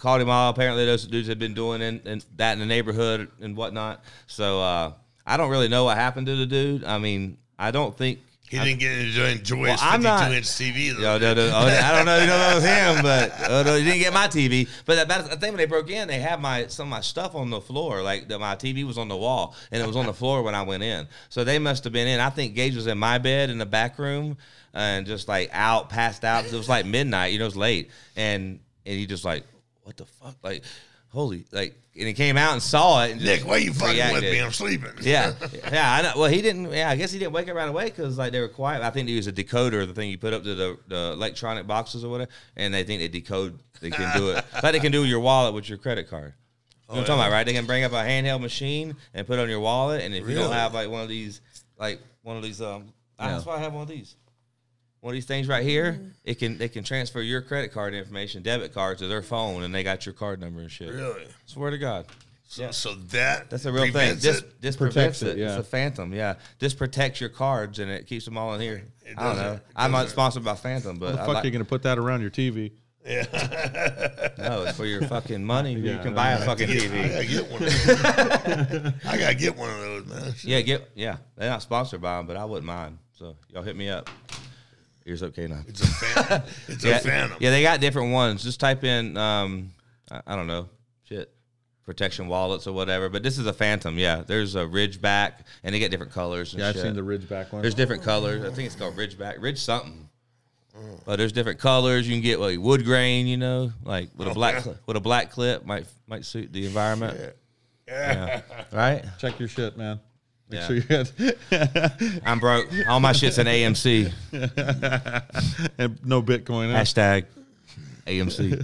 called him all. Apparently, those dudes had been doing in, in that in the neighborhood and whatnot. So uh, I don't really know what happened to the dude. I mean, I don't think he I, didn't get to enjoy his fifty-two inch T V. Though. Yo, no, no, oh, I don't know. You know that was him, but oh, no, he didn't get my T V. But I think when they broke in, they had my some of my stuff on the floor. Like the, my T V was on the wall, and it was on the floor when I went in. So they must have been in. I think Gage was in my bed in the back room, uh, and just like out, passed out. It was like midnight. You know, it was late, and and he just like, what the fuck, like. Holy, like, and he came out and saw it. And Nick, why you fucking reacted. with me? I'm sleeping. Yeah. Yeah, I know. Well, he didn't, yeah, I guess he didn't wake up right away because, like, they were quiet. I think they use a decoder, the thing you put up to the, the electronic boxes or whatever, and they think they decode, they can do it. Like they can do with your wallet with your credit card. You know oh, what I'm yeah. talking about, right? They can bring up a handheld machine and put it on your wallet, and if really? you don't have, like, one of these, like, one of these, um, yeah. that's why I have one of these. One of these things right here, it can they can transfer your credit card information, debit card, to their phone, and they got your card number and shit. Really? Swear to God. So, yeah. so that that's a real thing. This it. this protects, protects it. it. Yeah. It's a Phantom. Yeah. This protects your cards and it keeps them all in here. It I don't know. I'm not sponsored by Phantom, but what the fuck like, are you gonna put that around your T V? Yeah. No, it's for your fucking money. Yeah, you can buy a fucking get, T V. I gotta get one of those. I gotta get one of those, man. Yeah, get yeah. They're not sponsored by them, but I wouldn't mind. So y'all hit me up. Ears Up Canine. It's a Phantom. It's yeah, a Phantom. Yeah, they got different ones. Just type in, um, I, I don't know, shit, protection wallets or whatever. But this is a Phantom. Yeah, there's a Ridgeback, and they get different colors. And yeah, I've shit. seen the Ridgeback one. There's different colors. I think it's called Ridgeback, Ridge something. But there's different colors. You can get like wood grain, you know, like with a black cl- with a black clip might might suit the environment. Shit. Yeah. Right. Check your shit, man. Yeah. Sure you I'm broke. All my shit's in A M C. And no Bitcoin. Hashtag A M C.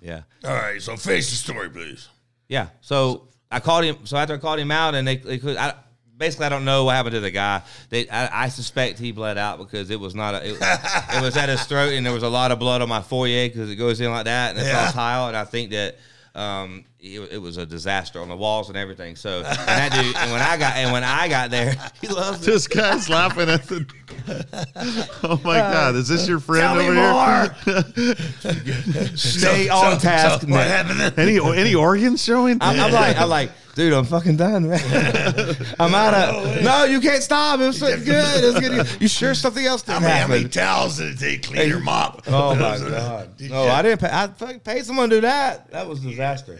Yeah. All right. So face the story, please. Yeah. So I called him. So after I called him out, and they, they could. I, basically, I don't know what happened to the guy. They, I, I suspect he bled out because it was not. A, it, it was at his throat, and there was a lot of blood on my foyer because it goes in like that, and it's yeah. all tile. And I think that. Um, it, it was a disaster on the walls and everything. So, and that dude, and when I got, and when I got there, he loves it. This guy's laughing at the. Oh my uh, God! Is this your friend over here? Tell me more. Stay so, on so, task. So what happened? Any any organs showing? I'm, I'm like, I'm like, dude, I'm fucking done, man. I'm out of. No, you can't stop. It was good. It was good. You sure something else didn't happen? How many towels did it take to clean hey, your mop? Oh my God! No, I didn't. Pay, I fucking paid someone to do that. That was a disaster.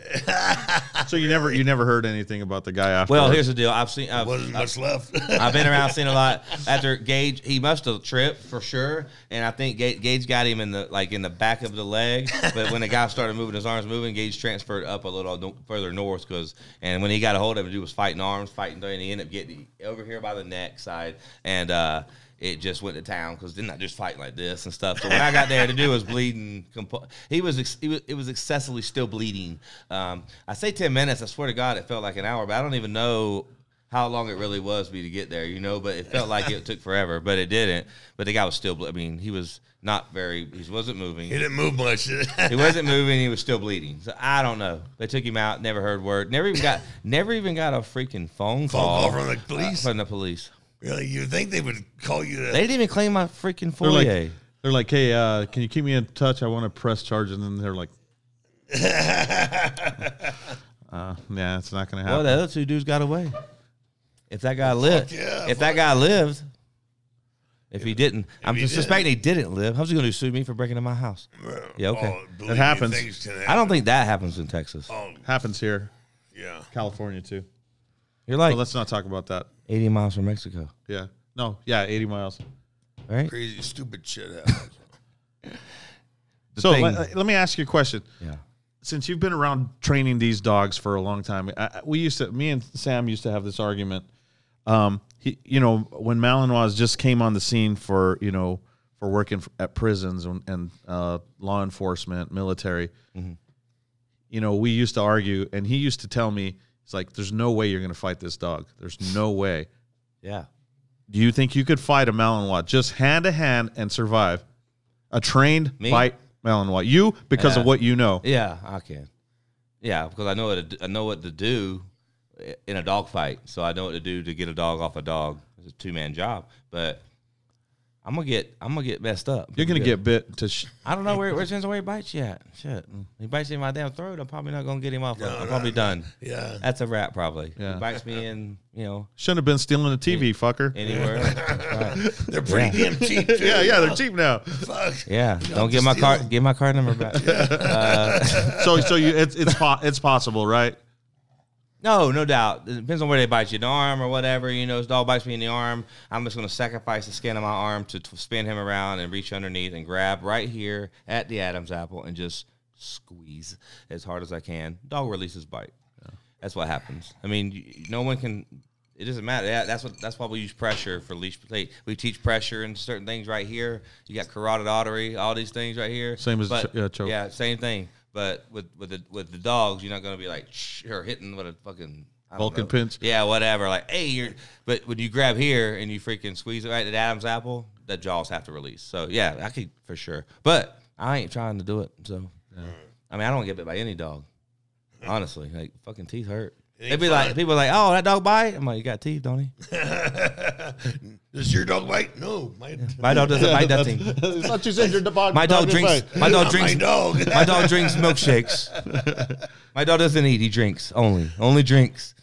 So you never you never heard anything about the guy after? Well, here's the deal. I've seen I've, wasn't I've, much left. I've been around, seen a lot. After Gage, he must have tripped for sure, and I think Gage, Gage got him in the like in the back of the leg. But when the guy started moving, his arms moving, Gage transferred up a little further north because, and when he got a hold of it, he was fighting arms, fighting, and he ended up getting over here by the neck side, and uh, it just went to town because they're not just fighting like this and stuff. So when I got there, the dude was bleeding. Compo- he, was ex- he was it was excessively still bleeding. Um, I say ten minutes. I swear to God, it felt like an hour, but I don't even know how long it really was for me to get there, you know. But it felt like it took forever, but it didn't. But the guy was still. Ble- I mean, he was not very. He wasn't moving. He didn't move much. He wasn't moving. He was still bleeding. So I don't know. They took him out. Never heard word. Never even got. Never even got a freaking phone, phone call, call from the police. Uh, from the police. Really? You think they would call you that? They didn't even claim my freaking foyer. They're like, they're like hey, uh, can you keep me in touch? I want to press charges. And then they're like, I Uh, yeah, that's not going to happen. Well, the other two dudes got away. If that guy lived, yeah, if that guy lived, if, if he didn't, if I'm he just didn't. suspecting he didn't live. How's he going to sue me for breaking into my house? Well, yeah, okay, oh, it happens. I don't think that happens in Texas. Oh, happens here, yeah, California too. You're like, well, let's not talk about that. eighty miles from Mexico. Yeah, no, yeah, eighty miles. Right? Crazy, stupid shit happens. So let, let me ask you a question. Yeah. Since you've been around training these dogs for a long time, I, we used to, me and Sam used to have this argument. Um, he, you know, when Malinois just came on the scene for, you know, for working at prisons and, and uh, law enforcement, military, mm-hmm. you know, we used to argue, and he used to tell me, it's like, there's no way you're going to fight this dog. There's no way. Yeah. Do you think you could fight a Malinois just hand to hand and survive a trained me? fight Malinois? You, because yeah. of what you know. Yeah, I can. Yeah, because I know what to do, I know what to do in a dog fight. So I know what to do to get a dog off a dog. It's a two man job, but I'm gonna get I'm gonna get messed up. You're gonna get bit. To sh- I don't know where where James Wade bites you at. Shit, he bites you in my damn throat. I'm probably not gonna get him off. No, I'm no, probably no. done. Yeah, that's a wrap. Probably. Yeah. He bites me in. You know, shouldn't have been stealing a T V, any, fucker. Anywhere. Right. They're pretty yeah. damn cheap. Too, yeah, yeah, they're cheap now. Fuck. Yeah, you don't get my car. Them. Get my car number back. Yeah. Uh, so so you it's it's po- it's possible, right? No, no doubt. It depends on where they bite you, in the arm or whatever. You know, his dog bites me in the arm. I'm just going to sacrifice the skin of my arm to t- spin him around and reach underneath and grab right here at the Adam's apple and just squeeze as hard as I can. Dog releases bite. Yeah. That's what happens. I mean, you, no one can. It doesn't matter. That's what. That's why we use pressure for leash. We teach pressure and certain things right here. You got carotid artery, all these things right here. Same as but, ch- yeah, choke. Yeah, same thing. But with with the with the dogs, you're not gonna be like shh, or hitting with a fucking Vulcan pinch. Yeah, whatever. Like, hey, you're. But when you grab here and you freaking squeeze it right at Adam's apple, the jaws have to release. So yeah, I could for sure. But I ain't trying to do it. So yeah. I mean, I don't get bit by any dog. Honestly, like fucking teeth hurt. It'd be like people are like, oh, that dog bite. I'm like, you got teeth, don't he? Does your dog bite? No, my, my dog doesn't bite nothing. I thought you said your dog. My dog drinks. My dog drinks. My dog. My dog drinks milkshakes. My dog doesn't eat. He drinks only. Only drinks.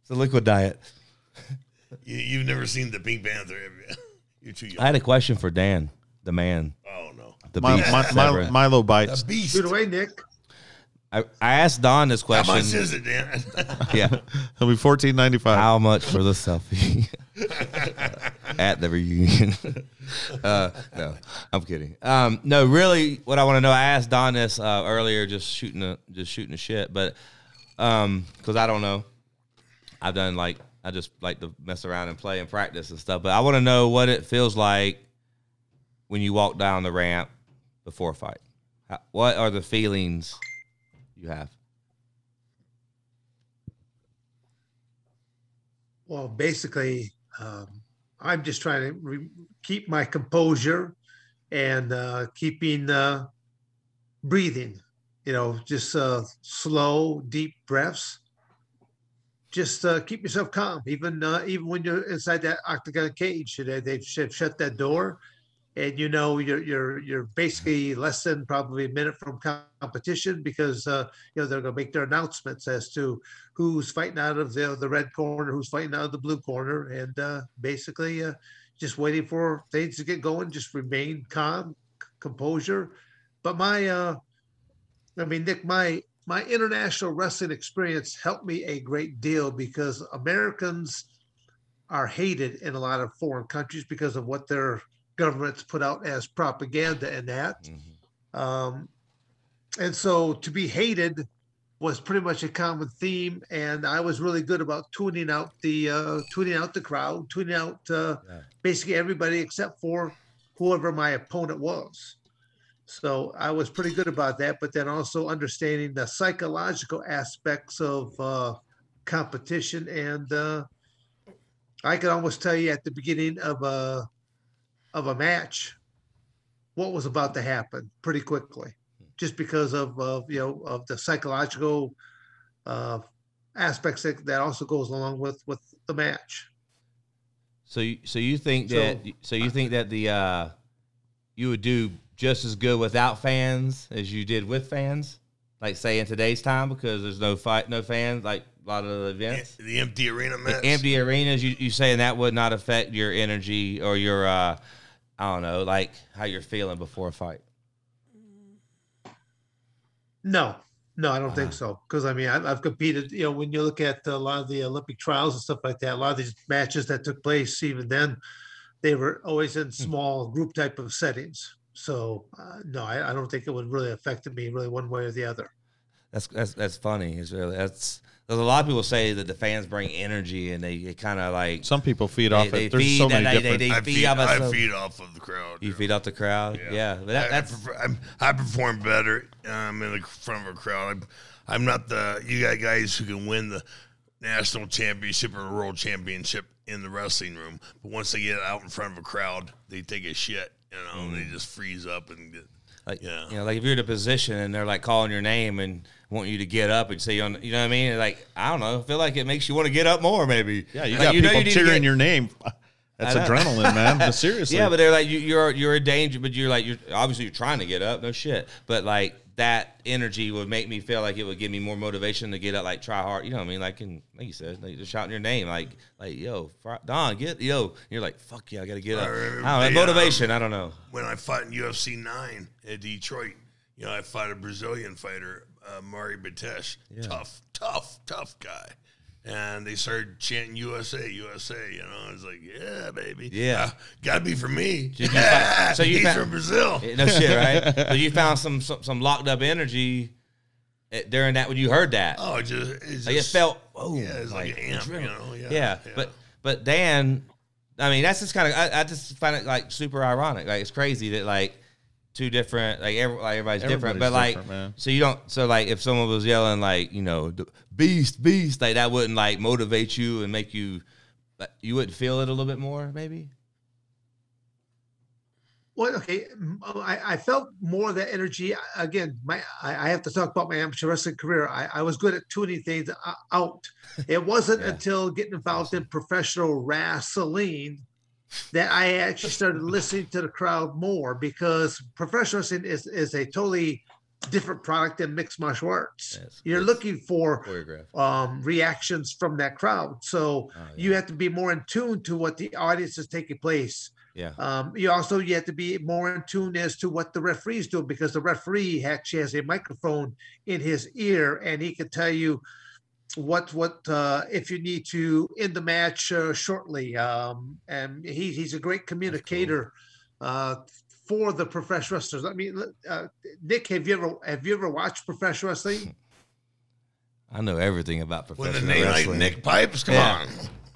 It's a liquid diet. You, you've never seen the Pink Panther, have you? You're too young. I had a question for Dan, the man. Oh no, the my, beast. My, my, Milo bites. The beast. Good way, Nick. I, I asked Don this question. How much is it, Dan? Yeah. It'll be fourteen ninety-five. How much for the selfie? At the reunion. uh, no, I'm kidding. Um, no, really, what I want to know, I asked Don this uh, earlier, just shooting a, just shooting a shit, but because um, I don't know. I've done, like, I just like to mess around and play and practice and stuff, but I want to know what it feels like when you walk down the ramp before a fight. How, what are the feelings you have? Well, basically, um, I'm just trying to re- keep my composure and uh, keeping uh, breathing, you know, just uh, slow, deep breaths. Just uh, keep yourself calm, even uh, even when you're inside that octagon cage. You know, they've sh- shut that door, and you know you're you're you're basically less than probably a minute from competition because uh, you know they're going to make their announcements as to who's fighting out of the the red corner, who's fighting out of the blue corner, and uh, basically uh, just waiting for things to get going. Just remain calm, c- composure. But my, uh, I mean, Nick, my my international wrestling experience helped me a great deal because Americans are hated in a lot of foreign countries because of what they're governments put out as propaganda and that. Mm-hmm. Um, and so to be hated was pretty much a common theme. And I was really good about tuning out the, uh, tuning out the crowd, tuning out uh, yeah. basically everybody except for whoever my opponent was. So I was pretty good about that, but then also understanding the psychological aspects of uh, competition. And uh, I could almost tell you at the beginning of a, of a match what was about to happen pretty quickly just because of, of you know of the psychological uh aspects that, that also goes along with with the match. So you, so you think so, that so you think that the uh you would do just as good without fans as you did with fans? like say in today's time, because there's no fight, no fans, like a lot of the events. The, the empty arena match. The empty arenas, you, you saying that would not affect your energy or your, uh, I don't know, like how you're feeling before a fight? No, no, I don't uh-huh. think so. Because, I mean, I've, I've competed, you know, when you look at a lot of the Olympic trials and stuff like that, a lot of these matches that took place even then, they were always in small group type of settings. So, uh, no, I, I don't think it would really affect me really one way or the other. That's that's, that's funny. It's really, that's, there's a lot of people say that the fans bring energy and they, they kind of like. Some people feed they, off they it. There's feed, so many they, different. They, they I, feed, feed, I so, feed off of the crowd. You yeah. feed off the crowd? Yeah. yeah but that, I, that's, I, prefer, I perform better um, in the front of a crowd. I'm, I'm not the, you got guys who can win the national championship or world championship in the wrestling room. But once they get out in front of a crowd, they take a shit. You know, mm-hmm. they just freeze up and get, like, yeah. You know, like if you're in a position and they're like calling your name and want you to get up and say, you know what I mean? Like, I don't know. I feel like it makes you want to get up more, maybe. Yeah, you like, got you people you cheering get... your name. That's adrenaline, man. Seriously. Yeah, but they're like, you, you're you're a danger, but you're like, you're obviously you're trying to get up. No shit. But like that energy would make me feel like it would give me more motivation to get up, like try hard. You know what I mean? Like, and like you said, like just shouting your name, like, like yo, Don, get yo. And you're like, fuck yeah, I gotta get up. I remember, I don't know, yeah, motivation. Um, I don't know. When I fought in U F C nine at Detroit, you know, I fought a Brazilian fighter, uh, Mari Batesh, yeah. tough, tough, tough guy. And they started chanting U S A, U S A, you know. I was like, yeah, baby. Yeah. Uh, gotta be for me. You yeah, so you he's found, from Brazil. No shit, right? So you found some, some some locked up energy during that when you heard that. Oh, it just, it just, like it felt, oh. Yeah, it's like, like an amp, you know. Yeah, yeah. yeah. But, but Dan, I mean, that's just kind of, I, I just find it like super ironic. Like it's crazy that like two different, like, every, like everybody's, everybody's different. But like, different, so you don't, so like if someone was yelling like, you know, the, Beast, beast, like that wouldn't like motivate you and make you, you wouldn't feel it a little bit more, maybe? Well, okay, I, I felt more of that energy. Again, my I, I have to talk about my amateur wrestling career. I, I was good at tuning things out. It wasn't yeah. until getting involved in professional wrestling that I actually started listening to the crowd more, because professional wrestling is, is a totally different product than mixed martial arts. Yes, you're looking for um, reactions from that crowd. So oh, yeah. you have to be more in tune to what the audience is taking place. Yeah. Um, you also, you have to be more in tune as to what the referees do, because the referee actually has a microphone in his ear and he can tell you what, what uh, if you need to end the match uh, shortly. Um, and he, he's a great communicator. That's cool. uh, For the professional wrestlers. I mean, uh, Nick, have you ever have you ever watched professional wrestling? I know everything about professional wrestling. Like Nick Pipes, come yeah. on.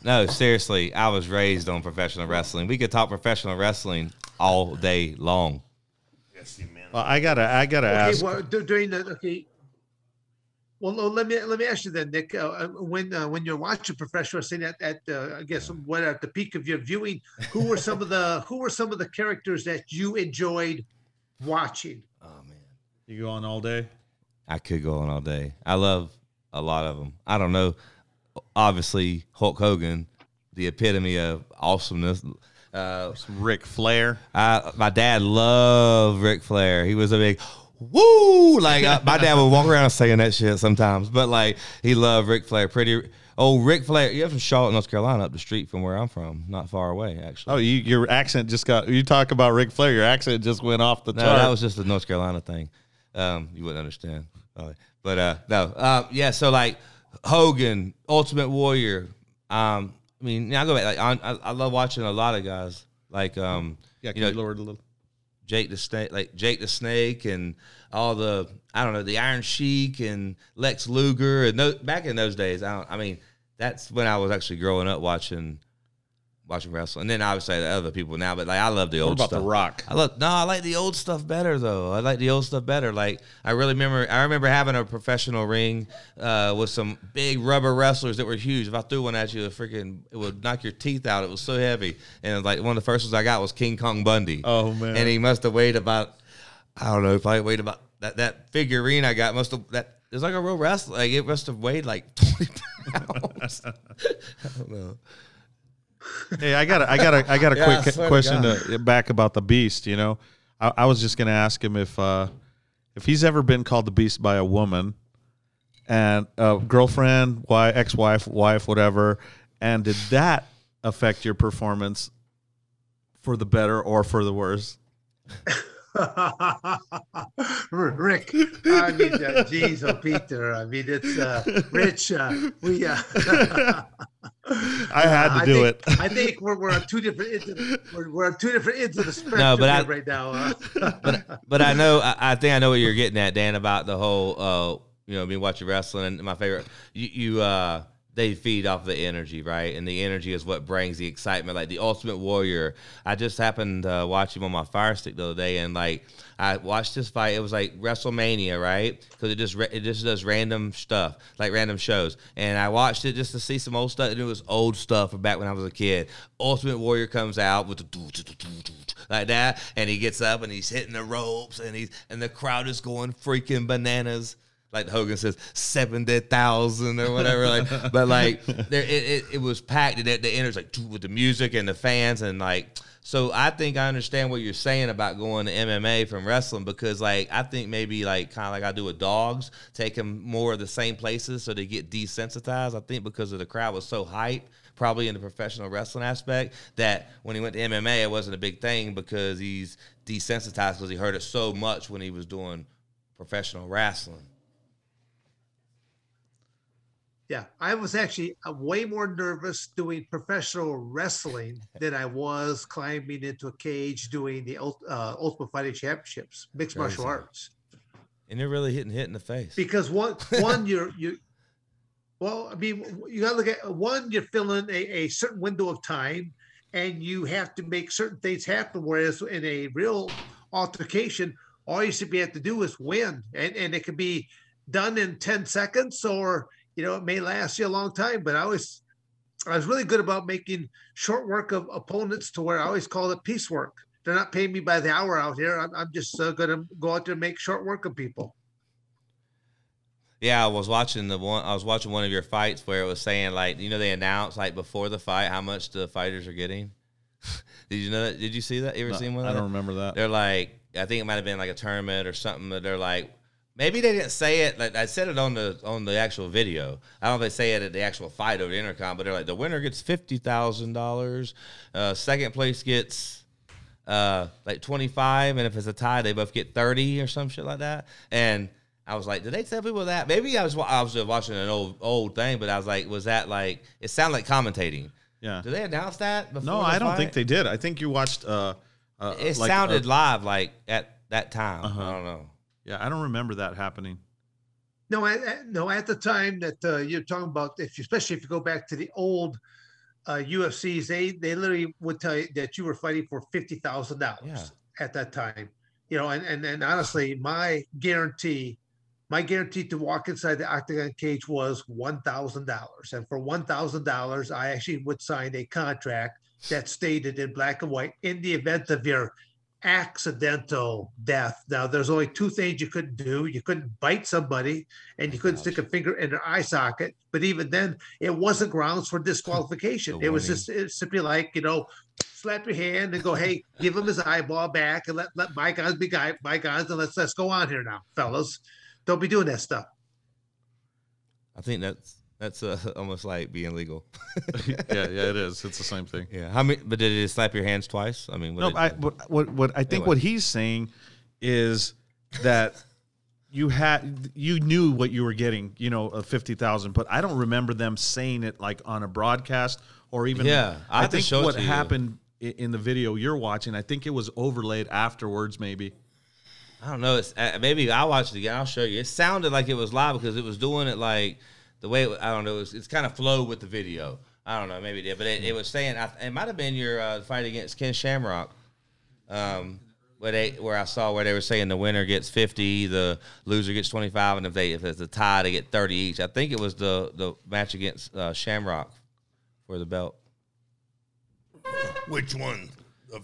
No, seriously, I was raised on professional wrestling. We could talk professional wrestling all day long. Yes, man. Well, I gotta, I gotta okay, ask. Well, during the okay. Well, let me let me ask you then, Nick. Uh, when uh, when you're watching professional wrestling at, at uh, I guess what at the peak of your viewing, who were some of the who were some of the characters that you enjoyed watching? Oh man, you go on all day. I could go on all day. I love a lot of them. I don't know. Obviously, Hulk Hogan, the epitome of awesomeness. Uh, Ric Flair. I, my dad loved Ric Flair. He was a big. Woo! Like uh, my dad would walk around saying that shit sometimes, but like he loved Ric Flair. Pretty old Ric Flair. You're from Charlotte, North Carolina, up the street from where I'm from, not far away actually. Oh, you, your accent just got. You talk about Ric Flair, your accent just went off the top. No, that was just the North Carolina thing. Um, you wouldn't understand, probably. But uh, no, uh, yeah. So like Hogan, Ultimate Warrior. Um, I mean, I go back. Like I, I love watching a lot of guys. Like um, yeah, can you, know, you lower it a little? Jake the Snake, like Jake the Snake, and all the I don't know the Iron Sheik and Lex Luger, and those, back in those days, I don't, I mean that's when I was actually growing up watching, watching wrestling. And then obviously the other people now, but like I love the old stuff. What about The Rock? I love no, I like the old stuff better though. I like the old stuff better. Like I really remember, I remember having a professional ring uh, with some big rubber wrestlers that were huge. If I threw one at you, it would freaking it would knock your teeth out. It was so heavy. And like one of the first ones I got was King Kong Bundy. Oh man! And he must have weighed about, I don't know, probably weighed about that that figurine I got must have that. It's like a real wrestler. Like it must have weighed like twenty pounds. I don't know. Hey, I got a, I got a, I got a yeah, quick question to, back about the Beast. You know, I, I was just going to ask him if uh, if he's ever been called the Beast by a woman, and a girlfriend, wife, ex-wife, wife, whatever, and did that affect your performance for the better or for the worse? Rick, I mean, uh, geez, oh, Peter, I mean, it's uh, Rich. Uh, we, uh, I had to uh, do think, it. I think we're we're on two different ends of, we're, we're on two different ends of the spectrum no, but I, right now. Uh. but but I know I, I think I know what you're getting at, Dan, about the whole uh, you know me watching wrestling. And my favorite, you, you uh, they feed off the energy, right? And the energy is what brings the excitement. Like the Ultimate Warrior, I just happened to watch him on my Fire Stick the other day, and like I watched this fight. It was like WrestleMania, right? Because it just it just does random stuff, like random shows. And I watched it just to see some old stuff, and it was old stuff from back when I was a kid. Ultimate Warrior comes out with the doo, doo, doo, doo, doo, like that, and he gets up and he's hitting the ropes, and he's and the crowd is going freaking bananas. Like Hogan says, seventy thousand or whatever. Like, but like, there, it, it it was packed, and at the end, it was like with the music and the fans, and like. So I think I understand what you're saying about going to M M A from wrestling, because like I think maybe like kind of like I do with dogs, take them more of the same places so they get desensitized. I think because of the crowd was so hyped, probably in the professional wrestling aspect, that when he went to M M A, it wasn't a big thing because he's desensitized because he heard it so much when he was doing professional wrestling. Yeah, I was actually way more nervous doing professional wrestling than I was climbing into a cage doing the uh, Ultimate Fighting Championships, mixed Crazy. martial arts. And they're really hitting hit in the face. Because one, one you're, you, well, I mean, you got to look at, one, you're filling a, a certain window of time, and you have to make certain things happen, whereas in a real altercation, all you should be have to do is win. And, and it can be done in ten seconds or... You know, it may last you a long time, but I always, I was really good about making short work of opponents to where I always call it piecework. They're not paying me by the hour out here. I'm, I'm just uh, going to go out there and make short work of people. Yeah, I was watching the one. I was watching one of your fights where it was saying like, you know, they announced like before the fight how much the fighters are getting. Did you know that? Did you see that? You ever no, seen one? I don't that? remember that. They're like, I think it might have been like a tournament or something. But they're like. Maybe they didn't say it. Like I said it on the on the actual video. I don't know if they say it at the actual fight over the intercom, but they're like, the winner gets fifty thousand dollars. Uh, second place gets uh, like twenty-five, and if it's a tie, they both get thirty or some shit like that. And I was like, did they tell people that? Maybe I was I was watching an old old thing, but I was like, was that like? It sounded like commentating. Yeah. Did they announce that? Before no, I don't fight? think they did. I think you watched. Uh, uh, it like, sounded uh, live like at that time. Uh-huh. I don't know. Yeah, I don't remember that happening. No, I, I, no. At the time that uh, you're talking about, if you, especially if you go back to the old uh, U F Cs, they they literally would tell you that you were fighting for fifty thousand yeah. dollars at that time. You know, and, and and honestly, my guarantee, my guarantee to walk inside the octagon cage was one thousand dollars, and for one thousand dollars, I actually would sign a contract that stated in black and white, in the event of your accidental death. Now, there's only two things you couldn't do. You couldn't bite somebody, and you couldn't stick a finger in their eye socket. But even then, it wasn't grounds for disqualification. It was just it simply like, you know, slap your hand and go, hey, give him his eyeball back and let, let bygones be bygones, and let's, let's go on here now, fellas. Don't be doing that stuff. I think that's That's uh, almost like being legal. yeah, yeah, it is. It's the same thing. Yeah. How many? But did it slap your hands twice? I mean, no. It, I, what, what, what I think anyway. What he's saying is that you had you knew what you were getting. You know, fifty thousand. But I don't remember them saying it like on a broadcast or even. Yeah, I, I think what happened you. in the video you're watching. I think it was overlaid afterwards, maybe. I don't know. It's uh, maybe I watched it again. I'll show you. It sounded like it was live because it was doing it like. The way, it, I don't know, it was, it's kind of flowed with the video. I don't know, maybe it did. But it, it was saying, I, it might have been your uh, fight against Ken Shamrock, um, where they where I saw where they were saying the winner gets fifty, the loser gets twenty-five, and if they if it's a tie, they get thirty each. I think it was the, the match against uh, Shamrock for the belt. Which one? The,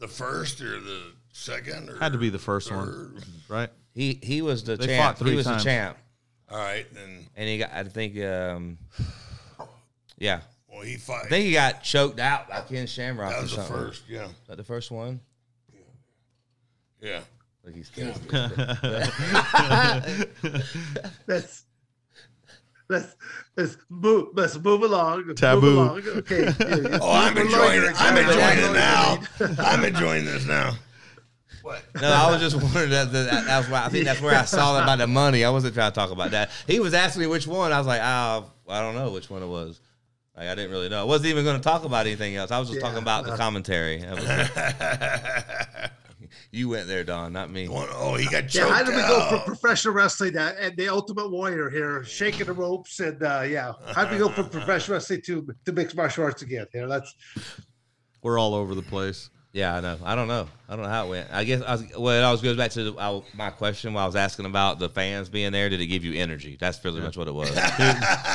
the first or the second? Or had to be the first third. one, right? He he was the they champ. He was times. the champ. All right, then. And he got, I think, um, yeah. Well, he fought. I think he got choked out by Ken Shamrock. That was or something. the first, yeah. Was that the first one? Yeah. Like he's that's Let's let's move. Let's move along. Taboo. Move along. Okay. Yeah, oh, I'm enjoying it. I'm enjoying it now. I'm enjoying this now. What? No, I was just wondering. That, that, that's why I think that's where I saw that about the money. I wasn't trying to talk about that. He was asking me which one. I was like, oh, I don't know which one it was. Like, I didn't really know. I wasn't even going to talk about anything else. I was just yeah, talking about uh, the commentary. You went there, Don, not me. Oh, he got choked yeah, how did we go from professional wrestling to, and the Ultimate Warrior here, shaking the ropes, and uh, yeah, how did we go from professional wrestling to to mixed martial arts again? You know, that's we're all over the place. Yeah, I know. I don't know. I don't know how it went. I guess I was, well, it always goes back to the, I, my question while I was asking about the fans being there. Did it give you energy? That's really yeah. much what it was.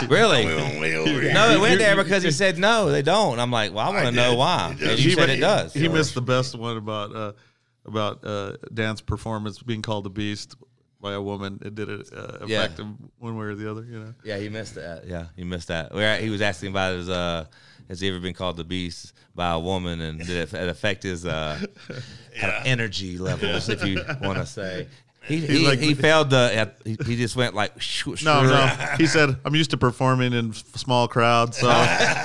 Really? No, it went there because he said no, they don't. I'm like, well, I want to know why. And you said it does. He missed the best one about. Uh, about uh, Dan's performance being called the Beast by a woman. It did it uh, affect yeah. him one way or the other, you know? Yeah, he missed that. Yeah, he missed that. Where he was asking about his, uh, has he ever been called the Beast by a woman, and did it affect his uh, yeah. kind of energy levels, if you want to say. He he, he, like, he failed the. He, he just went like. Shoo, shoo. No, no. He said, "I'm used to performing in small crowds, so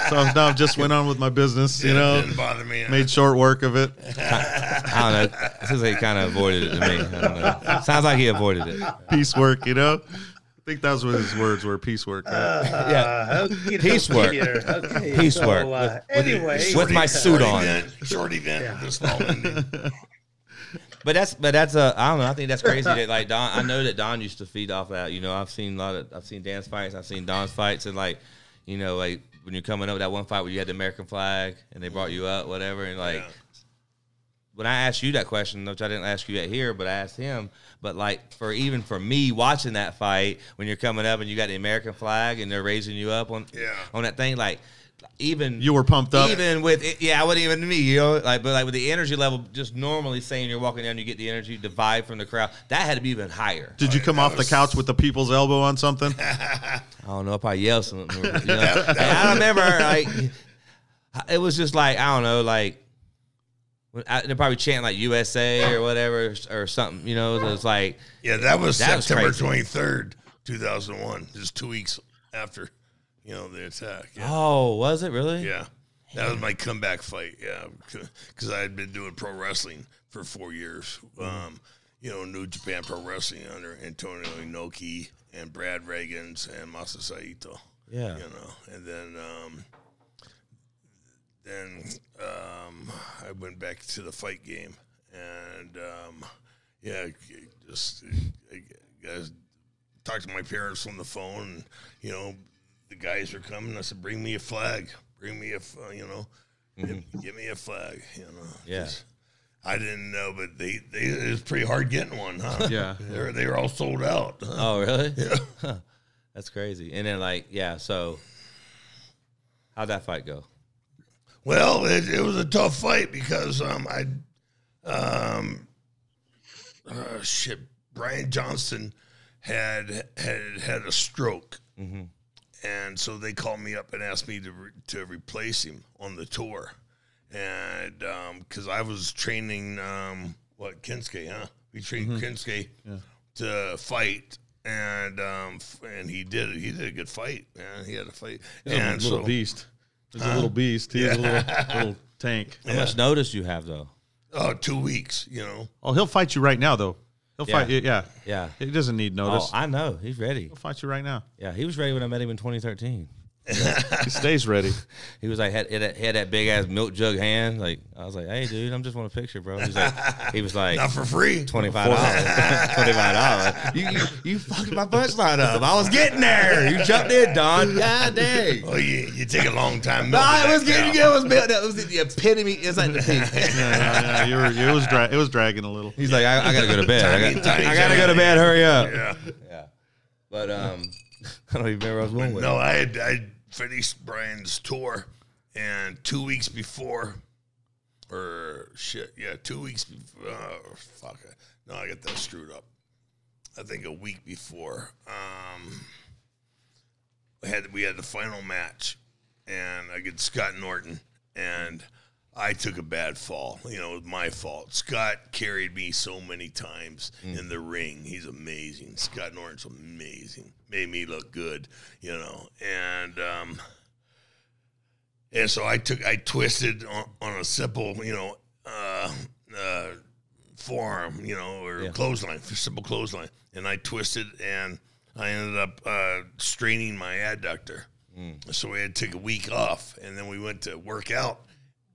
so now I just went on with my business." You yeah, know, didn't bother me. Made enough. Short work of it. I, I don't know. It seems like he kind of avoided it to me. I don't know. Sounds like he avoided it. Piecework, you know. I think that's what his words were. Piecework. Right? Uh, yeah, okay, piecework. Okay. Piecework. So, uh, with, anyway, with, with my suit on. Event, short event. Yeah. With a small ending. But that's but that's a I don't know I think that's crazy that like Don I know that Don used to feed off that, you know. I've seen a lot of I've seen Dan's fights, I've seen Don's fights, and like, you know, like when you're coming up, that one fight where you had the American flag and they brought you up, whatever, and like yeah. when I asked you that question, which I didn't ask you at here, but I asked him, but like for even for me watching that fight, when you're coming up and you got the American flag and they're raising you up on yeah. on that thing, like. Even you were pumped up. Even with it, yeah, I wouldn't even me, you know, like but like with the energy level, just normally saying you're walking down, you get the energy, the vibe from the crowd. That had to be even higher. Did oh, you come yeah, off was... the couch with the people's elbow on something? I don't know if I yelled something. You know? Like, I remember like it was just like I don't know, like I, they're probably chanting like U S A or whatever or something, you know. So it's like yeah, that was that September twenty third, two thousand one, just two weeks after. You know, the attack. Yeah. Oh, was it really? Yeah. That yeah. was my comeback fight, yeah, because I had been doing pro wrestling for four years. Um, you know, New Japan Pro Wrestling under Antonio Inoki and Brad Reagans and Masasa Ito. Yeah. You know, and then um, then um, I went back to the fight game. And, um, yeah, just I guys talked to my parents on the phone, and, you know, the guys are coming. I said, "Bring me a flag. Bring me a, uh, you know, mm-hmm. give me a flag." You know. Yeah. I didn't know, but they, they it was pretty hard getting one, huh? Yeah. They were, they were all sold out. Huh? Oh, really? Yeah. Huh. That's crazy. And then, like, yeah. So, how'd that fight go? Well, it, it was a tough fight because um I, um, uh, shit, Brian Johnston had had had a stroke. Mm-hmm. And so they called me up and asked me to re- to replace him on the tour, and because um, I was training um, what Kensuke, huh? We trained mm-hmm. Kensuke yeah. to fight, and um, f- and he did he did a good fight, man. He had a fight. He's and a little so, beast. He's huh? a little beast. He's yeah. a little, little tank. How yeah. much notice you have though? Oh, two weeks. You know. Oh, he'll fight you right now though. He'll yeah. fight you, yeah. Yeah. He doesn't need notice. Oh, I know. He's ready. He'll fight you right now. Yeah, he was ready when I met him in twenty thirteen. Yeah. He stays ready. He was like, had, had that big-ass milk jug hand. Like, I was like, hey, dude, I'm just want a picture, bro. He was like, he was like not for free. twenty-five dollars. twenty-five dollars. You, you, you fucked my punchline up. I was getting there. You jumped in, Don. God dang. Oh, yeah. You take a long time. No, it was getting It was milk. It was the epitome. It's like the peak. No, no, no. You were, it, was dra- it was dragging a little. He's like, I, I got to go to bed. Tiny, I got tiny, I gotta go to bed. Hurry up. Yeah. Yeah. But, um, I don't even remember I was going with No, it. I had. I, finished Brian's tour, and two weeks before, or shit, yeah, two weeks before, uh, fuck, no, I got that screwed up. I think a week before, um, I had we had the final match, and I get Scott Norton, and I took a bad fall. You know, it was my fault. Scott carried me so many times mm. in the ring. He's amazing. Scott Norton's amazing. Made me look good, you know. And um, and so I took, I twisted on, on a simple, you know, uh, uh, forearm, you know, or yeah. clothesline, simple clothesline. And I twisted, and I ended up uh, straining my adductor. Mm. So we had to take a week off, and then we went to work out.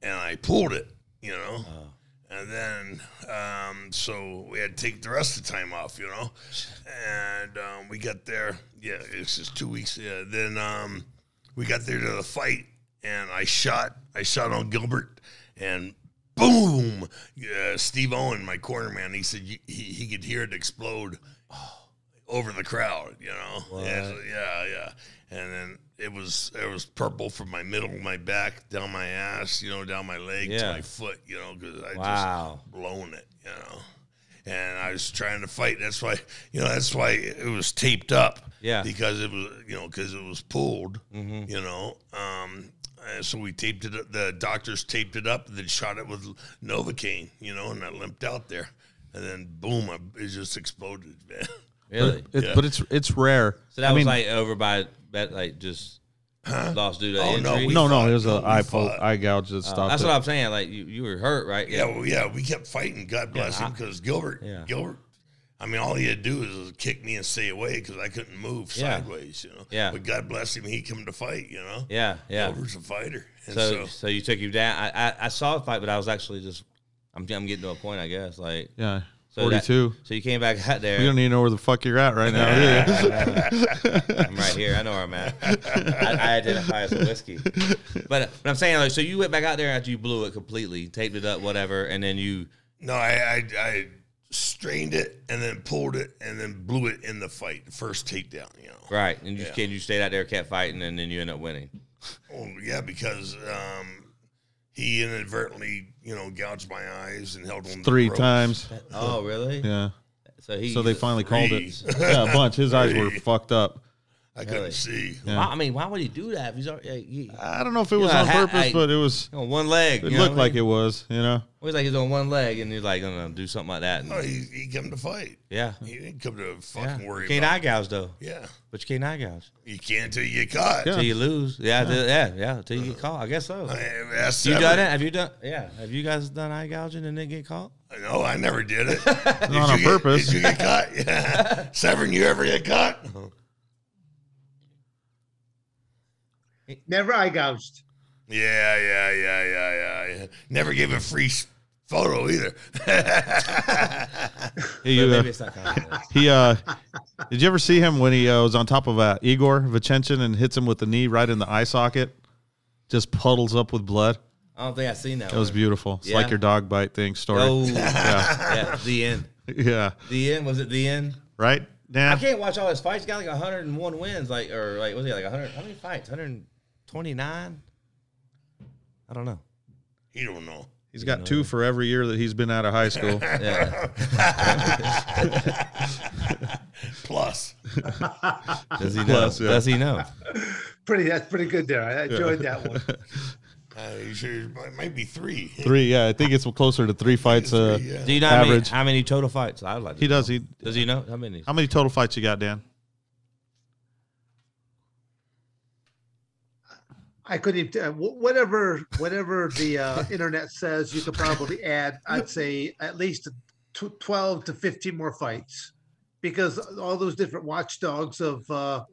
And I pulled it, you know. Oh. And then, um, so we had to take the rest of the time off, you know. And um, we got there. Yeah, it's just two weeks. Yeah. Then um, we got there to the fight, and I shot. I shot on Gilbert, and boom! Uh, Steve Owen, my corner man, he said he, he could hear it explode over the crowd, you know. And, yeah, yeah. And then it was it was purple from my middle, my back, down my ass, you know, down my leg yeah. to my foot, you know, because I wow. just blown it, you know. And I was trying to fight. That's why, you know, that's why it was taped up. Yeah. Because it was, you know, because it was pulled, mm-hmm. you know. Um, so we taped it up. The doctors taped it up and then shot it with Novocaine, you know, and I limped out there. And then, boom, I, it just exploded, man. Really? But, it, yeah. but it's it's rare. So that I was mean, like over by that like just huh? lost due to oh, injury. No, no, no, it was no, an eye poke, eye gouge that stopped. Uh, that's it. What I'm saying. Like you, you were hurt, right? Yeah, yeah. Well, yeah, we kept fighting. God bless yeah, him, because Gilbert, yeah. Gilbert. I mean, all he had to do was kick me and stay away because I couldn't move yeah. sideways, you know. Yeah. But God bless him, he come to fight, you know. Yeah, yeah. Gilbert's a fighter. So, so, so you took him down. I, I I saw the fight, but I was actually just, I'm I'm getting to a point, I guess. Like yeah. So forty-two. That, so you came back out there. You don't even know where the fuck you're at right now. I'm right here. I know where I'm at. I, I identify as a whiskey. But, but I'm saying, like, so you went back out there after you blew it completely, taped it up, whatever, and then you. No, I, I, I strained it and then pulled it and then blew it in the fight, the first takedown, you know. Right. And you, yeah. you stayed out there, kept fighting, and then you end up winning. Oh, yeah, because um, he inadvertently, you know, gouged my eyes and held on three times. Oh, really? Yeah. So he. So they finally three. called it. Yeah, a bunch. His three. eyes were fucked up. I really? couldn't see. Yeah. Well, I mean, why would he do that? If he's already, like, he, I don't know if it was on ha- purpose, I, but it was on one leg. It looked I mean? like it was. You know, it was like he's on one leg, and he's like gonna do something like that. No, he, he come to fight. Yeah, he didn't come to fucking yeah. worry. You can't eye gouge though. Yeah, but you can't eye gouge. You can't till you get caught. Yeah. Till you lose. Yeah, yeah, till, yeah, yeah, till you get caught. I guess so. I mean, that's you done it? Have you done? Yeah, have you guys done eye gouging and then get caught? No, I never did it. Not did on purpose. Did you get caught? Yeah, Severn, you ever get caught? Never eye gouged. Yeah, yeah, yeah, yeah, yeah. Never gave a free photo either. he, uh, he, uh, did you ever see him when he uh, was on top of uh, Igor Vachenchin and hits him with the knee right in the eye socket? Just puddles up with blood. I don't think I've seen that. It one. was beautiful. It's yeah. like your dog bite thing story. Oh, yeah. yeah. The end. Yeah. The end. Was it the end? Right. Nah. I can't watch all his fights. He got like one hundred one wins. Like, or like, was he like one hundred? How many fights? one hundred. twenty-nine? I don't know. He don't know. He's got two for every year that he's been out of high school. Plus. Does he know? Plus, yeah. Does he know? Pretty. That's pretty good there. I enjoyed yeah. that one. Uh, sure it might be three. Three, yeah. I think it's closer to three fights uh, three, yeah. Do you know average. How many, how many total fights? I would like to he know. does. He, does he know? How many? How many total fights you got, Dan? I couldn't even, uh, whatever, whatever the uh, internet says, you could probably add, I'd say at least t- twelve to fifteen more fights because all those different watchdogs of, uh,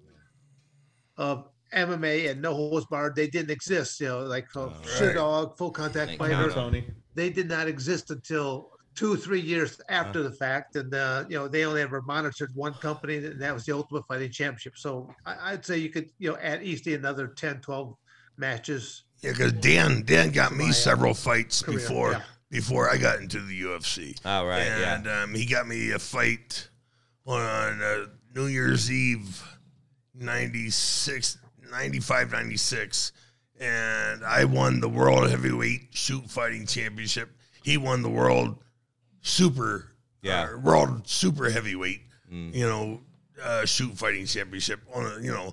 of M M A and no holds barred, they didn't exist, you know, like uh, right. Sure Dog, full contact fighter, Tony. They did not exist until two, three years after uh. the fact. And, uh, you know, they only ever monitored one company and that was the Ultimate Fighting Championship. So I- I'd say you could, you know, add easily another ten, twelve matches. Yeah, because Dan Dan got me several fights career, before yeah. before I got into the U F C. Oh, right, and, yeah. And um, he got me a fight on uh, New Year's Eve, ninety-six, ninety-five, ninety-six, and I won the World Heavyweight Shoot Fighting Championship. He won the World Super, yeah. uh, World Super Heavyweight, mm. you know, uh, Shoot Fighting Championship on a, you know,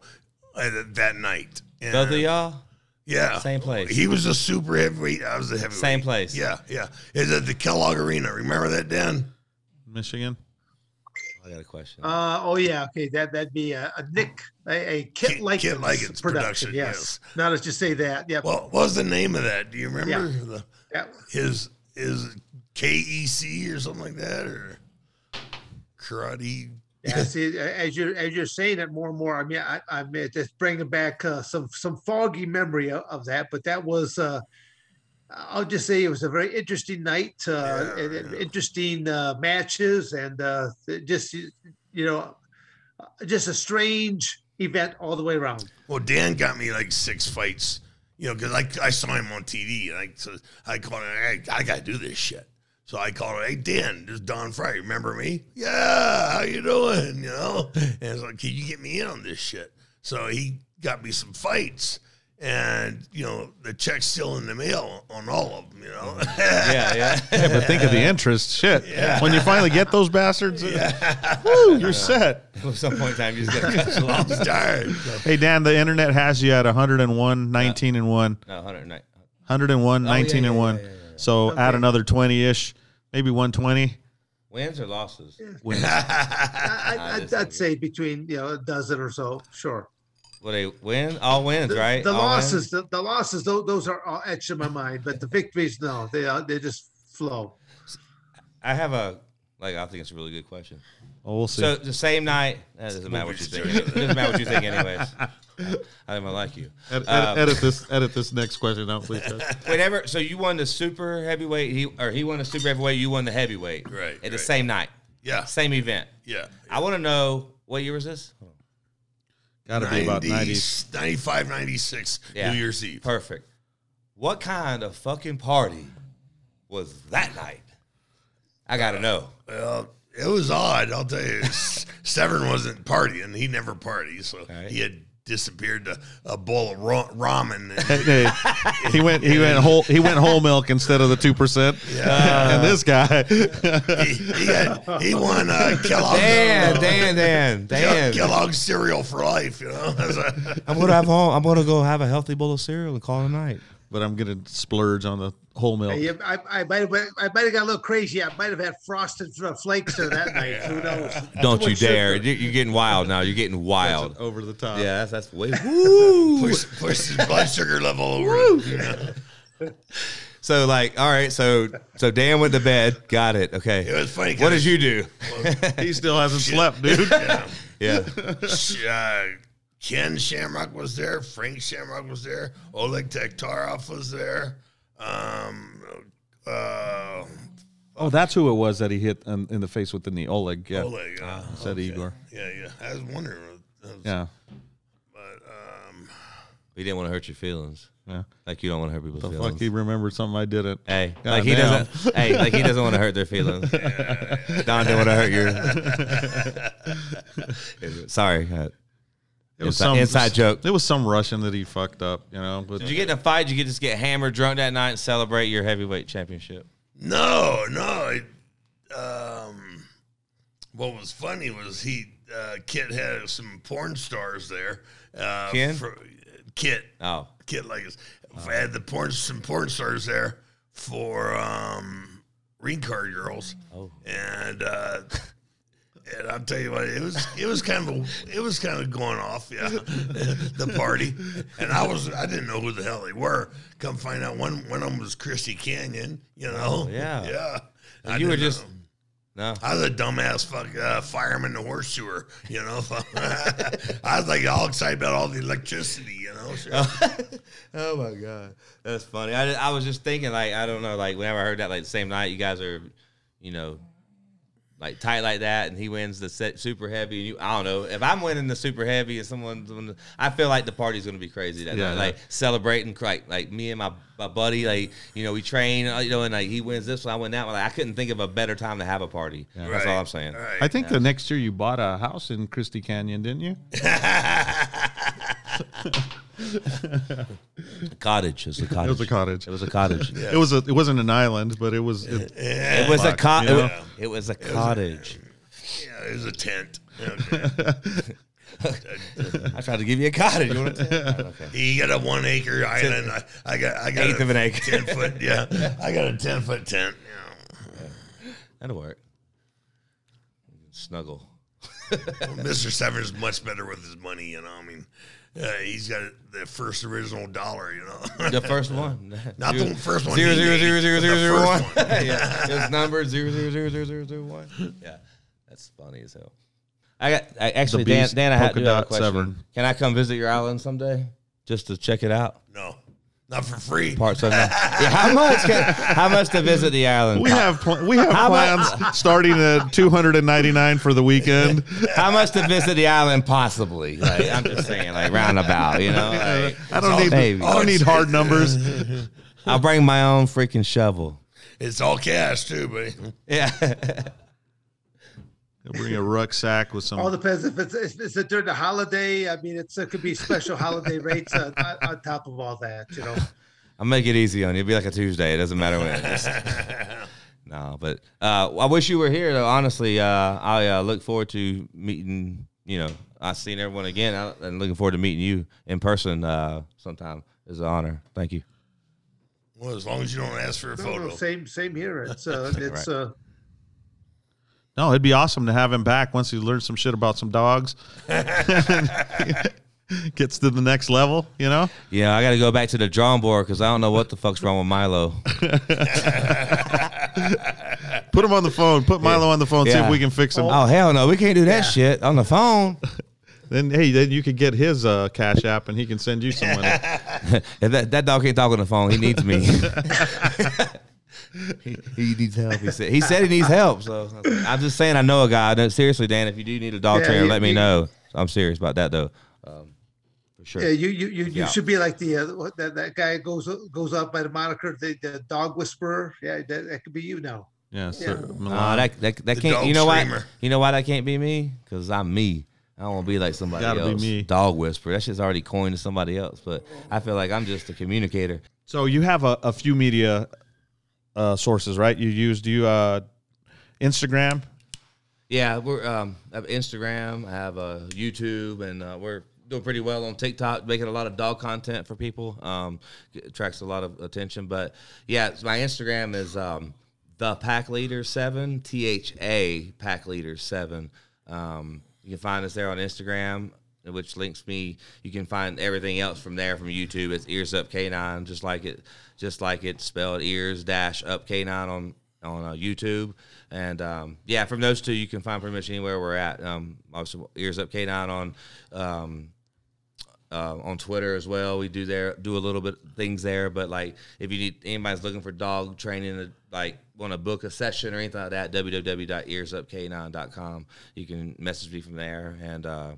uh, that night. And, both of y'all. Yeah. Same place. He was a super heavyweight. I was a heavyweight. Same place. Yeah, yeah. It's at the Kellogg Arena. Remember that, Dan? Michigan. I got a question. Uh, oh, yeah. Okay, that, that'd be a, a Nick, a, a Kit Likens production, production. Yes. yes. Now let's just say that. Yeah. Well, what was the name of that? Do you remember? Yeah. The, yeah. His, his K E C or something like that, or karate. Yeah, see, as you're as you're saying it more and more, I mean, I, I mean, it's bringing back uh, some some foggy memory of, of that. But that was, uh, I'll just say, it was a very interesting night, uh, yeah, and, and yeah. interesting uh, matches, and uh, just you know, just a strange event all the way around. Well, Dan got me like six fights, you know, because I I saw him on T V, and I so I called him, hey, I got to do this shit. So I called him, hey, Dan, this is Don Frye. Remember me? Yeah, how you doing? You know? And I was like, can you get me in on this shit? So he got me some fights. And, you know, the check's still in the mail on all of them, you know? Yeah, yeah. Yeah, but think of the interest. Shit. Yeah. When you finally get those bastards, yeah. Woo, you're set. At some point in time, you just got to catch them. Darn. Hey, Dan, the internet has you at one oh one, nineteen, uh, and one. No, one oh nine. one oh one, oh, nineteen, yeah, and yeah, one. Yeah, yeah, yeah. So okay. Add another twenty-ish, maybe one twenty. Wins or losses? Yeah. Wins. I, I, I'd say between, you know, a dozen or so, sure. Well, they win? All wins, the, right? The all losses, the, the losses, those, those are all etched in my mind. But the victories, no, they uh, they just flow. I have a, like, I think it's a really good question. Oh, we'll see. So the same night, it doesn't matter what you think. It doesn't matter what you think anyways. I don't like you. Edit, um, edit this. Edit this next question out, please. Whenever, so you won the super heavyweight, he or he won the super heavyweight, you won the heavyweight, right? At right. the same night, yeah, same event, yeah. yeah. I want to know, what year was this? Got to be about nineties, ninety-five, ninety-six. Yeah. New Year's Eve. Perfect. What kind of fucking party was that night? I gotta uh, know. Well. It was odd, I'll tell you. Severn wasn't partying. He never partied, so right. he had disappeared to a bowl of ra- ramen. And, he went. He and, went whole. He went whole milk instead of the two percent. Yeah. Uh, and this guy, he he, had, he won uh, Kellogg's. Dan, uh, Dan, Dan, Dan. Kellogg's cereal for life. You know. I'm gonna have home, I'm gonna go have a healthy bowl of cereal and call it a night. But I'm gonna splurge on the whole milk. I, I, I might have I might have got a little crazy. I might have had frosted flakes there that night. Who knows? Don't you dare! Sugar. You're getting wild now. You're getting wild. Over the top. Yeah, that's that's way. push, push his blood sugar level over. Yeah. So like, all right, so so Dan went to bed. Got it. Okay. It was funny. What did you do? Well, he still hasn't shit. slept, dude. Yeah. yeah. Ken Shamrock was there. Frank Shamrock was there. Oleg Taktarov was there. Um, uh, oh, that's who it was that he hit um, in the face with the knee. Oleg. Yeah. Oleg. Uh, Instead okay. of Igor. Yeah, yeah. I was wondering. I was, yeah. But um, he didn't want to hurt your feelings. Yeah. Like you don't want to hurt people's the feelings. Fuck, he remembered something I didn't. Hey, God like he damn. doesn't. Hey, like he doesn't want to hurt their feelings. Yeah, yeah, yeah. Don didn't want to hurt you. Sorry. I, It was inside, some inside joke. It was some Russian that he fucked up, you know. But did you get in a fight? Did you just get hammered, drunk that night, and celebrate your heavyweight championship? No, no. It, um, what was funny was he uh, Kit had some porn stars there. Uh, Ken? For, Kit. Oh, Kit like oh. had the porn some porn stars there for um, ring card girls. Oh, and. Uh, And I'll tell you what, it was it was kind of it was kind of going off, yeah, the party. And I was I didn't know who the hell they were. Come find out, one one of them was Christy Canyon, you know. Oh, yeah, yeah. And I you were just know. no. I was a dumbass fuck uh, fireman, the horseshoer, you know. I was like all excited about all the electricity, you know. So. Oh. Oh my God, that's funny. I I was just thinking like I don't know like whenever I heard that like the same night you guys are, you know. Like tight like that, and he wins the set super heavy, and you I don't know if I'm winning the super heavy, and someone I feel like the party's gonna be crazy that yeah, night, like yeah. celebrating, like like me and my, my buddy, like you know we train, you know, and like he wins this one, I win that one. Like, I couldn't think of a better time to have a party. Yeah. Right. That's all I'm saying. Right. I think yeah. the next year you bought a house in Christie Canyon, didn't you? A cottage. It was a cottage. It was a cottage. It was a cottage. Yeah. It was a. It wasn't an island, but it was. It, yeah. it was a cottage. You know? It was a cottage. It was a, yeah, it was a tent. Okay. I tried to give you a cottage. You want to tell? Right, okay. You got a one acre island. I, I got I got eighth a of an acre. Ten foot. Yeah, I got a ten foot tent. Yeah. Yeah. That'll work. You can snuggle. Well, Mister Severn's much better with his money. You know, I mean, uh, he's got the first original dollar. You know, the first one, not zero, the first one. Zero zero zero zero zero zero one. Yeah, his number zero zero zero zero zero zero one. Yeah, that's funny as hell. I got I actually, the Beast, Dan, Dan, I had to do a question. Severn. Can I come visit your island someday just to check it out? No, not for free. Parts of yeah, how much? Can, how much to visit the island? We have pl- we have how plans much? Starting at two hundred and ninety nine for the weekend. How much to visit the island? Possibly. Like, I'm just saying, like roundabout. You know, like, I don't need baby. I don't need hard numbers. I'll bring my own freaking shovel. It's all cash too, buddy. Yeah. Bring a rucksack with some. All depends if it's is it during the holiday. I mean, it's, it could be special holiday rates uh, on, on top of all that, you know. I'll make it easy on you. It'll be like a Tuesday. It doesn't matter when it is. No, but uh, I wish you were here, though. Honestly, uh, I uh, look forward to meeting, you know, I've seen everyone again. I, I'm looking forward to meeting you in person uh, sometime. It's an honor. Thank you. Well, as long as you don't ask for a no, photo. No, same, same here. It's, uh, it's, right. uh, No, it'd be awesome to have him back once he learns some shit about some dogs. Gets to the next level, you know? Yeah, I got to go back to the drawing board because I don't know what the fuck's wrong with Milo. Put him on the phone. Put Milo yeah. on the phone. Yeah. See if we can fix him. Oh, oh hell no. We can't do that yeah. shit on the phone. Then, hey, then you could get his uh, Cash App and he can send you some money. Yeah, that, that dog can't talk on the phone. He needs me. He, he needs help. He said he said he needs help. So I like, I'm just saying I know a guy. No, seriously, Dan, if you do need a dog yeah, trainer, you, let me you, know. I'm serious about that though. Um, for sure. Yeah, you you, you, yeah. you should be like the uh, that that guy goes goes up by the moniker the, the dog whisperer. Yeah, that, that could be you now. Yeah. So yeah. Uh, that that, that can't. You know why? You know why that can't be me? Because I'm me. I don't want to be like somebody Gotta else. Be me. Dog whisperer. That shit's already coined to somebody else. But I feel like I'm just a communicator. So you have a, a few media. Uh, sources, right? You used you uh, Instagram. Yeah, we're um, I have Instagram. I have uh, YouTube, and uh, we're doing pretty well on TikTok, making a lot of dog content for people. Um, it attracts a lot of attention, but yeah, my Instagram is um, the Pack Leader Seven, T H A Pack Leader Seven. Um, you can find us there on Instagram, which links me. You can find everything else from there from YouTube. It's Ears Up Canine, just like it. Just like it's spelled, ears dash up canine on on uh, YouTube, and um, yeah, from those two you can find pretty much anywhere we're at. Um, obviously, Ears Up Canine on um, uh, on Twitter as well. We do there do a little bit of things there, but like if you need anybody's looking for dog training, like want to book a session or anything like that, w w w dot ears up canine dot com. You can message me from there, and uh,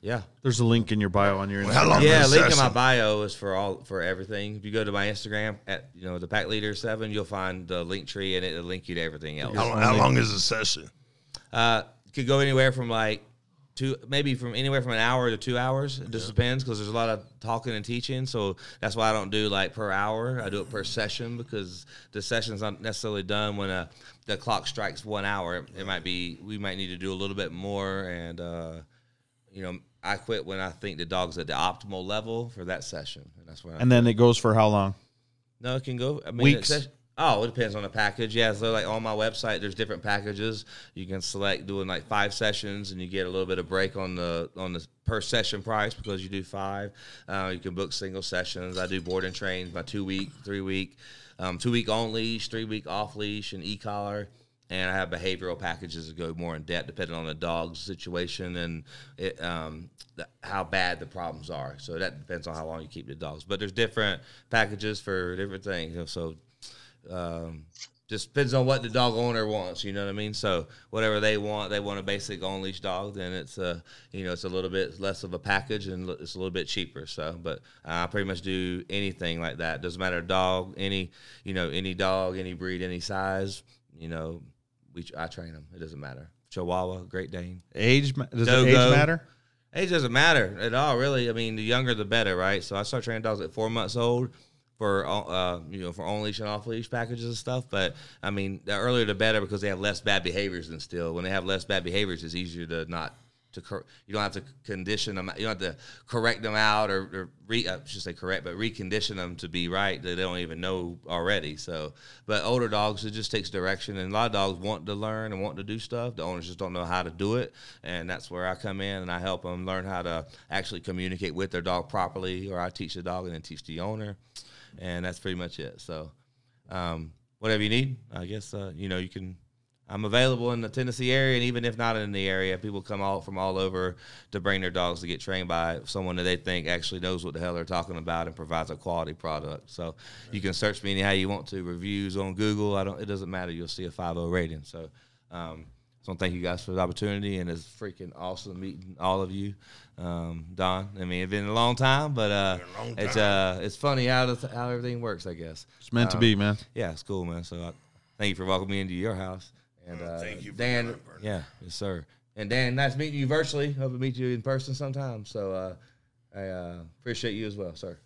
yeah, there's a link in your bio on your Instagram. Well, how long yeah, link in my bio is for all for everything. If you go to my Instagram at you know the Pack Leader Seven, you'll find the link tree and it'll link you to everything else. How, how long is a session? Uh, could go anywhere from like two, maybe from anywhere from an hour to two hours. It just yeah. depends because there's a lot of talking and teaching. So that's why I don't do like per hour. I do it per session because the session's not necessarily done when a the clock strikes one hour. It, it might be we might need to do a little bit more and uh, you know. I quit when I think the dog's at the optimal level for that session. And that's when. And I then quit. It goes for how long? No, it can go. I mean, weeks? Session, oh, it depends on the package. Yeah, so like on my website, there's different packages. You can select doing like five sessions, and you get a little bit of break on the on the per session price because you do five. Uh, you can book single sessions. I do board and train my two week, three week, um, two week on leash, three week off leash, and e-collar. And I have behavioral packages that go more in depth depending on the dog's situation and it, um, the, how bad the problems are. So that depends on how long you keep the dogs. But there's different packages for different things. So um, just depends on what the dog owner wants. You know what I mean? So whatever they want, they want a basic on leash dog. Then it's a you know it's a little bit less of a package and it's a little bit cheaper. So, but I pretty much do anything like that. Doesn't matter dog, any you know any dog, any breed, any size. You know. We, I train them. It doesn't matter. Chihuahua, Great Dane. Age? Does Dogo. Age matter? Age doesn't matter at all, really. I mean, the younger the better, right? So I started training dogs at four months old for uh, you know for on-leash and off-leash packages and stuff. But, I mean, the earlier the better because they have less bad behaviors than still. When they have less bad behaviors, it's easier to not to cor you don't have to condition them. You don't have to correct them out or, or re I should say correct, but recondition them to be right that they don't even know already. So, but older dogs, it just takes direction, and a lot of dogs want to learn and want to do stuff. The owners just don't know how to do it, and that's where I come in and I help them learn how to actually communicate with their dog properly, or I teach the dog and then teach the owner, and that's pretty much it. So, um, whatever you need, I guess uh, you know you can. I'm available in the Tennessee area, and even if not in the area, people come all from all over to bring their dogs to get trained by someone that they think actually knows what the hell they're talking about and provides a quality product. So right. You can search me anyhow you want to. Reviews on Google, I don't. It doesn't matter. You'll see a five oh rating. So, um, so thank you guys for the opportunity, and it's freaking awesome meeting all of you, um, Don. I mean, it's been a long time, but uh, it's, long time. it's uh, it's funny how the, how everything works. I guess it's meant um, to be, man. Yeah, it's cool, man. So I, thank you for welcoming me into your house. And uh, thank you, Dan. Yeah, yes, sir. And Dan, nice meeting you virtually. Hope to meet you in person sometime. So uh, I uh, appreciate you as well, sir.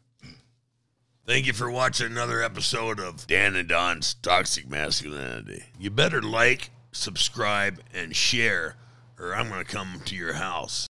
Thank you for watching another episode of Dan and Don's Toxic Masculinity. You better like, subscribe, and share, or I'm going to come to your house.